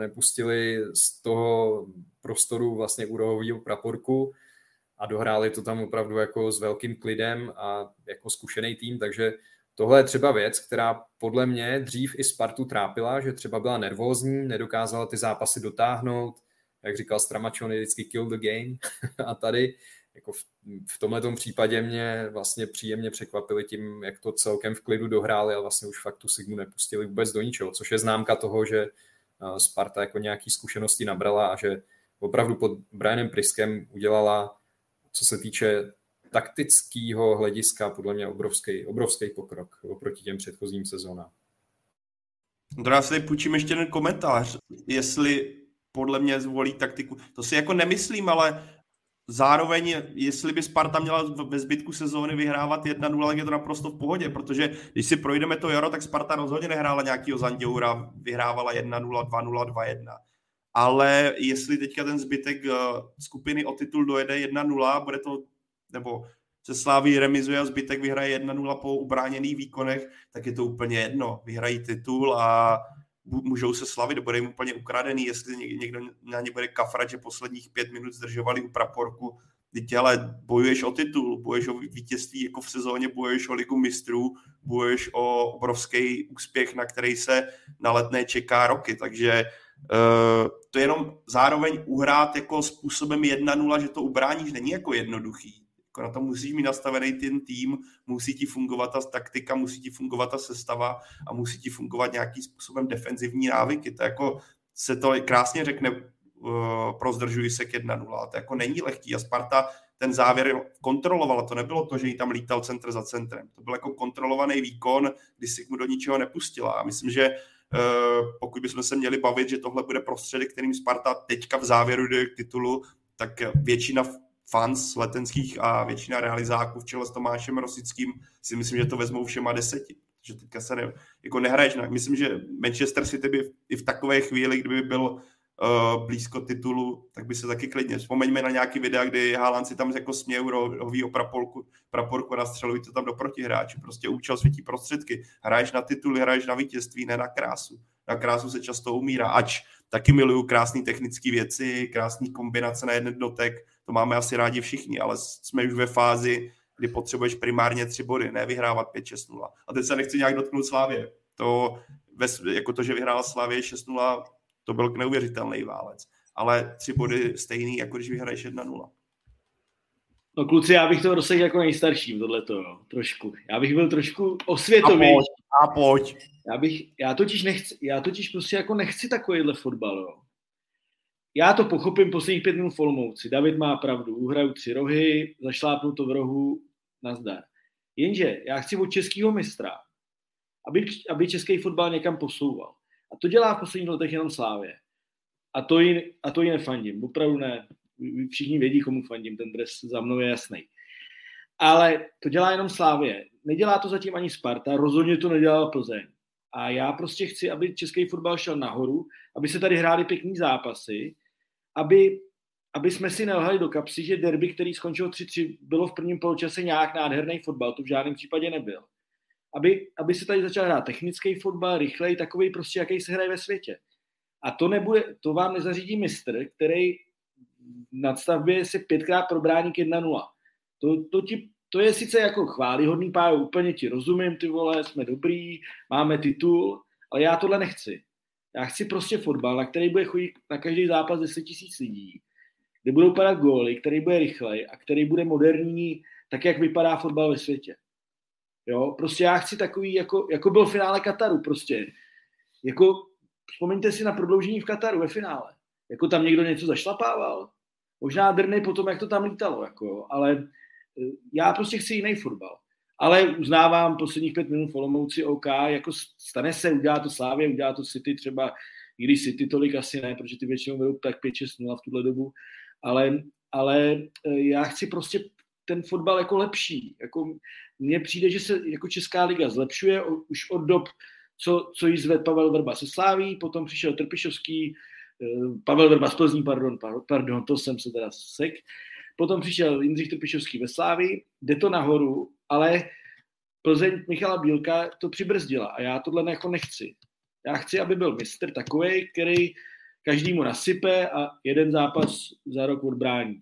nepustili z toho prostoru vlastně u rohovýho praporku a dohráli to tam opravdu jako s velkým klidem a jako zkušený tým, takže tohle je třeba věc, která podle mě dřív i Spartu trápila, že třeba byla nervózní, nedokázala ty zápasy dotáhnout, jak říkal Stramačony, vždycky kill the game a tady jako v tomhletom případě mě vlastně příjemně překvapili tím, jak to celkem v klidu dohráli a vlastně už fakt tu Sigmu nepustili vůbec do ničeho, což je známka toho, že Sparta jako nějaký zkušenosti nabrala a že opravdu pod Brianem Priskem udělala, co se týče taktického hlediska podle mě obrovský pokrok oproti těm předchozím sezónám. Já si tady půjčím ještě ten komentář, jestli podle mě zvolí taktiku. To si jako nemyslím, ale zároveň, jestli by Sparta měla ve zbytku sezóny vyhrávat 1-0, tak je to naprosto v pohodě, protože když si projdeme to jaro, tak Sparta rozhodně nehrála nějakýho Zanděura, vyhrávala 1-0, 2-0, 2-1. Ale jestli teďka ten zbytek skupiny o titul dojede 1-0, bude to nebo se Sláví remizuje a zbytek vyhraje 1-0 po ubráněných výkonech, tak je to úplně jedno. Vyhrají titul a můžou se slavit, bude jim úplně ukradený, jestli někdo na ně bude kafrat, že posledních 5 minut zdržovali u praporku. Teď ale bojuješ o titul, bojuješ o vítězství jako v sezóně, bojuješ o ligu mistrů, bojuješ o obrovský úspěch, na který se na Letné čeká roky, takže to jenom zároveň uhrát jako způsobem 1-0, že to ubráníš, není jako jednoduchý. Na to musíš mít nastavený ten tým, musí ti fungovat ta taktika, musí ti fungovat ta sestava a musí ti fungovat nějakým způsobem defenzivní návyky. To jako se to krásně řekne, prozdržuji se k 1-0. To jako není lehký a Sparta ten závěr kontrolovala. To nebylo to, že jí tam lítal centr za centrem. To byl jako kontrolovaný výkon, kdy si mu do ničeho nepustila. A myslím, že pokud bychom se měli bavit, že tohle bude prostředek, kterým Sparta teďka v závěru jde k titulu, tak většina fans letenských a většina realizáků v čele s Tomášem Rosickým si myslím, že to vezmou všema 10. Že teďka se jako nehraješ. Myslím, že Manchester City by i v takové chvíli, kdyby byl blízko titulu, tak by se taky klidně. Vzpomeňme na nějaký videa, kdy Haaland si tam jako směl rohovýho praporku a nastřelují to tam do protihráče. Prostě účel světí prostředky. Hraješ na titul, hraješ na vítězství, ne na krásu. Na krásu se často umírá, ač taky miluju krásné technické věci, krásné kombinace na jeden dotek, to máme asi rádi všichni, ale jsme už ve fázi, kdy potřebuješ primárně 3 body, ne vyhrávat 5-6-0. A teď se nechci nějak dotknout Slavie. To, že vyhrála Slavie 6-0, to byl neuvěřitelný válec. Ale 3 body stejný, jako když vyhraješ 1-0. No kluci, já bych to dosáhl jako nejstarší v tohleto, no, trošku. Já bych byl trošku osvětový. A pojď. Já totiž nechci takovýhle fotbal, jo. Já to pochopím posledních 5 minut v Olomouci. David má pravdu, uhraju 3 rohy, zašlápnu to v rohu, nazdar. Jenže já chci od českého mistra, aby český fotbal někam posouval. A to dělá v posledních letech jenom Slávě. A to ji nefandím, opravdu ne. Všichni vědí, komu fandím, ten dres za mnou je jasný. Ale to dělá jenom Slávie. Nedělá to zatím ani Sparta, rozhodně to nedělala Plzeň. A já prostě chci, aby český fotbal šel nahoru, aby se tady hrály pěkný zápasy, aby jsme si nelhali do kapsy, že derby, který skončilo 3-3, bylo v prvním poločase nějak nádherný fotbal, to v žádném případě nebyl. Aby se tady začal hrát technický fotbal, rychlej, takovej prostě, jaký se hraje ve světě. A to vám nezařídí mistr, který v nadstavbě se pětkrát probrání k 1-0. To je sice jako chválihodný, Pájo, úplně ti rozumím, ty vole, jsme dobrý, máme titul, ale já tohle nechci. Já chci prostě fotbal, na který bude chodit na každý zápas 10 tisíc lidí, kde budou padat góly, který bude rychlej a který bude moderní, tak jak vypadá fotbal ve světě. Jo, prostě já chci takový, jako byl finále Kataru prostě. Vzpomeňte si na prodloužení v Kataru ve finále. Jako tam někdo něco zašlapával. Možná drnej potom, jak to tam lítalo, ale já prostě chci jiný fotbal. Ale uznávám posledních 5 minut v Olomouci, OK, jako stane se, udělá to Slávě, udělá to City třeba, i když City tolik asi ne, protože ty většinou vedou tak 5-6-0 v tuhle dobu, ale já chci prostě ten fotbal jako lepší. Jako, mně přijde, že se jako Česká liga zlepšuje už od dob, co jí zved Pavel Vrba se Sláví, potom přišel Trpišovský, Pavel Vrba z Plzní, pardon, to jsem se teda sek. Potom přišel Jindřich Trpišovský ve Sláví, jde to nahoru, ale Plzeň Michala Bílka to přibrzdila a já tohle jako nechci. Já chci, aby byl mistr takovej, který každému nasype a jeden zápas za rok odbrání.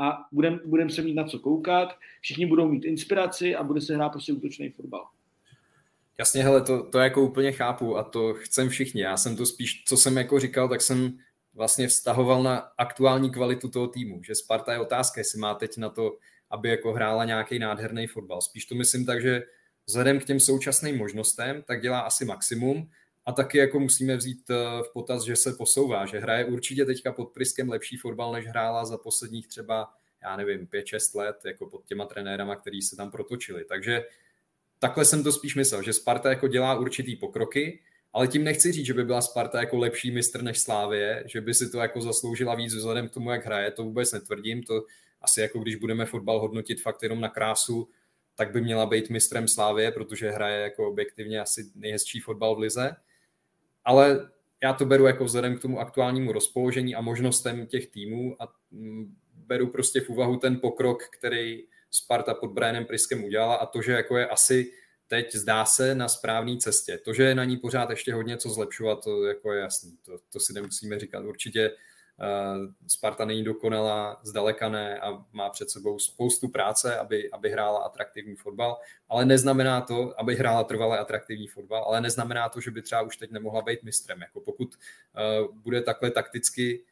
A budem se mít na co koukat, všichni budou mít inspiraci a bude se hrát prostě útočný fotbal. Jasně, hele, to jako úplně chápu a to chcem všichni. Já jsem to spíš, co jsem jako říkal, tak jsem vlastně vztahoval na aktuální kvalitu toho týmu, že Sparta je otázka, jestli má teď na to, aby jako hrála nějaký nádherný fotbal. Spíš to myslím tak, že vzhledem k těm současným možnostem, tak dělá asi maximum a taky jako musíme vzít v potaz, že se posouvá, že hraje určitě teďka pod pryskem lepší fotbal, než hrála za posledních třeba, já nevím, 5-6 let, jako pod těma trenérama, který se tam protočili. Takže takhle jsem to spíš myslel, že Sparta jako dělá určitý pokroky, ale tím nechci říct, že by byla Sparta jako lepší mistr než Slávie, že by si to jako zasloužila víc vzhledem k tomu, jak hraje, to vůbec netvrdím, to asi jako když budeme fotbal hodnotit fakt jenom na krásu, tak by měla být mistrem Slávie, protože hraje jako objektivně asi nejhezčí fotbal v lize, ale já to beru jako vzhledem k tomu aktuálnímu rozpoložení a možnostem těch týmů a beru prostě v úvahu ten pokrok, který Sparta pod Brianem Pryskem udělala a to, že jako je asi teď zdá se na správné cestě. To, že je na ní pořád ještě hodně co zlepšovat, to jako je jasný. To si nemusíme říkat. Určitě Sparta není dokonalá, zdaleka ne a má před sebou spoustu práce, aby hrála atraktivní fotbal, ale neznamená to, aby hrála trvale atraktivní fotbal, ale neznamená to, že by třeba už teď nemohla být mistrem. Jako pokud bude takhle takticky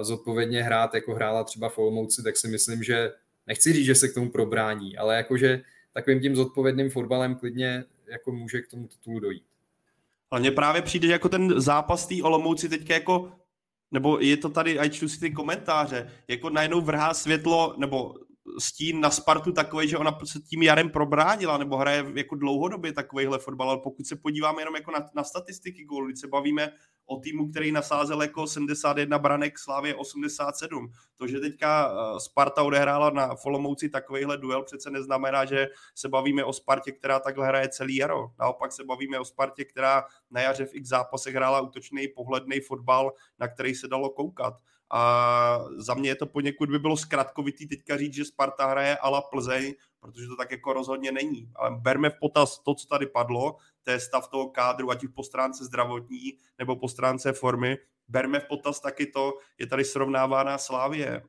zodpovědně hrát, jako hrála třeba v Olomouci, tak si myslím, že nechci říct, že se k tomu probrání, ale jakože takovým tím zodpovědným fotbalem klidně jako může k tomu titulu dojít. Ale mně právě přijde jako ten zápas té Olomouci teďka jako, nebo je to tady, a čtu si ty komentáře, jako najednou vrhá světlo, nebo stín na Spartu takový, že ona se tím jarem probránila, nebo hraje jako dlouhodobě takovejhle fotbal, ale pokud se podíváme jenom jako na statistiky gólu, když se bavíme o týmu, který nasázel jako 71 branek, Slávě 87. To, že teďka Sparta odehrála na Olomouci takovejhle duel, přece neznamená, že se bavíme o Spartě, která takhle hraje celý jaro. Naopak se bavíme o Spartě, která na jaře v x zápasech hrála útočný, pohledný fotbal, na který se dalo koukat. A za mě je to poněkud by bylo zkratkovitý teďka říct, že Sparta hraje a la Plzeň, protože to tak jako rozhodně není. Ale berme v potaz to, co tady padlo, to je stav toho kádru, ať už po stránce zdravotní nebo po stránce formy. Berme v potaz taky to, je tady srovnávána Slavie,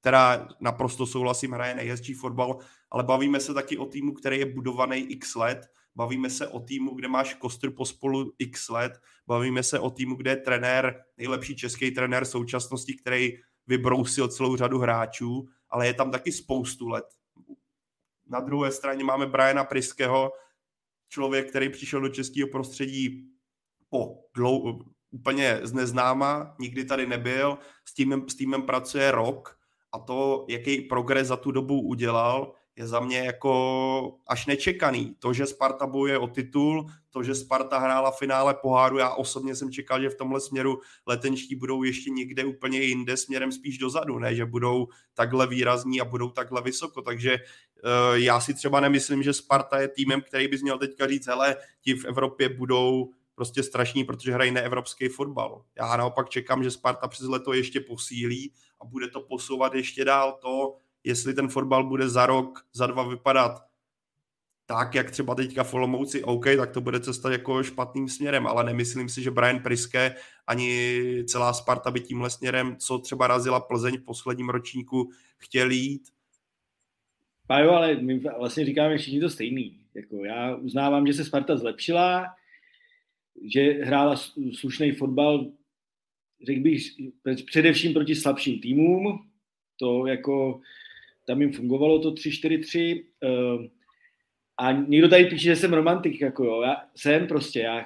která naprosto souhlasím, hraje nejhezčí fotbal, ale bavíme se taky o týmu, který je budovaný x let, bavíme se o týmu, kde máš kostr pospolu x let, bavíme se o týmu, kde je trenér, nejlepší český trenér současnosti, který vybrousil celou řadu hráčů, ale je tam taky spoustu let. Na druhé straně máme Briana Pryskeho, člověk, který přišel do českého prostředí úplně z neznáma, nikdy tady nebyl, s týmem pracuje rok a to, jaký progres za tu dobu udělal, je za mě jako až nečekaný. To, že Sparta bojuje o titul, to, že Sparta hrála finále poháru, já osobně jsem čekal, že v tomhle směru letenští budou ještě někde úplně jinde, směrem spíš dozadu, ne, že budou takhle výrazní a budou takhle vysoko, takže já si třeba nemyslím, že Sparta je týmem, který bys měl teďka říct, hele, ti v Evropě budou prostě strašní, protože hrají neevropský fotbal. Já naopak čekám, že Sparta přes leto ještě posílí a bude to posouvat ještě dál. To, jestli ten fotbal bude za rok, za dva vypadat tak, jak třeba teďka v Olomouci, OK, tak to bude cesta jako špatným směrem, ale nemyslím si, že Brian Priske ani celá Sparta by tímhle směrem, co třeba razila Plzeň v posledním ročníku, chtěl jít. Pájo, ale my vlastně říkáme všichni to stejný. Jako já uznávám, že se Sparta zlepšila, že hrála slušný fotbal, řekl bych, především proti slabším týmům. To jako, tam jim fungovalo to 3-4-3 a někdo tady píše, že jsem romantik, jako jo, já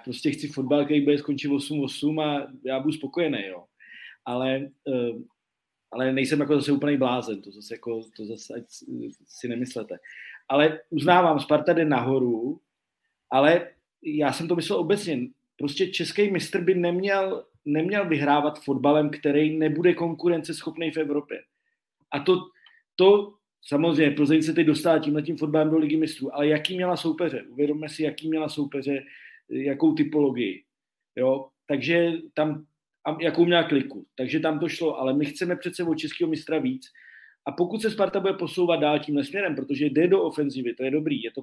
prostě chci fotbal, který bude skončit 8-8 a já budu spokojený, jo, ale nejsem jako zase úplný blázen, to zase ať si nemyslete, ale uznávám, Sparta jde nahoru, ale já jsem to myslel obecně, prostě český mistr by neměl vyhrávat fotbalem, který nebude konkurenceschopný v Evropě. A to samozřejmě, Plzeň se teď dostala tímhletím fotbalem do Ligy mistrů, ale jaký měla soupeře? Uvědomme si, jaký měla soupeře, jakou typologii. Jo? Takže tam, jakou měla kliku. Takže tam to šlo, ale my chceme přece od českého mistra víc. A pokud se Sparta bude posouvat dál tímhle směrem, protože jde do ofenzivy, to je dobrý, je to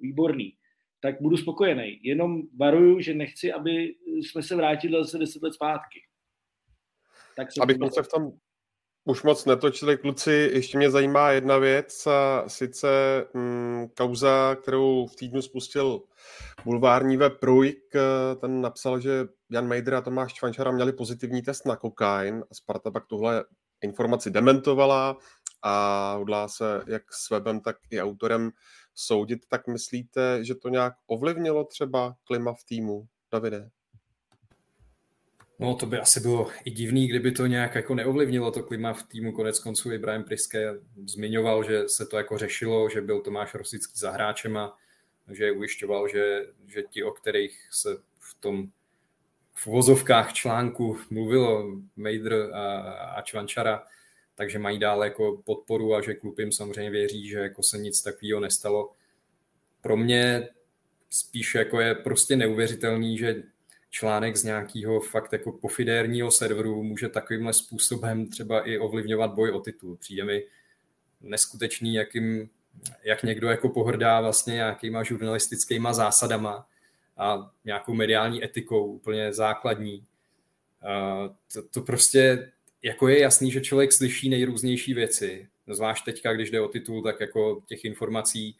výborný, tak budu spokojený. Jenom varuju, že nechci, aby jsme se vrátili zase 10 let zpátky. Abychom se v tom už moc netočili, kluci, ještě mě zajímá jedna věc, a sice kauza, kterou v týdnu spustil bulvární web Průjk, ten napsal, že Jan Mejdr a Tomáš Čvančara měli pozitivní test na kokain a Sparta pak tuhle informaci dementovala a hodlá se jak s webem, tak i autorem soudit. Tak myslíte, že to nějak ovlivnilo třeba klima v týmu, Davide? No, to by asi bylo i divný, kdyby to nějak jako neovlivnilo to klima v týmu. Konec konců i Brian Priske zmiňoval, že se to jako řešilo, že byl Tomáš Rosický za hráčem a že ujišťoval, že ti, o kterých se v tom v uvozovkách článku mluvilo, Mejdr a Čvančara, takže mají dále jako podporu a že klub jim samozřejmě věří, že jako se nic takového nestalo. Pro mě spíš jako je prostě neuvěřitelný, že článek z nějakého fakt jako pofidérního serveru může takovýmhle způsobem třeba i ovlivňovat boj o titul. Přijde mi neskutečný, jak někdo jako pohrdá vlastně nějakýma žurnalistickýma zásadama a nějakou mediální etikou úplně základní. To prostě jako je jasný, že člověk slyší nejrůznější věci. Zvlášť teďka, když jde o titul, tak jako těch informací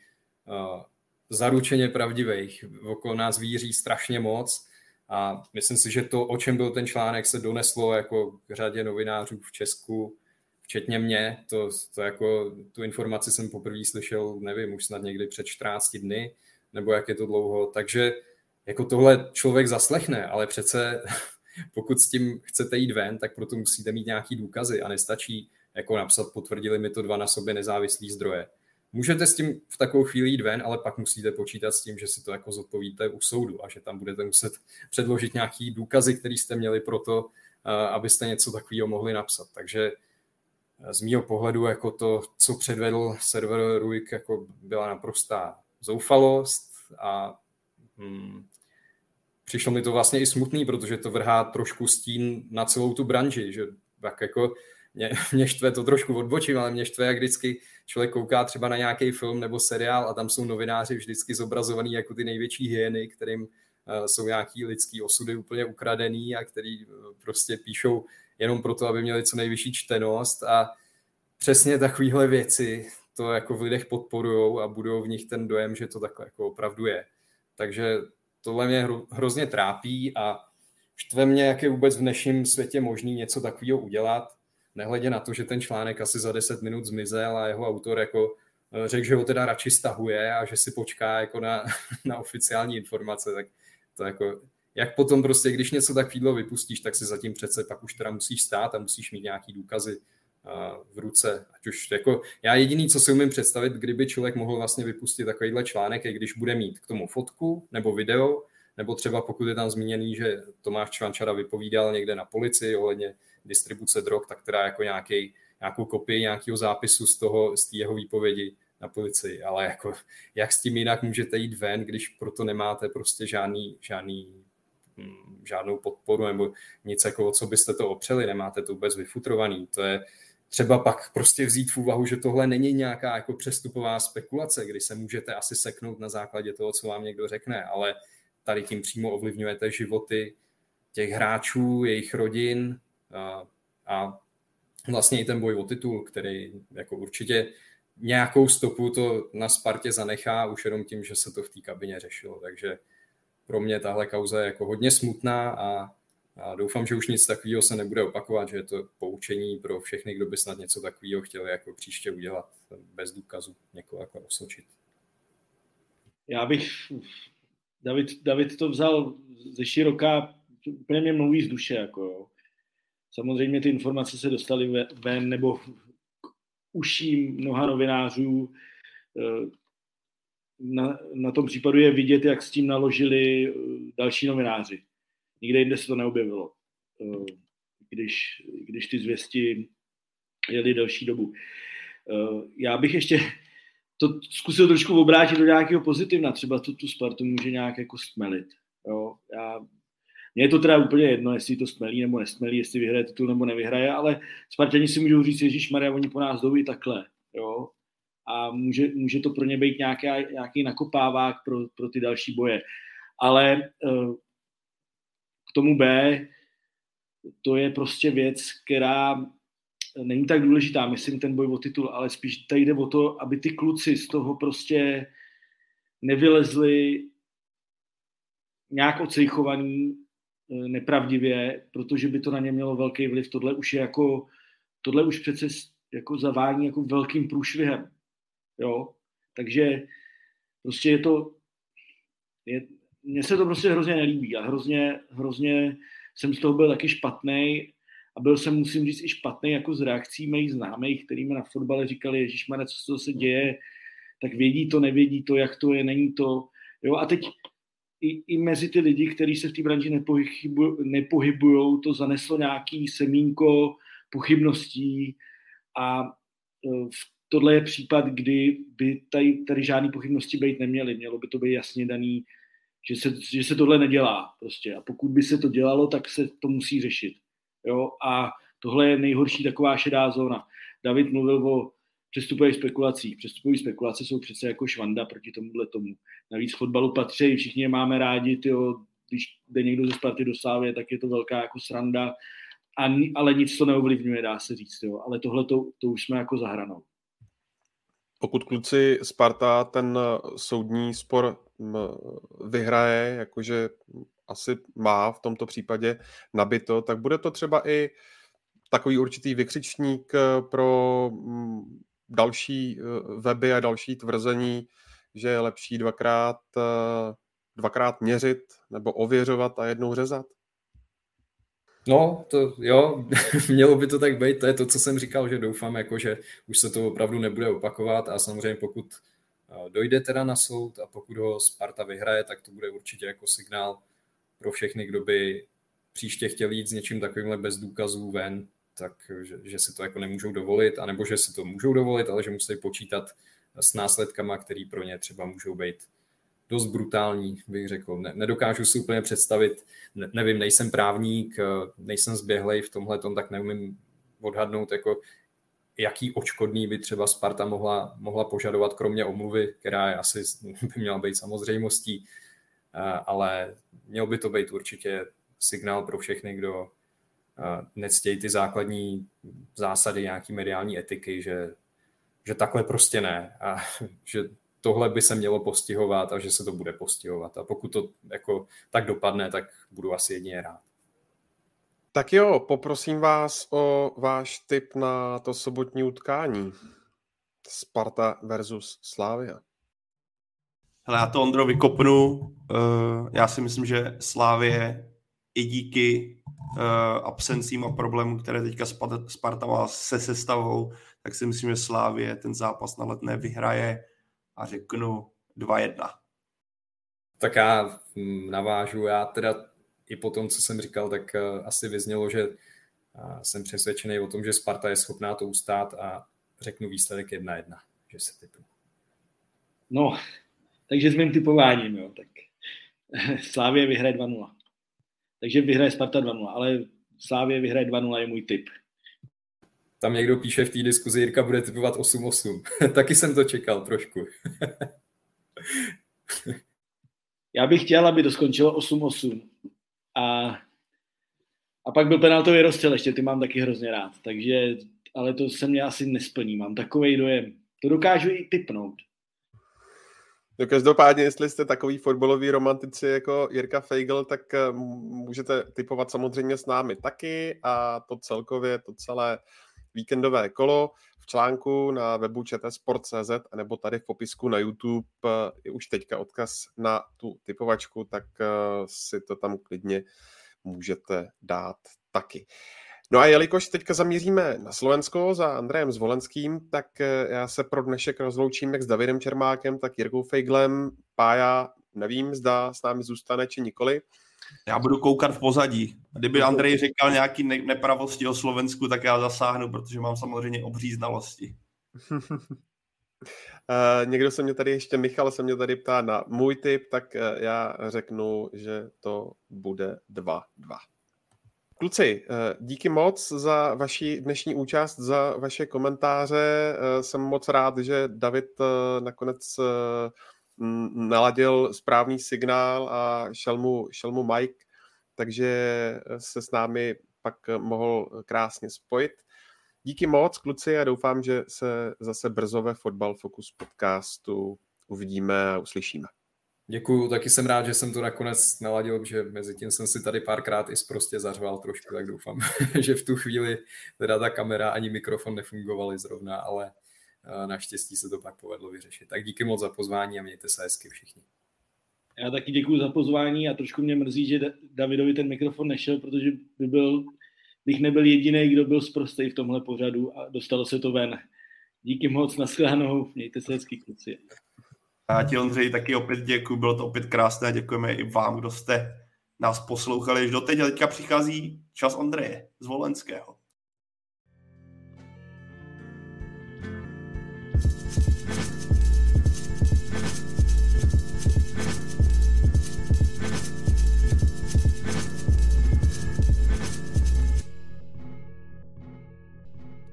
zaručeně pravdivých okolo nás víří strašně moc. A myslím si, že to, o čem byl ten článek, se doneslo jako k řadě novinářů v Česku, včetně mě. To jako, tu informaci jsem poprvé slyšel, nevím, už snad někdy před 14 dny, nebo jak je to dlouho. Takže jako tohle člověk zaslechne, ale přece pokud s tím chcete jít ven, tak proto musíte mít nějaký důkazy a nestačí jako napsat, potvrdili mi to 2 na sobě nezávislí zdroje. Můžete s tím v takovou chvíli jít ven, ale pak musíte počítat s tím, že si to jako zodpovíte u soudu a že tam budete muset předložit nějaký důkazy, které jste měli pro to, abyste něco takového mohli napsat. Takže z mýho pohledu jako to, co předvedl server Ruik, jako byla naprostá zoufalost a přišlo mi to vlastně i smutný, protože to vrhá trošku stín na celou tu branži, že tak jako mě štve, to trošku odbočím, ale mě štve, jak vždycky člověk kouká třeba na nějaký film nebo seriál a tam jsou novináři vždycky zobrazovaní jako ty největší hyeny, kterým jsou nějaký lidský osudy úplně ukradený a který prostě píšou jenom proto, aby měli co nejvyšší čtenost a přesně takovýhle věci to jako v lidech podporujou a budou v nich ten dojem, že to takhle jako opravdu je. Takže tohle mě hrozně trápí a štve mě, jak je vůbec v dnešním světě možný něco takového udělat. Nehledě na to, že ten článek asi za 10 minut zmizel a jeho autor jako řekl, že ho teda radši stahuje a že si počká jako na oficiální informace, tak to jako, jak potom prostě, když něco takového vypustíš, tak si zatím přece pak už teda musíš stát a musíš mít nějaký důkazy v ruce. Ať už jako, já jediný, co si umím představit, kdyby člověk mohl vlastně vypustit takovýhle článek, je když bude mít k tomu fotku nebo video, nebo třeba pokud je tam zmíněný, že Tomáš Čvančara vypovídal někde na policii ohledně distribuce drog, tak teda jako nějakou kopii nějakého zápisu z té jeho výpovědi na policii. Ale jako, jak s tím jinak můžete jít ven, když proto nemáte prostě žádnou podporu nebo nic, jako, o co byste to opřeli, nemáte to vůbec vyfutrovaný. To je třeba pak prostě vzít v úvahu, že tohle není nějaká jako přestupová spekulace, kdy se můžete asi seknout na základě toho, co vám někdo řekne, ale tady tím přímo ovlivňujete životy těch hráčů, jejich rodin a vlastně i ten boj o titul, který jako určitě nějakou stopu to na Spartě zanechá už jenom tím, že se to v té kabině řešilo. Takže pro mě tahle kauza je jako hodně smutná a doufám, že už nic takového se nebude opakovat, že je to poučení pro všechny, kdo by snad něco takového chtěli jako příště udělat bez důkazu, někoho jako osočit. Já bych... David to vzal ze široká, úplně mě mluví z duše. Jako jo. Samozřejmě ty informace se dostaly ven nebo k uším mnoha novinářů. Na tom případu je vidět, jak s tím naložili další novináři. Nikde jinde se to neobjevilo, když ty zvěsti jeli další dobu. Já bych ještě... to zkusil trošku obrátit do nějakého pozitivna, třeba tu Spartu může nějak jako stmelit. Jo? Mně je to teda úplně jedno, jestli to stmelí nebo nestmelí, jestli vyhraje titul nebo nevyhraje, ale Spartani si můžou říct, ježišmarja, oni po nás jdou i takhle. Jo? A může to pro ně být nějaký nakopávák pro ty další boje. Ale k tomu B, to je prostě věc, která... není tak důležitá, myslím, ten boj o titul, ale spíš tady jde o to, aby ty kluci z toho prostě nevylezli nějak ocejchovaný nepravdivě, protože by to na ně mělo velký vliv. Tohle už přece jako zavání jako velkým průšvihem. Jo? Takže prostě mně se to prostě hrozně nelíbí a hrozně jsem z toho byl taky špatnej. A byl jsem, musím říct, i špatný jako z reakcí mých známých, kterými na fotbale říkali, ježišmarja, co se děje, tak vědí to, nevědí to, jak to je, není to. Jo, a teď i mezi ty lidi, kteří se v té branži nepohybují, to zaneslo nějaký semínko pochybností a tohle je případ, kdy by tady žádný pochybnosti být neměly. Mělo by to být jasně daný, že se tohle nedělá prostě. A pokud by se to dělalo, tak se to musí řešit. Jo, a tohle je nejhorší taková šedá zóna. David mluvil o přestupových spekulacích. Přestupové spekulace jsou přece jako švanda proti tomuhle tomu. Navíc fotbalu patří, všichni je máme rádi, tyjo, když jde někdo ze Sparty do Sávě, tak je to velká jako sranda, ale nic to neovlivňuje, dá se říct. Tyjo. Ale tohle to už jsme jako za hranou. Pokud kluci Sparta ten soudní spor vyhraje, jakože... asi má v tomto případě nabito, tak bude to třeba i takový určitý vykřičník pro další weby a další tvrzení, že je lepší dvakrát měřit nebo ověřovat a jednou řezat. No, to jo, mělo by to tak být, to je to, co jsem říkal, že doufám, jako, že už se to opravdu nebude opakovat a samozřejmě pokud dojde teda na soud a pokud ho Sparta vyhraje, tak to bude určitě jako signál pro všechny, kdo by příště chtěl jít s něčím takovýmhle bez důkazů ven, takže si to jako nemůžou dovolit, anebo že si to můžou dovolit, ale že musí počítat s následkama, které pro ně třeba můžou být dost brutální, bych řekl. Nedokážu si úplně představit, nevím, nejsem právník, nejsem zběhlej v tomhletom, tak neumím odhadnout, jako, jaký odškodný by třeba Sparta mohla požadovat, kromě omluvy, která je asi by měla být samozřejmostí, ale měl by to být určitě signál pro všechny, kdo nectějí ty základní zásady nějaký mediální etiky, že takhle prostě ne a že tohle by se mělo postihovat a že se to bude postihovat. A pokud to jako tak dopadne, tak budu asi jedině rád. Tak jo, poprosím vás o váš tip na to sobotní utkání. Sparta versus Slavia. Hele, já to, Ondro, vykopnu. Já si myslím, že Slavie i díky absencím a problémům, které teďka Sparta má se sestavou, tak si myslím, že Slavie ten zápas na Letné vyhraje a řeknu 2-1. Tak já navážu, já teda i po tom, co jsem říkal, tak asi vyznělo, že jsem přesvědčený o tom, že Sparta je schopná to ustát a řeknu výsledek 1-1, že se typu. No, takže s mým typováním, jo, tak Slavie vyhraje 2-0. Takže vyhraje Sparta 2-0, ale Slavie vyhraje 2-0 je můj tip. Tam někdo píše v té diskuzi, Jirka bude tipovat 8-8. Taky jsem to čekal trošku. Já bych chtěl, aby to skončilo 8-8. A pak byl penaltový rozstřel, ještě ty mám taky hrozně rád. Takže, ale to se mě asi nesplní, mám takovej dojem. To dokážu i tipnout. No každopádně, jestli jste takový fotbaloví romantici jako Jirka Feigl, tak můžete tipovat samozřejmě s námi taky a to celkově, to celé víkendové kolo v článku na webu čtsport.cz a nebo tady v popisku na YouTube je už teďka odkaz na tu tipovačku, tak si to tam klidně můžete dát taky. No a jelikož teďka zamíříme na Slovensko za Andrejem Zvolenským, tak já se pro dnešek rozloučím jak s Davidem Čermákem, tak Jirkou Feiglem. Pája, nevím, zda s námi zůstane či nikoli. Já budu koukat v pozadí. Kdyby Andrej říkal nějaký nepravosti o Slovensku, tak já zasáhnu, protože mám samozřejmě obří znalosti. Někdo se mě tady ještě, Michal se mě tady ptá na můj tip, tak já řeknu, že to bude 2-2. Kluci, díky moc za vaši dnešní účast, za vaše komentáře. Jsem moc rád, že David nakonec naladil správný signál a šel mu Mike, takže se s námi pak mohl krásně spojit. Díky moc, kluci, a doufám, že se zase brzo ve Fotbal Focus podcastu uvidíme a uslyšíme. Děkuju, taky jsem rád, že jsem to nakonec naladil, že mezi tím jsem si tady párkrát i prostě zařval trošku, tak doufám, že v tu chvíli teda ta kamera ani mikrofon nefungovaly zrovna, ale naštěstí se to pak povedlo vyřešit. Tak díky moc za pozvání a mějte se hezky všichni. Já taky děkuju za pozvání a trošku mě mrzí, že Davidovi ten mikrofon nešel, protože bych nebyl jediný, kdo byl sprostej v tomhle pořadu a dostalo se to ven. Díky moc, nashledanou, mějte se hezky, kluci. Já ti, Ondřej, taky opět děkuji, bylo to opět krásné a děkujeme i vám, kdo jste nás poslouchali až doteď. Teďka přichází čas Ondřeje Zvolenského.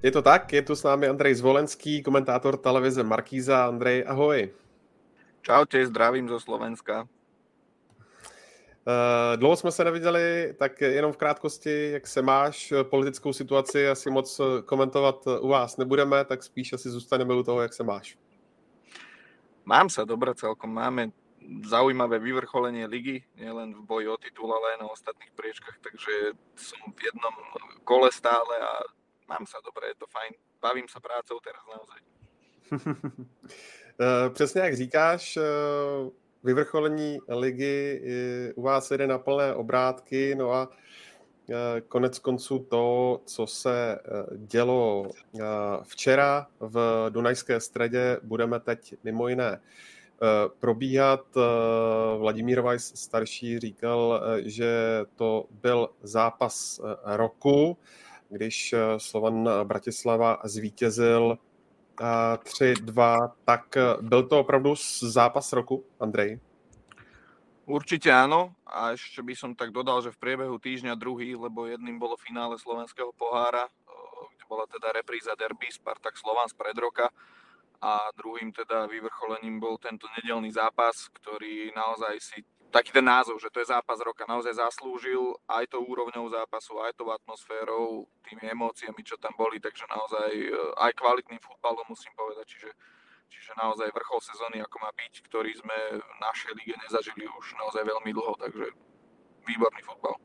Je to tak, je tu s námi Andrej Zvolenský, komentátor televize Markíza. Andrej, ahoj. Čaute, zdravím zo Slovenska. Dlouho jsme se neviděli, tak jenom v krátkosti, jak se máš, politickou situaci asi moc komentovat u vás nebudeme, tak spíš asi zůstaneme u toho, jak se máš. Mám sa dobre celkom, máme zaujímavé vyvrcholenie ligy, nielen v boji o titul, ale aj na ostatných priečkach, takže som v jednom kole stále a mám sa dobre, je to fajn, bavím sa prácou teraz naozaj. Přesně jak říkáš, vyvrcholení ligy u vás jede na plné obrátky, no a konec konců to, co se dělo včera v Dunajské Stredě, budeme teď mimo jiné probíhat. Vladimír Weiss starší říkal, že to byl zápas roku, když Slovan Bratislava zvítězil 3-2, tak byl to opravdu zápas roku, Andrej? Určite áno a ešte by som tak dodal, že v priebehu týždňa druhý, lebo jedným bolo finále slovenského pohára, kde bola teda repríza derby Spartak Slovan spred roka a druhým teda vyvrcholením bol tento nedelný zápas, ktorý naozaj si taký ten názov, že to je zápas roka, naozaj zaslúžil aj tou úrovňou zápasu, aj tou atmosférou, tými emóciami, čo tam boli, takže naozaj aj kvalitným futbalom musím povedať, čiže naozaj vrchol sezóny, ako má byť, ktorý sme v našej lige nezažili už naozaj veľmi dlho, takže výborný futbal.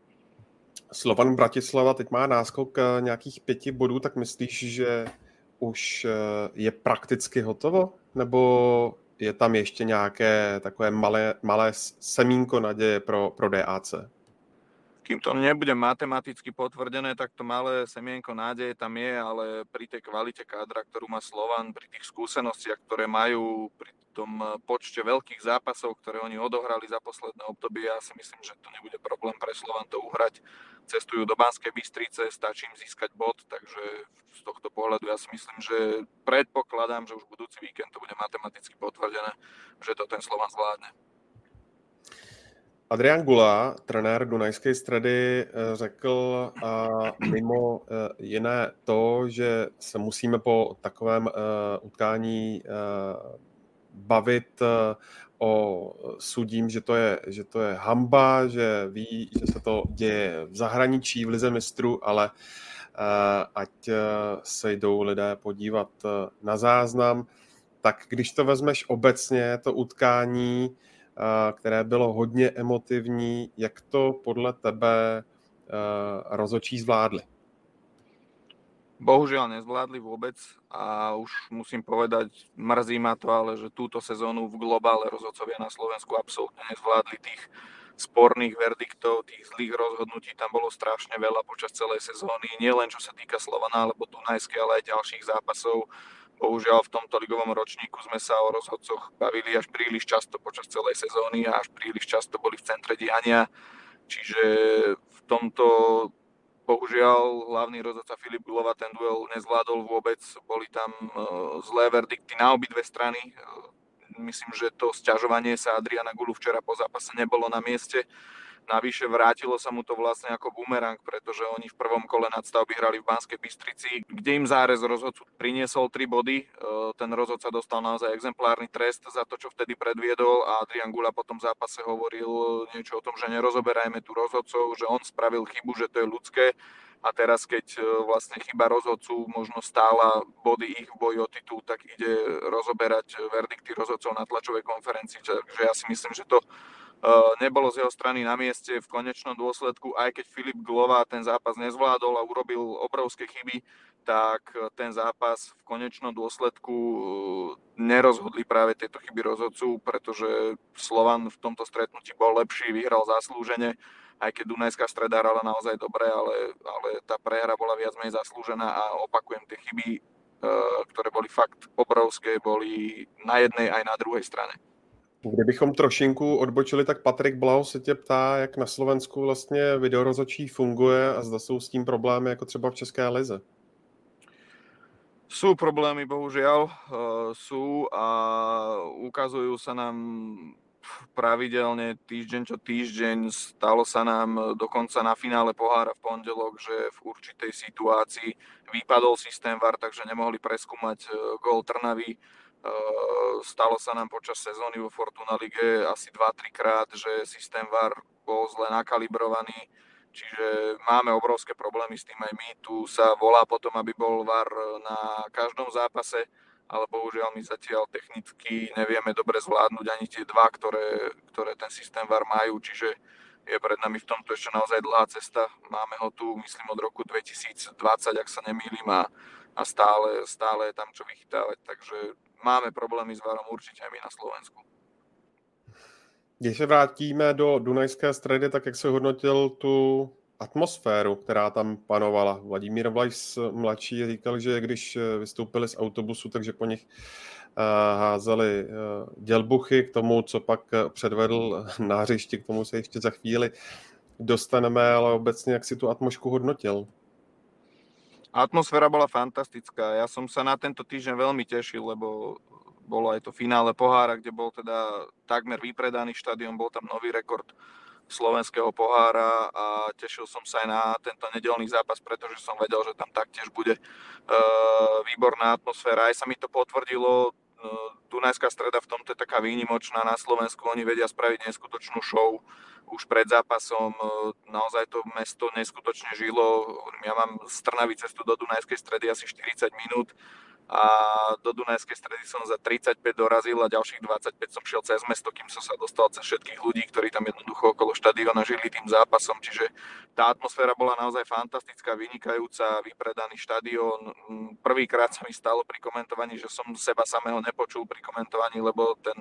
Slovan Bratislava teď má náskok nějakých 5 bodů, tak myslíš, že už je prakticky hotovo, nebo je tam ještě nějaké takové malé semínko naděje pro DAC? Kým to nebude matematicky potvrdené, tak to malé semienko nádeje tam je, ale pri tej kvalite kádra, ktorú má Slovan, pri tých skúsenostiach, ktoré majú, pri tom počte veľkých zápasov, ktoré oni odohrali za posledné obdobie, ja si myslím, že to nebude problém pre Slovan to uhrať. Cestujú do Banskej Bystrice, stačí im získať bod, takže z tohto pohľadu ja si myslím, že predpokladám, že už budúci víkend to bude matematicky potvrdené, že to ten Slovan zvládne. Adrián Gula, trenér Dunajské Stredy, řekl mimo jiné to, že se musíme po takovém utkání bavit o sudím, že to je hanba, že ví, že se to děje v zahraničí, v Lize mistrů, ale ať se jdou lidé podívat na záznam. Tak když to vezmeš obecně, to utkání, které bylo hodně emotivní, jak to podle tebe rozhodčí zvládli? Bohužiaľ nezvládli vôbec a už musím povedať, mrzí ma to, ale že túto sezónu v globále rozhodcovia na Slovensku absolútne nezvládli tých sporných verdiktov, tých zlých rozhodnutí tam bolo strašne veľa počas celej sezóny, nielen čo sa týka Slovana alebo Dunajskej, ale aj ďalších zápasov. Bohužiaľ v tomto ligovom ročníku sme sa o rozhodcoch bavili až príliš často počas celej sezóny a až príliš často boli v centre diania, čiže v tomto bohužiaľ hlavný rozhodca Filip Gulova ten duel nezvládol vôbec, boli tam zlé verdikty na obidve strany. Myslím, že to sťažovanie sa Adriana Gulu včera po zápase nebolo na mieste. Navyše vrátilo sa mu to vlastne ako bumerang, pretože oni v prvom kole nadstavby hrali v Banskej Bystrici, kde im zárez rozhodcu priniesol 3 body. Ten rozhodca dostal naozaj exemplárny trest za to, čo vtedy predviedol a Adrián Gula po tom zápase hovoril niečo o tom, že nerozoberajme tu rozhodcov, že on spravil chybu, že to je ľudské. A teraz, keď vlastne chyba rozhodcu možno stála body ich v boji o titul, tak ide rozoberať verdikty rozhodcov na tlačovej konferencii. Takže ja si myslím, že to nebolo z jeho strany na mieste v konečnom dôsledku. Aj keď Filip Glova ten zápas nezvládol a urobil obrovské chyby, tak ten zápas v konečnom dôsledku nerozhodli práve tieto chyby rozhodcu, pretože Slovan v tomto stretnutí bol lepší, vyhral zaslúžene. Aj keď Dunajská Streda hrala naozaj dobre, ale tá prehra bola viac menej zaslúžená a opakujem, tie chyby, ktoré boli fakt obrovské, boli na jednej aj na druhej strane. Kdybychom trošinku odbočili, tak Patrik Blau se tě ptá, jak na Slovensku vlastně videorozhodčí funguje a zda jsou s tím problémy jako třeba v České lize. Sú problémy, bohužiaľ, sú a ukazujú sa nám pravidelne týždeň čo týždeň. Stalo sa nám dokonca na finále pohára v pondelok, že v určitej situácii vypadol systém VAR, takže nemohli preskúmať gól Trnavy. Stalo sa nám počas sezóny vo Fortuna lige asi 2-3 krát, že systém VAR bol zle nakalibrovaný, čiže máme obrovské problémy s tým aj my. Tu sa volá potom, aby bol VAR na každom zápase, ale bohužiaľ my zatiaľ technicky nevieme dobre zvládnuť ani tie dva, ktoré ten systém VAR majú, čiže je pred nami v tomto ešte naozaj dlhá cesta. Máme ho tu, myslím, od roku 2020, ak sa nemýlim, a stále je tam čo vychytávať, takže máme problémy s VARom určite aj my na Slovensku. Když se vrátíme do Dunajské Stredy, tak jak se hodnotil tu atmosféru, která tam panovala? Vladimír Vlajs mladší říkal, že když vystoupili z autobusu, takže po nich házeli dělbuchy. K tomu, co pak předvedl na hřišti, k tomu se ještě za chvíli dostaneme, ale obecně jak si tu atmosféru hodnotil? Atmosféra bola fantastická. Ja som sa na tento týždeň veľmi tešil, lebo bolo aj to finále pohára, kde bol teda takmer vypredaný štadión, bol tam nový rekord slovenského pohára a tešil som sa aj na tento nedeľný zápas, pretože som vedel, že tam taktiež bude výborná atmosféra. Aj sa mi to potvrdilo. Dunajská Streda v tomto je taká výnimočná na Slovensku. Oni vedia spraviť neskutočnú show už pred zápasom. Naozaj to mesto neskutočne žilo. Ja mám z Trnavy cestu do Dunajskej Stredy asi 40 minút a do Dunajskej Stredy som za 35 dorazil a ďalších 25 som šiel cez mesto, kým som sa dostal cez všetkých ľudí, ktorí tam jednoducho okolo štadiona žili tým zápasom. Čiže tá atmosféra bola naozaj fantastická, vynikajúca, vypredaný štadión. Prvýkrát sa mi stalo pri komentovaní, že som seba samého nepočul pri komentovaní, lebo ten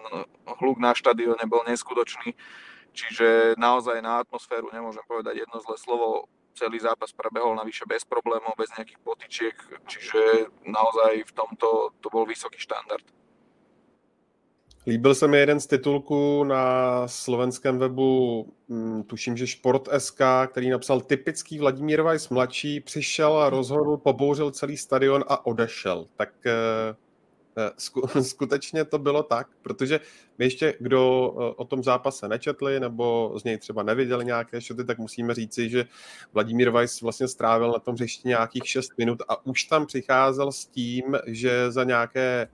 hluk na štadióne bol neskutočný. Čiže naozaj na atmosféru nemôžem povedať jedno zlé slovo. Celý zápas prebehol navyše bez problémov, bez nejakých potičiek, čiže naozaj v tomto to bol vysoký štandard. Líbil se mi jeden z titulků na slovenském webu, tuším, že Šport.sk, který napsal typický Vladimír Weiss mladší, přišel a rozhodl, pobouřil celý stadion a odešel. Tak skutečně to bylo tak, protože ještě kdo o tom zápase nečetli nebo z něj třeba neviděli nějaké šoty, tak musíme říci, že Vladimír Weiss vlastně strávil na tom hřišti nějakých 6 minut a už tam přicházel s tím, že za nějaké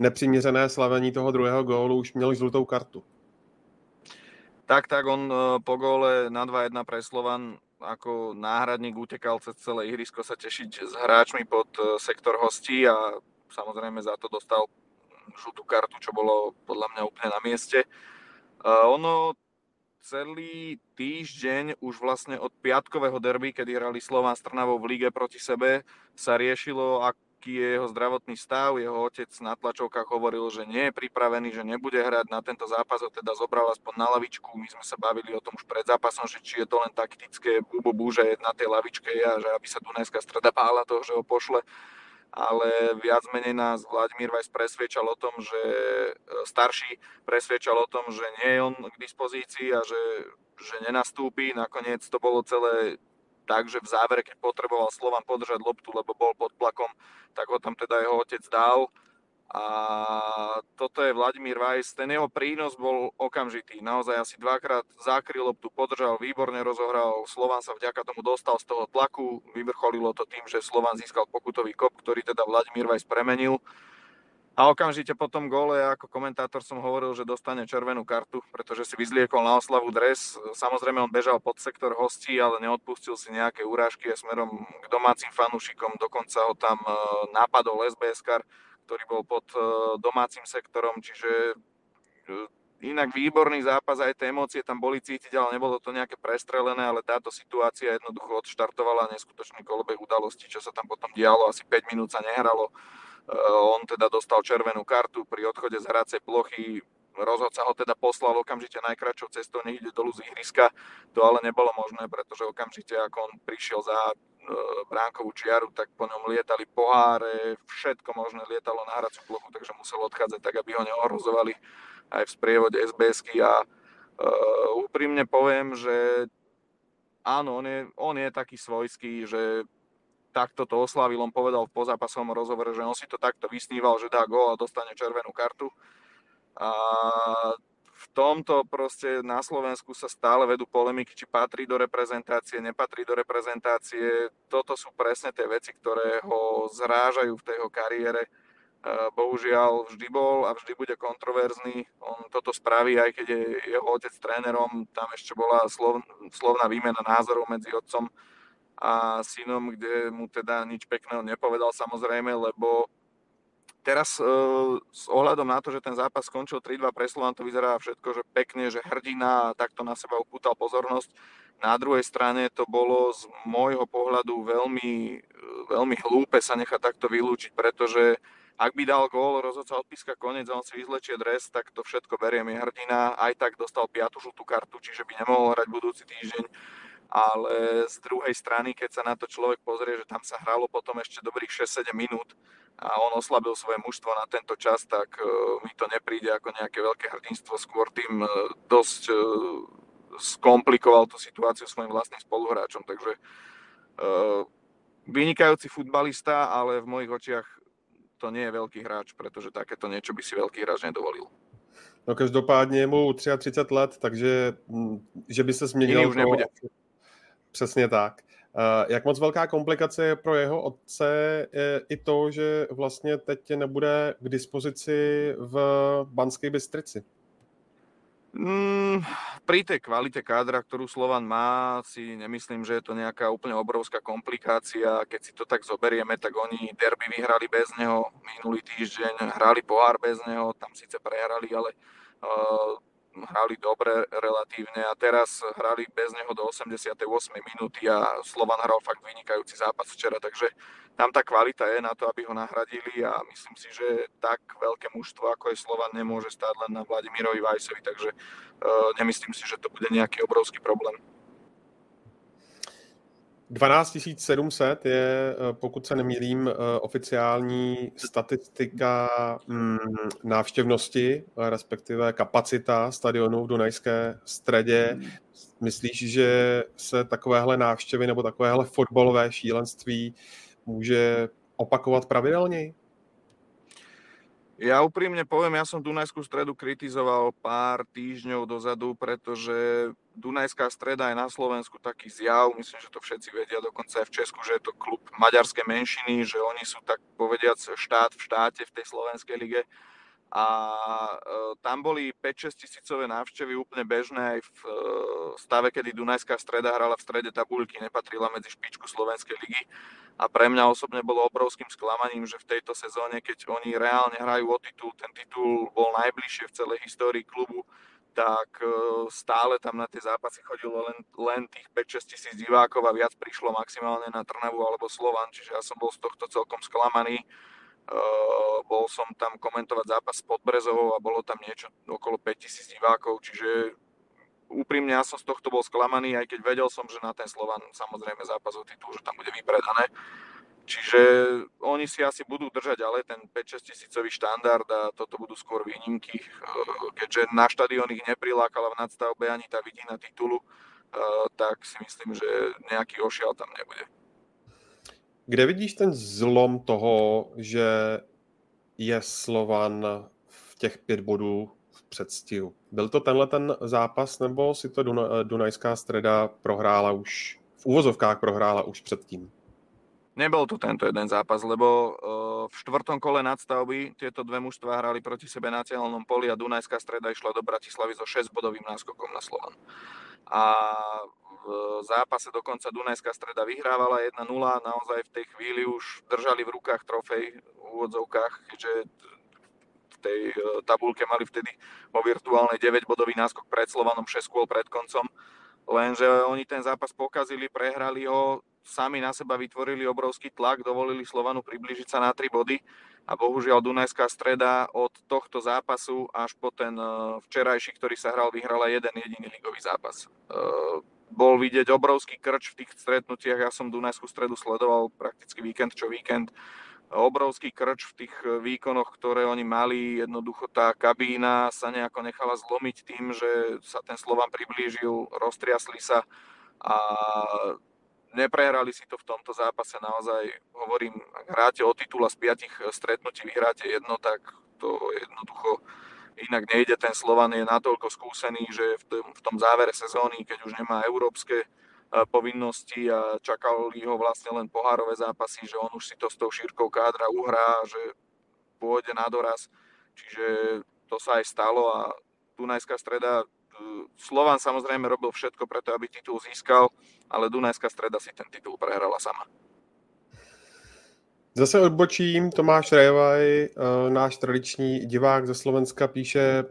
nepřiměřené slavení toho druhého gólu už měl žlutou kartu. Tak, on po góle na 2-1 pre Slovan ako náhradník utekal cez celé ihrisko sa tešiť s hráčmi pod sektor hostí a samozrejme za to dostal žlutú kartu, čo bolo podľa mňa úplne na mieste. Ono celý týždeň už vlastne od piatkového derby, kedy hrali Slovan s Trnavou v lige proti sebe, sa riešilo, aký je jeho zdravotný stav. Jeho otec na tlačovkách hovoril, že nie je pripravený, že nebude hrať na tento zápas, ho teda zobral aspoň na lavičku. My sme sa bavili o tom už pred zápasom, že či je to len taktické bubobu, že je na tej lavičke a že aby sa Dunajská streda bála toho, že ho pošle. Ale viac menej nás Vladimír Weiss starší presviečal o tom, že nie je on k dispozícii a že nenastúpi. Nakoniec to bolo celé tak, že v závere, keď potreboval Slovan podržať loptu, lebo bol pod tlakom, tak ho tam teda jeho otec dal. A toto je Vladimír Weiss, ten jeho prínos bol okamžitý, naozaj asi 2-krát zakryl loptu, podržal, výborne rozohral, Slovan sa vďaka tomu dostal z toho tlaku, vyvrcholilo to tým, že Slovan získal pokutový kop, ktorý teda Vladimír Weiss premenil a okamžite po tom góle, ako komentátor som hovoril, že dostane červenú kartu, pretože si vyzliekol na oslavu dres, samozrejme on bežal pod sektor hostí, ale neodpustil si nejaké urážky a smerom k domácim fanúšikom, dokonca ho tam napadol SBS-kar, ktorý bol pod domácim sektorom, čiže inak výborný zápas, aj tie emócie tam boli cítiť, ale nebolo to nejaké prestrelené, ale táto situácia jednoducho odštartovala neskutočný kolobeh udalostí, čo sa tam potom dialo, asi 5 minút sa nehralo. On teda dostal červenú kartu pri odchode z hracej plochy, rozhodca ho teda poslal okamžite najkračšou cestou, nech ide dolu z ihriska, to ale nebolo možné, pretože okamžite ako on prišiel za bránkovú čiaru, tak po ňom lietali poháre, všetko možné lietalo na hraciu plochu, takže musel odchádzať tak, aby ho neohrozovali aj v sprievode SBS-ky a úprimne poviem, že áno, on je taký svojský, že takto to oslavil, on povedal v pozápasovom rozhovore, že on si to takto vysníval, že dá gól a dostane červenú kartu a v tomto proste na Slovensku sa stále vedú polemiky, či patrí do reprezentácie, nepatrí do reprezentácie. Toto sú presne tie veci, ktoré ho zrážajú v tej jeho kariére. Bohužiaľ vždy bol a vždy bude kontroverzný. On toto spraví, aj keď je jeho otec trénerom. Tam ešte bola slovná výmena názorov medzi otcom a synom, kde mu teda nič pekného nepovedal samozrejme, lebo teraz s ohľadom na to, že ten zápas skončil 3-2 pre Slovan, to vyzerá všetko, že pekne, že hrdina a takto na seba upútal pozornosť. Na druhej strane to bolo z môjho pohľadu veľmi, veľmi hlúpe sa nechať takto vylúčiť, pretože ak by dal gól, rozhodca odpíska koniec a on si vyzlečie dres, tak to všetko beriem, je hrdina. Aj tak dostal 5. žltú kartu, čiže by nemohol hrať budúci týždeň. Ale z druhej strany, keď sa na to človek pozrie, že tam sa hralo potom ešte dobrých 6-7 minút a on oslabil svoje mužstvo na tento čas, tak mi to nepríde ako nejaké veľké hrdinstvo, skôr tým dosť skomplikoval tú situáciu svojim vlastným spoluhráčom. Takže vynikajúci futbalista, ale v mojich očiach to nie je veľký hráč, pretože takéto niečo by si veľký hráč nedovolil. No každopádne je mu 33 let, takže že by se změnil... Přesně tak. Jak moc velká komplikace je pro jeho otce je i to, že vlastně teď nebude k dispozici v Banské Bystrici? Pri tej kvalite kádra, ktorú Slovan má, si nemyslím, že je to nejaká úplne obrovská komplikácia. Keď si to tak zoberieme, tak oni derby vyhrali bez neho minulý týždeň, hrali pohár bez neho, tam síce prehrali, ale hrali dobre relatívne a teraz hrali bez neho do 88. minúty a Slovan hral fakt vynikajúci zápas včera, takže tam tá kvalita je na to, aby ho nahradili a myslím si, že tak veľké mužstvo, ako je Slovan, nemôže stáť len na Vladimirovi Vajsovi, takže nemyslím si, že to bude nejaký obrovský problém. 12 700 je, pokud se nemýlím, oficiální statistika návštěvnosti, respektive kapacita stadionu v Dunajské Středě. Myslíš, že se takovéhle návštěvy nebo takovéhle fotbalové šílenství může opakovat pravidelněji? Ja úprimne poviem, ja som Dunajskú Stredu kritizoval pár týždňov dozadu, pretože Dunajská Streda je na Slovensku taký zjav, myslím, že to všetci vedia, dokonca aj v Česku, že je to klub maďarskej menšiny, že oni sú tak povediac štát v štáte v tej slovenskej lige. A tam boli 5-6 tisícové návštevy úplne bežné aj v stave, kedy Dunajská Streda hrala v strede tabuľky, nepatrila medzi špičku slovenskej ligy. A pre mňa osobne bolo obrovským sklamaním, že v tejto sezóne, keď oni reálne hrajú o titul, ten titul bol najbližšie v celej histórii klubu, tak stále tam na tie zápasy chodilo len tých 5-6 tisíc divákov a viac prišlo maximálne na Trnavu alebo Slovan, čiže ja som bol z tohto celkom sklamaný. Bol som tam komentovať zápas s Podbrezovou a bolo tam niečo okolo 5000 divákov, čiže úprimne ja som z tohto bol sklamaný, aj keď vedel som, že na ten Slovan samozrejme zápas o titul, že tam bude vypredané. Čiže oni si asi budú držať ale ten 5-6 tisícový štandard a toto budú skôr výnimky, keďže na štadión ich neprilákala v nadstavbe ani tá vidina titulu, tak si myslím, že nejaký ošial tam nebude. Kde vidíš ten zlom toho, že je Slovan v těch 5 bodů v předstihu? Byl to tenhle ten zápas, nebo si to Dunajská Streda prohrála už, v úvozovkách prohrála už předtím? Nebol to tento jeden zápas, lebo v štvrtom kole nadstavby tieto dve mužstva hrali proti sebe na cielnom poli a Dunajská Streda išla do Bratislavy so 6-bodovým náskokom na Slovan. A v zápase dokonca Dunajská Streda vyhrávala 1-0, naozaj v tej chvíli už držali v rukách trofej v úvodzovkách, keďže v tej tabuľke mali vtedy vo virtuálnej 9-bodový náskok pred Slovanom, 6 kôl pred koncom. Lenže oni ten zápas pokazili, prehrali ho, sami na seba vytvorili obrovský tlak, dovolili Slovanu priblížiť sa na 3 body a bohužiaľ Dunajská Streda od tohto zápasu až po ten včerajší, ktorý sa hral, vyhrala jeden jediný ligový zápas. Bol vidieť obrovský krč v tých stretnutiach, ja som Dunajskú Stredu sledoval prakticky víkend čo víkend, obrovský krč v tých výkonoch, ktoré oni mali. Jednoducho tá kabína sa nejako nechala zlomiť tým, že sa ten Slovan priblížil, roztriasli sa a neprehrali si to v tomto zápase. Naozaj hovorím, ak hráte o titul a z 5 stretnutí vyhráte jedno, tak to jednoducho inak nejde. Ten Slovan je natoľko skúsený, že v tom závere sezóny, keď už nemá európske povinnosti a čakali ho vlastne len pohárové zápasy, že on už si to s tou šírkou kádra uhrá, že pôjde na doraz. Čiže to sa aj stalo a Dunajská Streda, Slovan samozrejme robil všetko preto, aby titul získal, ale Dunajská Streda si ten titul prehrala sama. Zase odbočím, Tomáš Rejvaj, náš tradiční divák ze Slovenska, píše: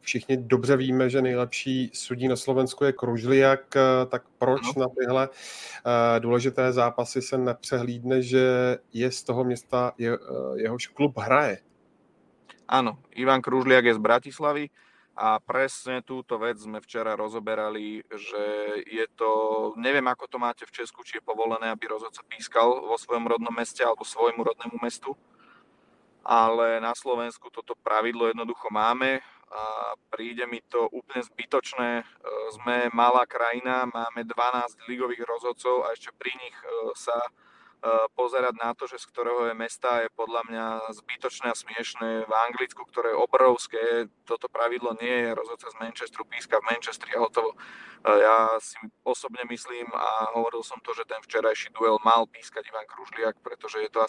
všichni dobře víme, že nejlepší sudí na Slovensku je Kružliak, tak proč na tyhle důležité zápasy se nepřehlídne, že je z toho města, jehož klub hraje? Áno, Ivan Kružliak je z Bratislavy a presne túto vec sme včera rozoberali, že je to, neviem ako to máte v Česku, či je povolené, aby rozhodca pískal vo svojom rodnom meste alebo svojmu rodnému mestu, ale na Slovensku toto pravidlo jednoducho máme a príde mi to úplne zbytočné. Sme malá krajina, máme 12 ligových rozhodcov a ešte pri nich sa pozerať na to, že z ktorého je mesta, je podľa mňa zbytočné a smiešné. V Anglicku, ktoré je obrovské, toto pravidlo nie je. Rozhodca z Manchesteru píska v Manchestri a hotovo. Ja si osobne myslím a hovoril som to, že ten včerajší duel mal pískať Ivan Kružliak, pretože je to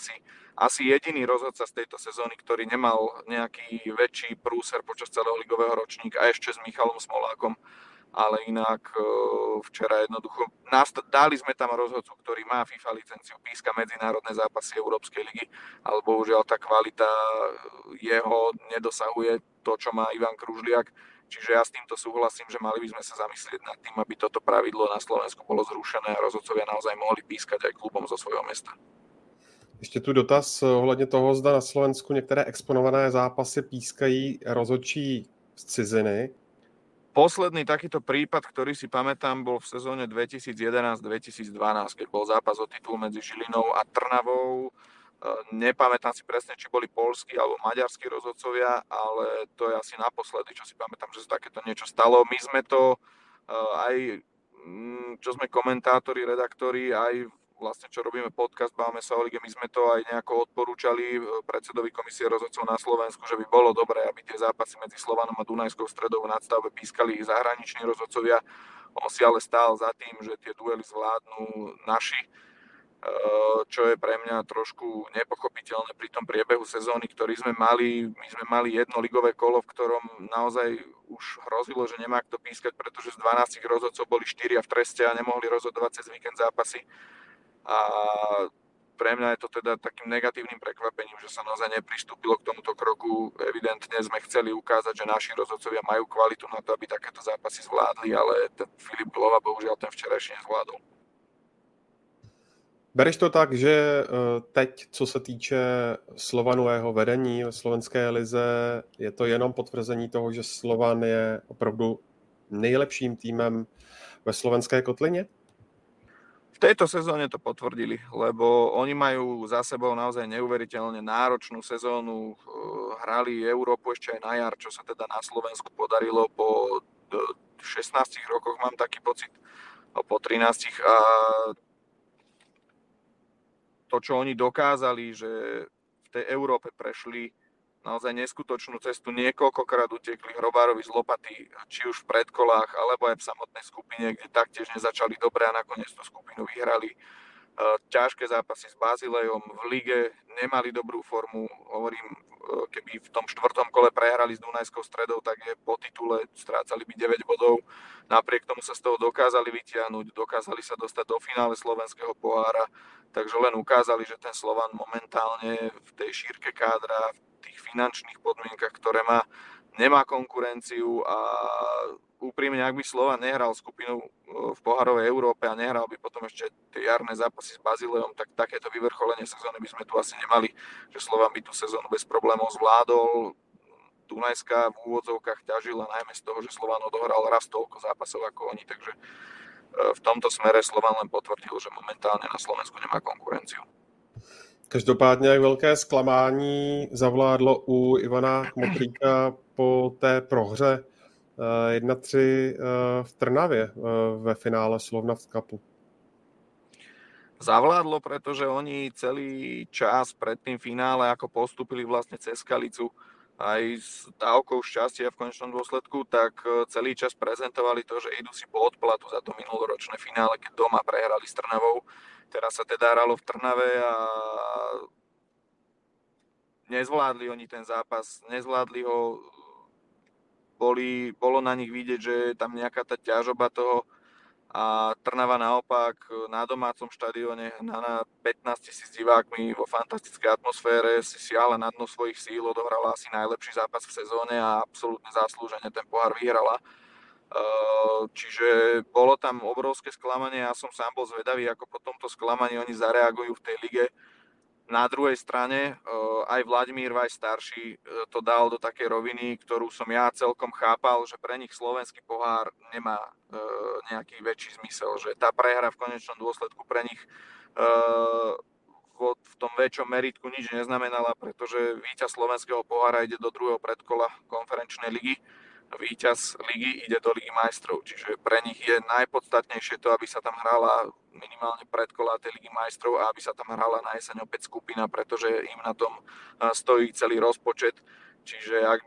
asi jediný rozhodca z tejto sezóny, ktorý nemal nejaký väčší prúser počas celého ligového ročníka a ešte s Michalom Smolákom. Ale inak včera jednoducho dali sme tam rozhodcu, ktorý má FIFA licenciu, píska medzinárodné zápasy Európskej ligy, ale bohužiaľ tá kvalita jeho nedosahuje to, čo má Ivan Kružliak. Čiže ja s týmto súhlasím, že mali by sme sa zamyslieť nad tým, aby toto pravidlo na Slovensku bolo zrušené a rozhodcovia naozaj mohli pískať aj klubom zo svojho mesta. Ještě tu dotaz ohledně toho, zda na Slovensku některé exponované zápasy pískají rozhodčí z ciziny. Posledný takýto prípad, ktorý si pamätám, bol v sezóne 2011-2012, keď bol zápas o titul medzi Žilinou a Trnavou. Nepamätám si presne, či boli poľskí alebo maďarskí rozhodcovia, ale to je asi naposledy, čo si pamätám, že sa takéto niečo stalo. My sme to aj, čo sme komentátori, redaktori, aj vlastne čo robíme podcast, bavíme sa o lige, my sme to aj nejako odporúčali predsedovi komisie rozhodcov na Slovensku, že by bolo dobré, aby tie zápasy medzi Slovanom a Dunajskou Stredou v nadstavbe pískali ich zahraniční rozhodcovia. On si ale stál za tým, že tie duely zvládnu naši, čo je pre mňa trošku nepochopiteľné pri tom priebehu sezóny, ktorý sme mali. My sme mali jednoligové kolo, v ktorom naozaj už hrozilo, že nemá kto pískať, pretože z 12 rozhodcov boli 4 v treste a nemohli rozhodovať cez víkend zápasy. A pre mňa je to teda takým negatívnym prekvapením, že sa naozaj nepristúpilo k tomuto kroku. Evidentne sme chceli ukázať, že naši rozhodcovia majú kvalitu na to, aby takéto zápasy zvládli, ale ten Filip Glova bohužiaľ ten včerajší nezvládol. Bereš to tak, že teď, co se týče Slovanu a jeho vedení ve slovenské lize, je to jenom potvrzení toho, že Slovan je opravdu nejlepším týmem ve slovenské kotlině? V tejto sezóne to potvrdili, lebo oni majú za sebou naozaj neuveriteľne náročnú sezónu. Hrali Európu ešte aj na jar, čo sa teda na Slovensku podarilo po 16 rokoch, mám taký pocit, po 13. A to, čo oni dokázali, že v tej Európe prešli naozaj neskutočnú cestu, niekoľkokrát utekli Hrobárovi z Lopaty, či už v predkolách, alebo aj v samotnej skupine, kde taktiež nezačali dobre a nakoniec tú skupinu vyhrali. Ťažké zápasy s Bazilejom, v lige nemali dobrú formu, hovorím, keby v tom štvrtom kole prehrali s Dunajskou Stredou, tak je po titule, strácali by 9 bodov, napriek tomu sa z toho dokázali vytiahnuť, dokázali sa dostať do finále slovenského pohára, takže len ukázali, že ten Slovan momentálne v tej šírke kádra, tých finančných podmienkach, ktoré má, nemá konkurenciu a úprimne, ak by Slovan nehral skupinu v pohárovej Európe a nehral by potom ešte tie jarné zápasy s Bazilejom, tak takéto vyvrcholenie sezóny by sme tu asi nemali, že Slovan by tú sezónu bez problémov zvládol. Dunajská v úvodzovkách ťažila najmä z toho, že Slovan odohral raz toľko zápasov ako oni, takže v tomto smere Slovan len potvrdil, že momentálne na Slovensku nemá konkurenciu. Každopádně velké zklamání zavládlo u Ivana Kmotrýka po té prohře 1-3 v Trnavě ve finále Slovna v Cupu. Zavládlo, pretože oni celý čas pred tým finále, ako postúpili vlastne cez Skalicu, aj s dávkou šťastia v konečnom dôsledku, tak celý čas prezentovali to, že idú si po odplatu za to minuloročné finále, keď doma prehrali s Trnavou. Teraz sa teda hralo v Trnave a nezvládli oni ten zápas, nezvládli ho, bolo na nich vidieť, že je tam nejaká tá ťažoba toho a Trnava naopak na domácom štadióne na 15 000 divákmi vo fantastickej atmosfére si siahla na dno svojich síl, odohrala asi najlepší zápas v sezóne a absolútne zaslúžene ten pohár vyhrala. Čiže bolo tam obrovské sklamanie, ja som sám bol zvedavý, ako po tomto sklamaní oni zareagujú v tej lige. Na druhej strane aj Vladimír Vaj starší to dal do takej roviny, ktorú som ja celkom chápal, že pre nich slovenský pohár nemá nejaký väčší zmysel, že tá prehra v konečnom dôsledku pre nich v tom väčšom meritku nič neznamenala, pretože víťaz slovenského pohára ide do druhého predkola konferenčnej ligy. Víťaz ligy ide do Ligy majstrov, čiže pre nich je najpodstatnejšie to, aby sa tam hrala minimálne predkola tej Ligy majstrov a aby sa tam hrala na jeseň opäť skupina, pretože im na tom stojí celý rozpočet, čiže ak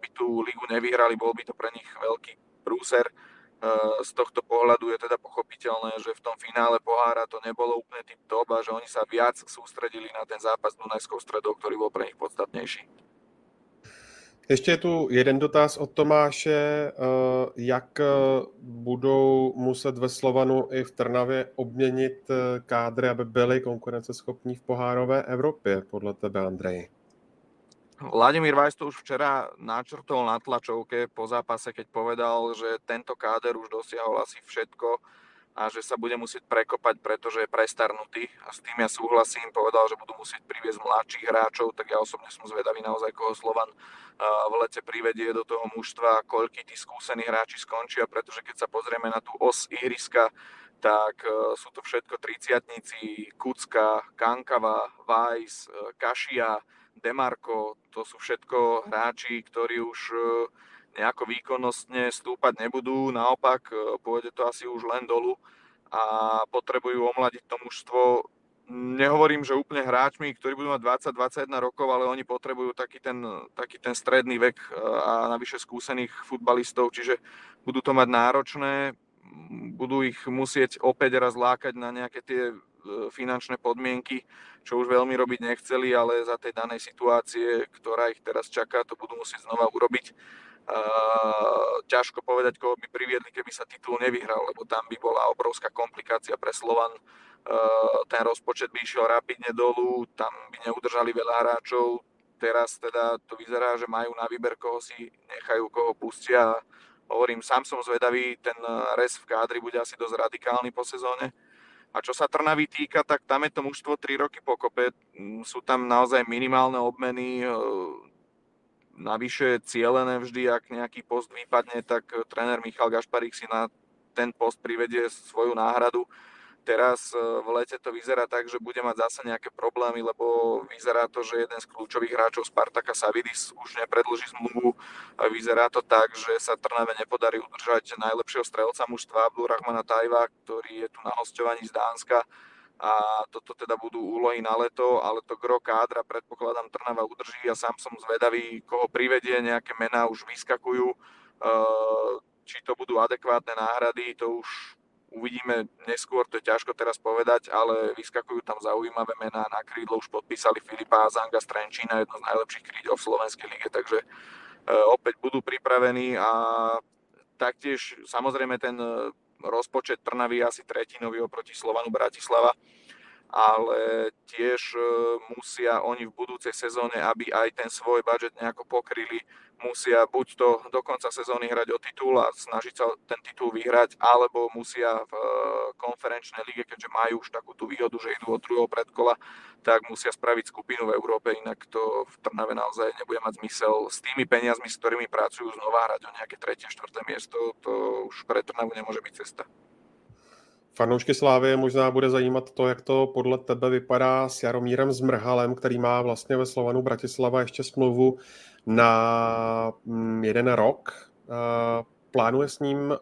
by tú ligu nevyhrali, bol by to pre nich veľký prúser. Z tohto pohľadu je teda pochopiteľné, že v tom finále pohára to nebolo úplne tip-top a že oni sa viac sústredili na ten zápas s Dunajskou Stredou, ktorý bol pre nich podstatnejší. Ještě je tu jeden dotaz od Tomáše, jak budou muset ve Slovanu i v Trnavě obměnit kádry, aby byly konkurenceschopní v pohárové Evropě, podle tebe, Andrej? Vladimír Weiss to už včera načrtol na tlačovke po zápase, keď povedal, že tento káder už dosiahol asi všetko a že sa bude musieť prekopať, pretože je prestarnutý. A s tým ja súhlasím, povedal, že budú musieť priviesť mladších hráčov, tak ja osobne som zvedavý naozaj, koho Slovan v lete privedie do toho mužstva, koľkí tí skúsení hráči skončia, pretože keď sa pozrieme na tú os ihriska, tak sú to všetko triciatnici, Kucka, Kankava, Weiss, Kašia, Demarko, to sú všetko hráči, ktorí už nejako výkonnostne stúpať nebudú, naopak pôjde to asi už len dolu a potrebujú omladiť to mužstvo. Nehovorím, že úplne hráčmi, ktorí budú mať 20-21 rokov, ale oni potrebujú taký ten stredný vek a navyše skúsených futbalistov, čiže budú to mať náročné, budú ich musieť opäť raz lákať na nejaké tie finančné podmienky, čo už veľmi robiť nechceli, ale za tej danej situácie, ktorá ich teraz čaká, to budú musieť znova urobiť. Ťažko povedať, koho by priviedli, keby sa titul nevyhral, lebo tam by bola obrovská komplikácia pre Slovan. Ten rozpočet by išiel rapidne dolu, tam by neudržali veľa hráčov. Teraz teda to vyzerá, že majú na výber, koho si nechajú, koho pustia. Hovorím, sám som zvedavý, ten rez v kádri bude asi dosť radikálny po sezóne. A čo sa Trnavy týka, tak tam je to mužstvo 3 roky pokope. Sú tam naozaj minimálne obmeny, navyše cielené vždy, ak nejaký post vypadne, tak tréner Michal Gašparík si na ten post privedie svoju náhradu. Teraz v lete to vyzerá tak, že bude mať zase nejaké problémy, lebo vyzerá to, že jeden z kľúčových hráčov Spartaka Savidis už nepredlží zmluvu. Vyzerá to tak, že sa Trnave nepodarí udržať najlepšieho strelca mužstva Abdulrahmana Tajva, ktorý je tu na hosťovaní z Dánska. A toto teda budú úlohy na leto, ale to gro kádra, predpokladám, Trnava udrží a sám som zvedavý, koho privedie, nejaké mená už vyskakujú. Či to budú adekvátne náhrady, to už uvidíme neskôr, to je ťažko teraz povedať, ale vyskakujú tam zaujímavé mená. Na krídlo už podpísali Filipa Azanga z Trenčína, jedno z najlepších krídel v slovenskej lige, takže opäť budú pripravení a taktiež samozrejme ten rozpočet Trnavy je asi tretinový oproti Slovanu Bratislava, ale tiež musia oni v budúcej sezóne, aby aj ten svoj budžet nejako pokryli, musia buď to do konca sezóny hrať o titul a snažiť sa ten titul vyhrať, alebo musia v konferenčnej lige, keďže majú už takú tú výhodu, že idú od druhého predkola, tak musia spraviť skupinu v Európe, inak to v Trnave naozaj nebude mať zmysel. S tými peniazmi, s ktorými pracujú, znova hrať o nejaké tretie, štvrté miesto, to už pre Trnavu nemôže byť cesta. Fanoušky Slávie možná bude zajímat to, jak to podle tebe vypadá s Jaromírem Zmrhalem, který má vlastně ve Slovanu Bratislava ještě smlouvu na 1 rok. Plánuje s ním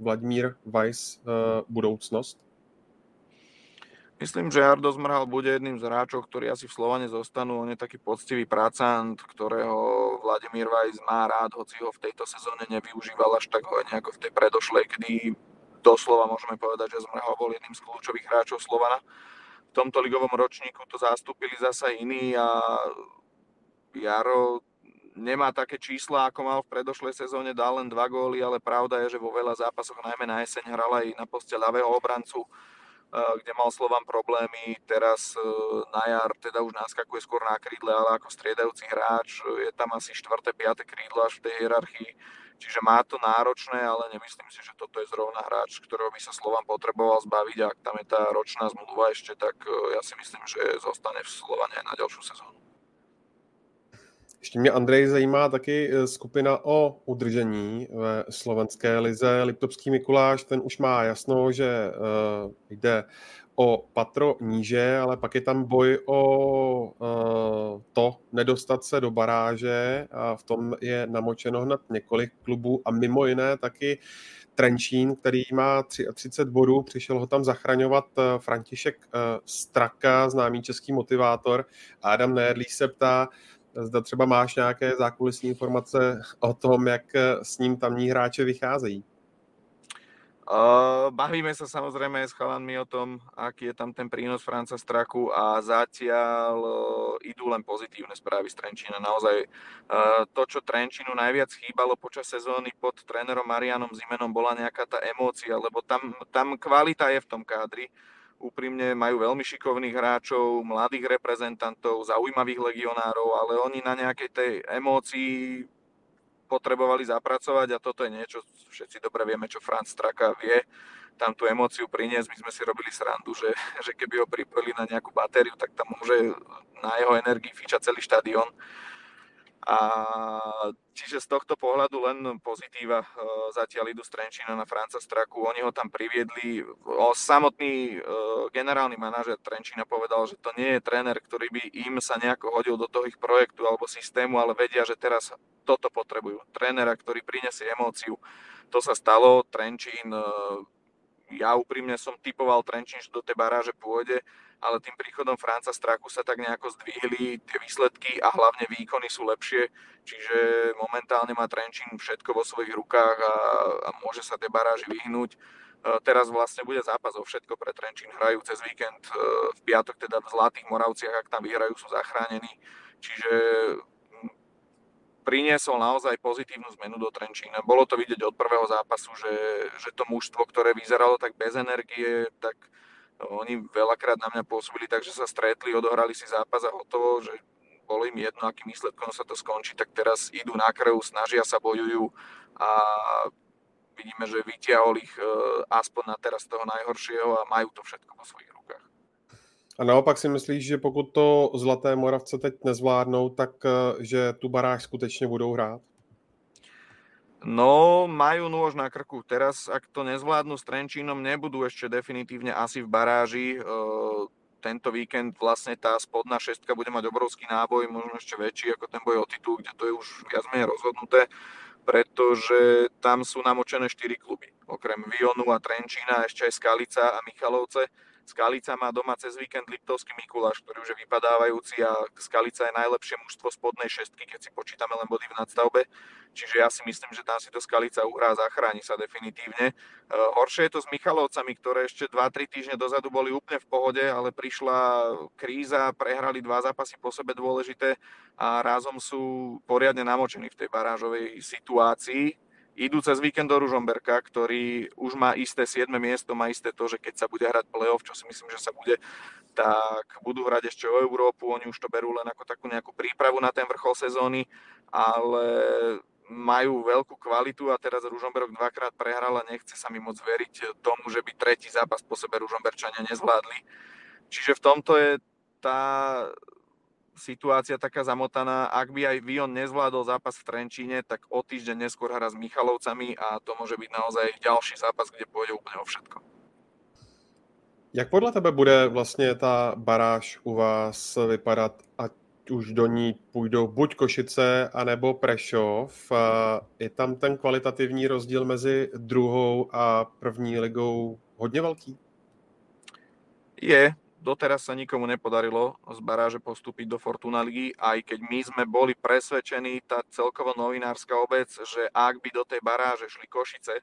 Vladimír Weiss budoucnost? Myslím, že Jardo Zmrhal bude jedným z hráčov, ktorí asi v Slovane zostanú. On je taký poctivý pracant, ktorého Vladimír Weiss má rád, hoci ho v tejto sezóne nevyužíval až tak nejako v tej predošlej, kdy doslova môžeme povedať, že Zmrhal bol jedným z kľúčových hráčov Slovana. V tomto ligovom ročníku to zastúpili zasa iní a Jaro nemá také čísla, ako mal v predošlej sezóne, dal len 2 góly, ale pravda je, že vo veľa zápasoch, najmä na jeseň, hral aj na poste ľavého obrancu, kde mal Slovan problémy. Teraz na jar teda už naskakuje skôr na krídle, ale ako striedajúci hráč je tam asi 4., 5. krídlo až v tej hierarchii. Čiže má to náročné, ale nemyslím si, že toto je zrovna hráč, ktorého by sa Slovan potreboval zbaviť. A ak tam je tá ročná zmluva ešte, tak ja si myslím, že zostane v Slovane na ďalšiu sezónu. Ještě mě, Andrej, zajímá taky skupina o udržení ve slovenské lize. Liptovský Mikuláš, ten už má jasno, že jde o patro níže, ale pak je tam boj o to nedostat se do baráže a v tom je namočeno hned několik klubů a mimo jiné taky Trenčín, který má 33 bodů, přišel ho tam zachraňovat František Straka, známý český motivátor. Adam Nejedlý se ptá, zda třeba máš nějaké zákulisní informace o tom, jak s ním tamní hráče vycházejí? Bavíme sa samozrejme s chalanmi o tom, aký je tam ten prínos Franca Straku a zatiaľ idú len pozitívne správy z Trenčína. Naozaj to, čo Trenčínu najviac chýbalo počas sezóny pod trénerom Marianom Zimenom, bola nejaká tá emócia, lebo tam kvalita je v tom kádri. úprimne majú veľmi šikovných hráčov, mladých reprezentantov, zaujímavých legionárov, ale oni na nejakej tej emócii potrebovali zapracovať a toto je niečo, všetci dobre vieme, čo Franz Straka vie, tam tú emóciu priniesť. My sme si robili srandu, že keby ho pripojili na nejakú batériu, tak tam môže na jeho energii fičať celý štadión. A čiže z tohto pohľadu len pozitíva zatiaľ idú z Trenčína na Franca Straku. Oni ho tam priviedli. Samotný generálny manažer Trenčína povedal, že to nie je tréner, ktorý by im sa nejako hodil do toho ich projektu alebo systému, ale vedia, že teraz toto potrebujú. Trénera, ktorý prinesie emóciu. To sa stalo. Trenčín, ja úprimne som typoval Trenčín, že do tej baráže pôjde, ale tým príchodom Franca Straku sa tak nejako zdvihli, tie výsledky a hlavne výkony sú lepšie, čiže momentálne má Trenčín všetko vo svojich rukách a môže sa tej baráži vyhnúť. Teraz vlastne bude zápas o všetko pre Trenčín, hrajú cez víkend, v piatok teda v Zlatých Moravciach, ak tam vyhrajú, sú zachránení, čiže priniesol naozaj pozitívnu zmenu do Trenčína. Bolo to vidieť od prvého zápasu, že to mužstvo, ktoré vyzeralo tak bez energie, tak oni veľakrát na mňa pôsobili, takže sa stretli, odohrali si zápas a hotovo, že bolo im jedno, akým výsledkom sa to skončí, tak teraz idú na krv, snažia sa, bojujú a vidíme, že vytiahol ich aspoň na teraz toho najhoršieho a majú to všetko vo svojich rukách. A naopak si myslíš, že pokud to Zlaté Moravce teď nezvládnou, tak že tu baráž skutečně budou hrát? No, majú nôž na krku. Teraz, ak to nezvládnu s Trenčínom, nebudú ešte definitívne asi v baráži. Tento víkend vlastne tá spodná šestka bude mať obrovský náboj, možno ešte väčší ako ten boj o titul, kde to je už viac menej rozhodnuté, pretože tam sú namočené 4 kluby. Okrem Vionu a Trenčína ešte aj Skalica a Michalovce. Skalica má doma cez víkend Liptovský Mikuláš, ktorý už je vypadávajúci a Skalica je najlepšie mužstvo spodnej šestky, keď si počítame len body v nadstavbe. Čiže ja si myslím, že tam si to Skalica uhrá, zachráni sa definitívne. Horšie je to s Michalovcami, ktoré ešte 2-3 týždne dozadu boli úplne v pohode, ale prišla kríza, prehrali 2 zápasy po sebe dôležité a rázom sú poriadne namočení v tej barážovej situácii. Idú cez víkend do Ružomberka, ktorý už má isté 7. miesto, má isté to, že keď sa bude hrať play-off, čo si myslím, že sa bude, tak budú hrať ešte o Európu, oni už to berú len ako takú nejakú prípravu na ten vrchol sezóny, ale majú veľkú kvalitu a teraz Ružomberok 2-krát prehral a nechce sa mi moc veriť tomu, že by tretí zápas po sebe Ružomberčania nezvládli. Čiže v tomto je tá situácia taká zamotaná. Ak by aj Vion nezvládol zápas v Trenčíne, tak o týždeň neskôr hra s Michalovcami a to môže byť naozaj ďalší zápas, kde pôjde úplne o všetko. Jak podle tebe bude vlastně ta baráž u vás vypadat, ať už do ní půjdou buď Košice, anebo Prešov? Je tam ten kvalitativní rozdíl mezi druhou a první ligou hodně velký? Je. Doteraz sa nikomu nepodarilo z baráže postúpiť do Fortuna ligy, aj keď my sme boli presvedčení, tá celkovo novinárska obec, že ak by do tej baráže šli Košice,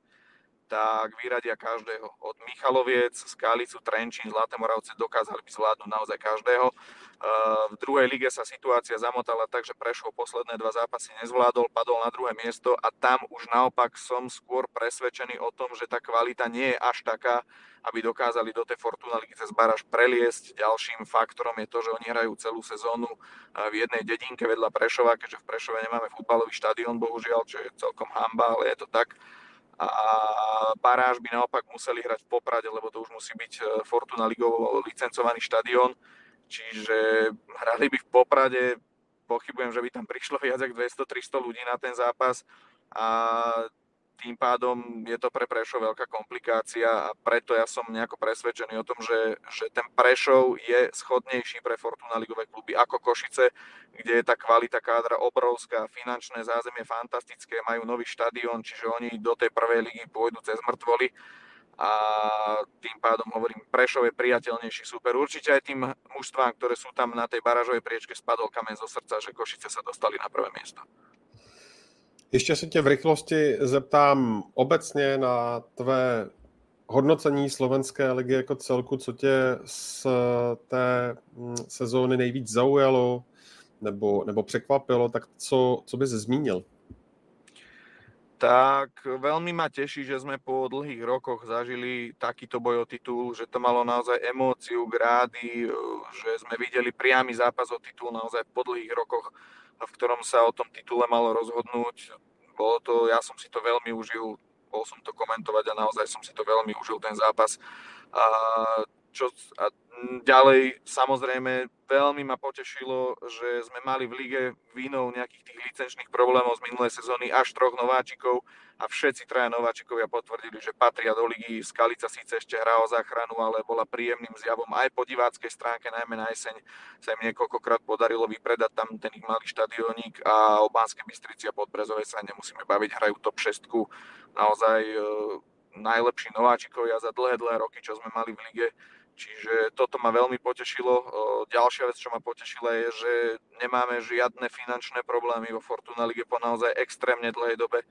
tak vyradia každého. Od Michaloviec, Skalicu, Trenčín, Zlaté Moravce dokázali by zvládnuť naozaj každého. V druhej lige sa situácia zamotala tak, že Prešov posledné 2 zápasy nezvládol, padol na druhé miesto a tam už naopak som skôr presvedčený o tom, že tá kvalita nie je až taká, aby dokázali do tej Fortuna ligy cez baráž preliesť. Ďalším faktorom je to, že oni hrajú celú sezónu v jednej dedinke vedľa Prešova, keďže v Prešove nemáme futbalový štadión, bohužiaľ, čo je celkom hanba, ale je to tak. A baráž by naopak museli hrať v Poprade, lebo to už musí byť Fortuna ligovo licencovaný štadión. Čiže hrali by v Poprade, pochybujem, že by tam prišlo viac ako 200-300 ľudí na ten zápas a tým pádom je to pre Prešov veľká komplikácia a preto ja som nejako presvedčený o tom, že ten Prešov je schodnejší pre Fortuna ligové kluby ako Košice, kde je tá kvalita kádra obrovská, finančné zázemie fantastické, majú nový štadión, čiže oni do tej prvej ligy pôjdu cez mŕtvoly a tým pádom hovorím, Prešov je priateľnejší súper. Určite aj tým mužstvám, ktoré sú tam na tej barážovej priečke, spadol kameň zo srdca, že Košice sa dostali na prvé miesto. Ještě se tě v rychlosti zeptám obecně na tvé hodnocení slovenské ligy jako celku, co tě z té sezóny nejvíc zaujalo nebo překvapilo, tak co bys zmínil? tak veľmi ma teší, že sme po dlhých rokoch zažili takýto boj o titul, že to malo naozaj emóciu, grády, že sme videli priamy zápas o titul naozaj po dlhých rokoch, v ktorom sa o tom titule malo rozhodnúť. Bolo to, ja som si to veľmi užil, bol som to komentovať a naozaj som si to veľmi užil ten zápas. A ďalej, samozrejme, veľmi ma potešilo, že sme mali v lige vinou nejakých tých licenčných problémov z minulej sezóny až 3 nováčikov a všetci 3 nováčikovia potvrdili, že patria do ligy. Skalica síce ešte hrá o záchranu, ale bola príjemným zjavom aj po diváckej stránke, najmä na jeseň sa im niekoľkokrát podarilo vypredať tam ten ich malý štadioník a o Banskej Bystrici a Podbrezovej sa nemusíme baviť, hrajú top 6-ku naozaj najlepší nováčikovia za dlhé roky, čo sme mali v lige. Čiže toto ma veľmi potešilo. Ďalšia vec, čo ma potešila, je, že nemáme žiadne finančné problémy vo Fortuna lige po naozaj extrémne dlhej dobe.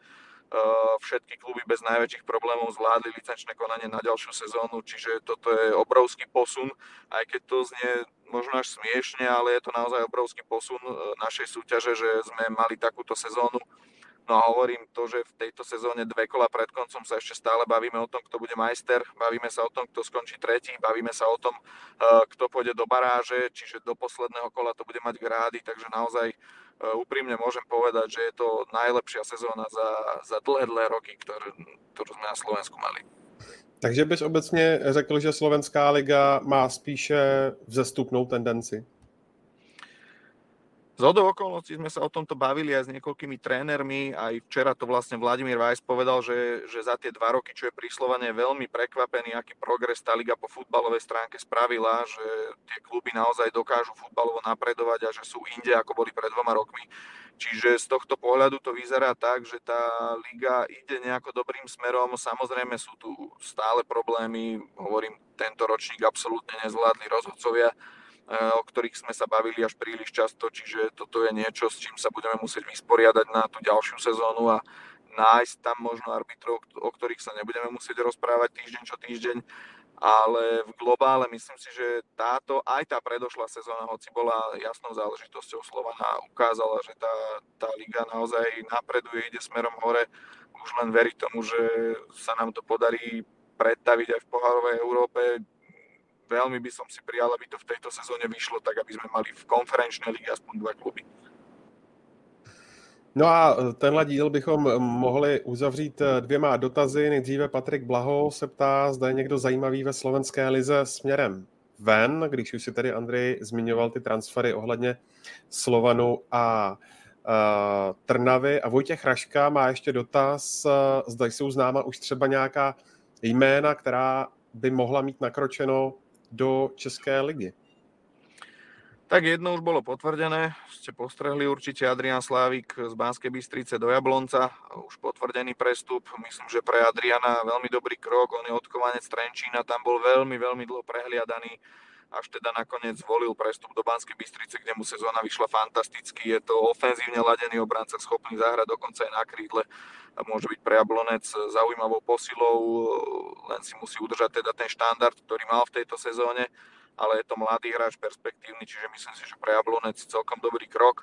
Všetky kluby bez najväčších problémov zvládli licenčné konanie na ďalšiu sezónu, čiže toto je obrovský posun, aj keď to znie možno až smiešne, ale je to naozaj obrovský posun našej súťaže, že sme mali takúto sezónu. No a hovorím to, že v tejto sezóne 2 kola pred koncom sa ešte stále bavíme o tom, kto bude majster, bavíme sa o tom, kto skončí tretí, bavíme sa o tom, kto pôjde do baráže, čiže do posledného kola to bude mať grády, takže naozaj úprimne môžem povedať, že je to najlepšia sezóna za dlhé roky, ktorú sme na Slovensku mali. Takže bys obecně řekl, že slovenská liga má spíše vzestupnou tendenci? Zhodou okolností sme sa o tomto bavili aj s niekoľkými trénermi, aj včera to vlastne Vladimír Weiss povedal, že za tie 2 roky, čo je pri Slovane, veľmi prekvapený, aký progres tá liga po futbalovej stránke spravila, že tie kluby naozaj dokážu futbalovo napredovať a že sú inde, ako boli pred 2 rokmi. Čiže z tohto pohľadu to vyzerá tak, že tá liga ide nejako dobrým smerom, samozrejme sú tu stále problémy, hovorím, tento ročník absolútne nezvládli rozhodcovia, o ktorých sme sa bavili až príliš často, čiže toto je niečo, s čím sa budeme musieť vysporiadať na tú ďalšiu sezónu a nájsť tam možno arbitrov, o ktorých sa nebudeme musieť rozprávať týždeň čo týždeň, ale v globále myslím si, že aj tá predošlá sezóna, hoci bola jasnou záležitosťou Slovana, ukázala, že tá liga naozaj napreduje, ide smerom hore, už len veriť tomu, že sa nám to podarí predstaviť aj v pohárovej Európe. Veľmi by som si prijal, aby to v tejto sezóne vyšlo tak, aby sme mali v konferenčné ligy aspoň 2 kluby. No a tenhle díl bychom mohli uzavřít 2 dotazy. Nejdříve Patrik Blaho se ptá, zda je někdo zajímavý ve slovenské lize směrem ven, když už si tady Andrej zmiňoval ty transfery ohledně Slovanu a Trnavy. A Vojtěch Raška má ještě dotaz, zda jsou známa už třeba nějaká jména, která by mohla mít nakročeno do České ligy. Tak jedno už bolo potvrdené. Ste postrehli určite Adrián Slávík z Banskej Bystrice do Jablonca. Už potvrdený prestup. Myslím, že pre Adriana veľmi dobrý krok. On je odkovanec Trenčína. Tam bol veľmi, veľmi dlho prehliadaný. Až teda nakoniec zvolil prestup do Banskej Bystrice, kde mu sezóna vyšla fantasticky. Je to ofenzívne ladený obranca, schopný zahrať dokonca aj na krídle. A môže byť pre Jablonec zaujímavou posilou, len si musí udržať teda ten štandard, ktorý mal v tejto sezóne. Ale je to mladý hráč, perspektívny, čiže myslím si, že pre Jablonec celkom dobrý krok.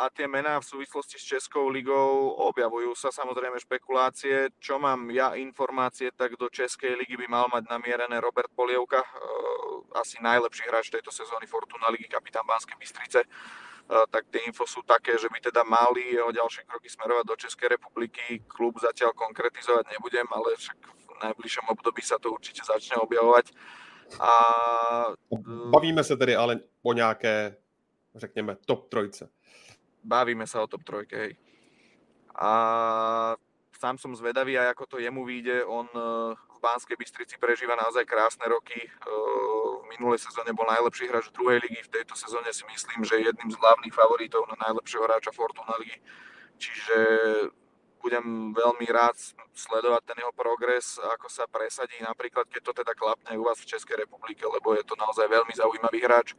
A tie mená v súvislosti s Českou ligou objavujú sa samozrejme špekulácie. Čo mám ja informácie, tak do Českej ligy by mal mať namierené Robert Polievka, asi najlepší hráč tejto sezóny Fortuna ligy, kapitán Banskej Bystrice. Tak tie info sú také, že by teda mali jeho ďalšie kroky smerovať do Českej republiky. Klub zatiaľ konkretizovať nebudem, ale však v najbližšom období sa to určite začne objavovať. A bavíme sa tedy ale o nejaké, řekněme, top trojce. Bavíme sa o top trojke, hej. A sám som zvedavý, aj ako to jemu vyjde. On v Banskej Bystrici prežíva naozaj krásne roky. V minulej sezóne bol najlepší hráč druhej ligy. V tejto sezóne si myslím, že je jedným z hlavných favoritov na najlepšieho hráča Fortuna ligy. Čiže budem veľmi rád sledovať ten jeho progres, ako sa presadí, napríklad keď to teda klapne u vás v Českej republike, lebo je to naozaj veľmi zaujímavý hráč.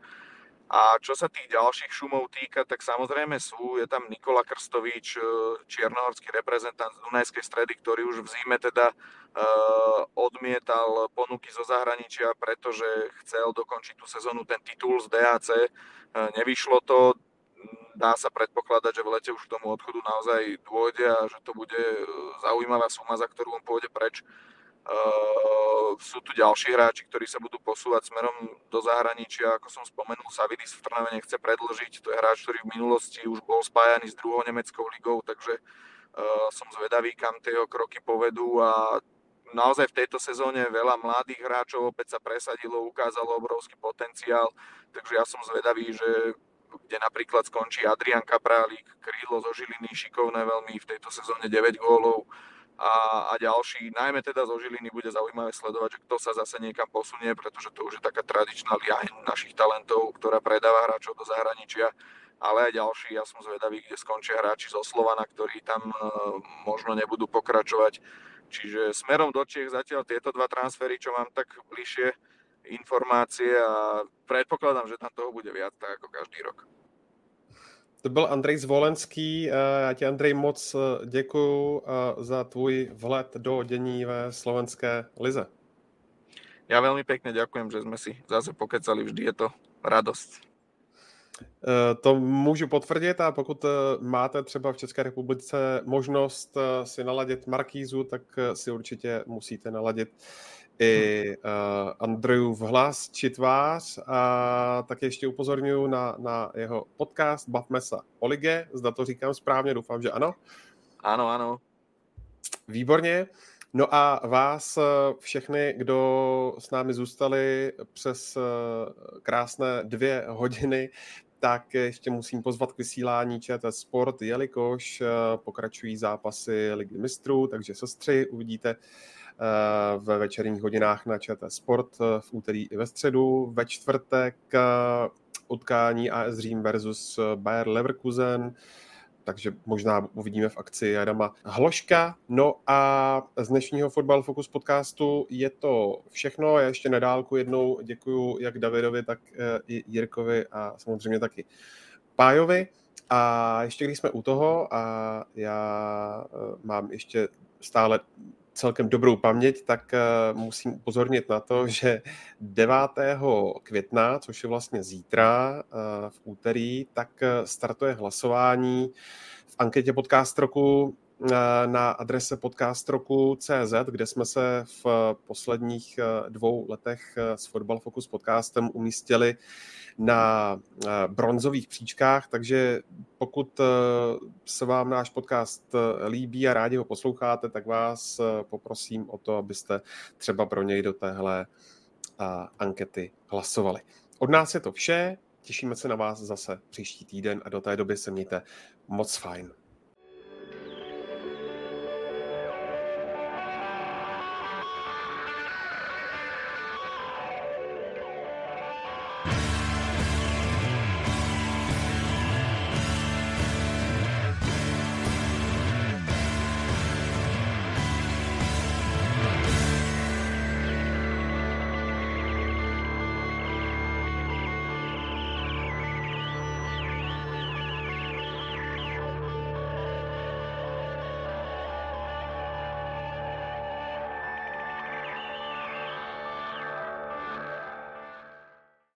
A čo sa tých ďalších šumov týka, tak samozrejme sú. Je tam Nikola Krstovič, čiernohorský reprezentant z Dunajskej Stredy, ktorý už v zime teda odmietal ponuky zo zahraničia, pretože chcel dokončiť tú sezónu ten titul z DAC. Nevyšlo to. dá sa predpokladať, že v lete už k tomu odchodu naozaj dôjde a že to bude zaujímavá suma, za ktorú on pôjde preč. Sú tu ďalší hráči, ktorí sa budú posúvať smerom do zahraničia. Ako som spomenul, Savidis v Trnave nechce predĺžiť. To je hráč, ktorý v minulosti už bol spájaný s druhou nemeckou ligou, takže som zvedavý, kam tie jeho kroky povedú. A naozaj v tejto sezóne veľa mladých hráčov opäť sa presadilo, ukázalo obrovský potenciál, takže ja som zvedavý, že kde napríklad skončí Adrian Kaprálik, krídlo zo Žiliny, šikovné veľmi, v tejto sezóne 9 gólov a ďalší. Najmä teda zo Žiliny bude zaujímavé sledovať, že kto sa zase niekam posunie, pretože to už je taká tradičná liaň našich talentov, ktorá predáva hráčov do zahraničia, ale aj ďalší. Ja som zvedavý, kde skončia hráči zo Slovana, ktorí tam možno nebudú pokračovať. Čiže smerom do Čiech zatiaľ tieto dva transfery, čo mám tak bližšie informácie, a predpokladám, že tam toho bude viac, tak ako každý rok. To byl Andrej Zvolenský. Já ti, Andrej, moc děkuju za tvůj vhled do dění ve slovenské lize. Já velmi pěkně děkujem, že jsme si zase pokecali, vždy je to radost. To můžu potvrdit, a pokud máte třeba v České republice možnost si naladit Markýzu, tak si určitě musíte naladit i Andrejův hlas či tvář, a tak ještě upozorňuji na jeho podcast Bavme se o lige. Zda to říkám správně, doufám, že ano. Ano, ano. Výborně. No a vás všechny, kdo s námi zůstali přes krásné 2 hodiny, tak ještě musím pozvat k vysílání ČT Sport, jelikož pokračují zápasy Ligy mistrů, takže sestry uvidíte ve večerních hodinách na ČT Sport v úterý i ve středu. Ve čtvrtek utkání AS Řím versus Bayer Leverkusen, takže možná uvidíme v akci Adama Hloška. No a z dnešního Fotbal Focus podcastu je to všechno. Já ještě na dálku jednou děkuju jak Davidovi, tak i Jirkovi a samozřejmě taky Pájovi. A ještě když jsme u toho, a já mám ještě stále celkem dobrou paměť, tak musím upozornit na to, že 9. května, což je vlastně zítra v úterý, tak startuje hlasování v anketě Podcast roku na adrese podcastroku.cz, kde jsme se v posledních 2 letech s Fotbal Focus podcastem umístili na bronzových příčkách, takže pokud se vám náš podcast líbí a rádi ho posloucháte, tak vás poprosím o to, abyste třeba pro něj do téhle ankety hlasovali. Od nás je to vše, těšíme se na vás zase příští týden a do té doby se mějte moc fajn.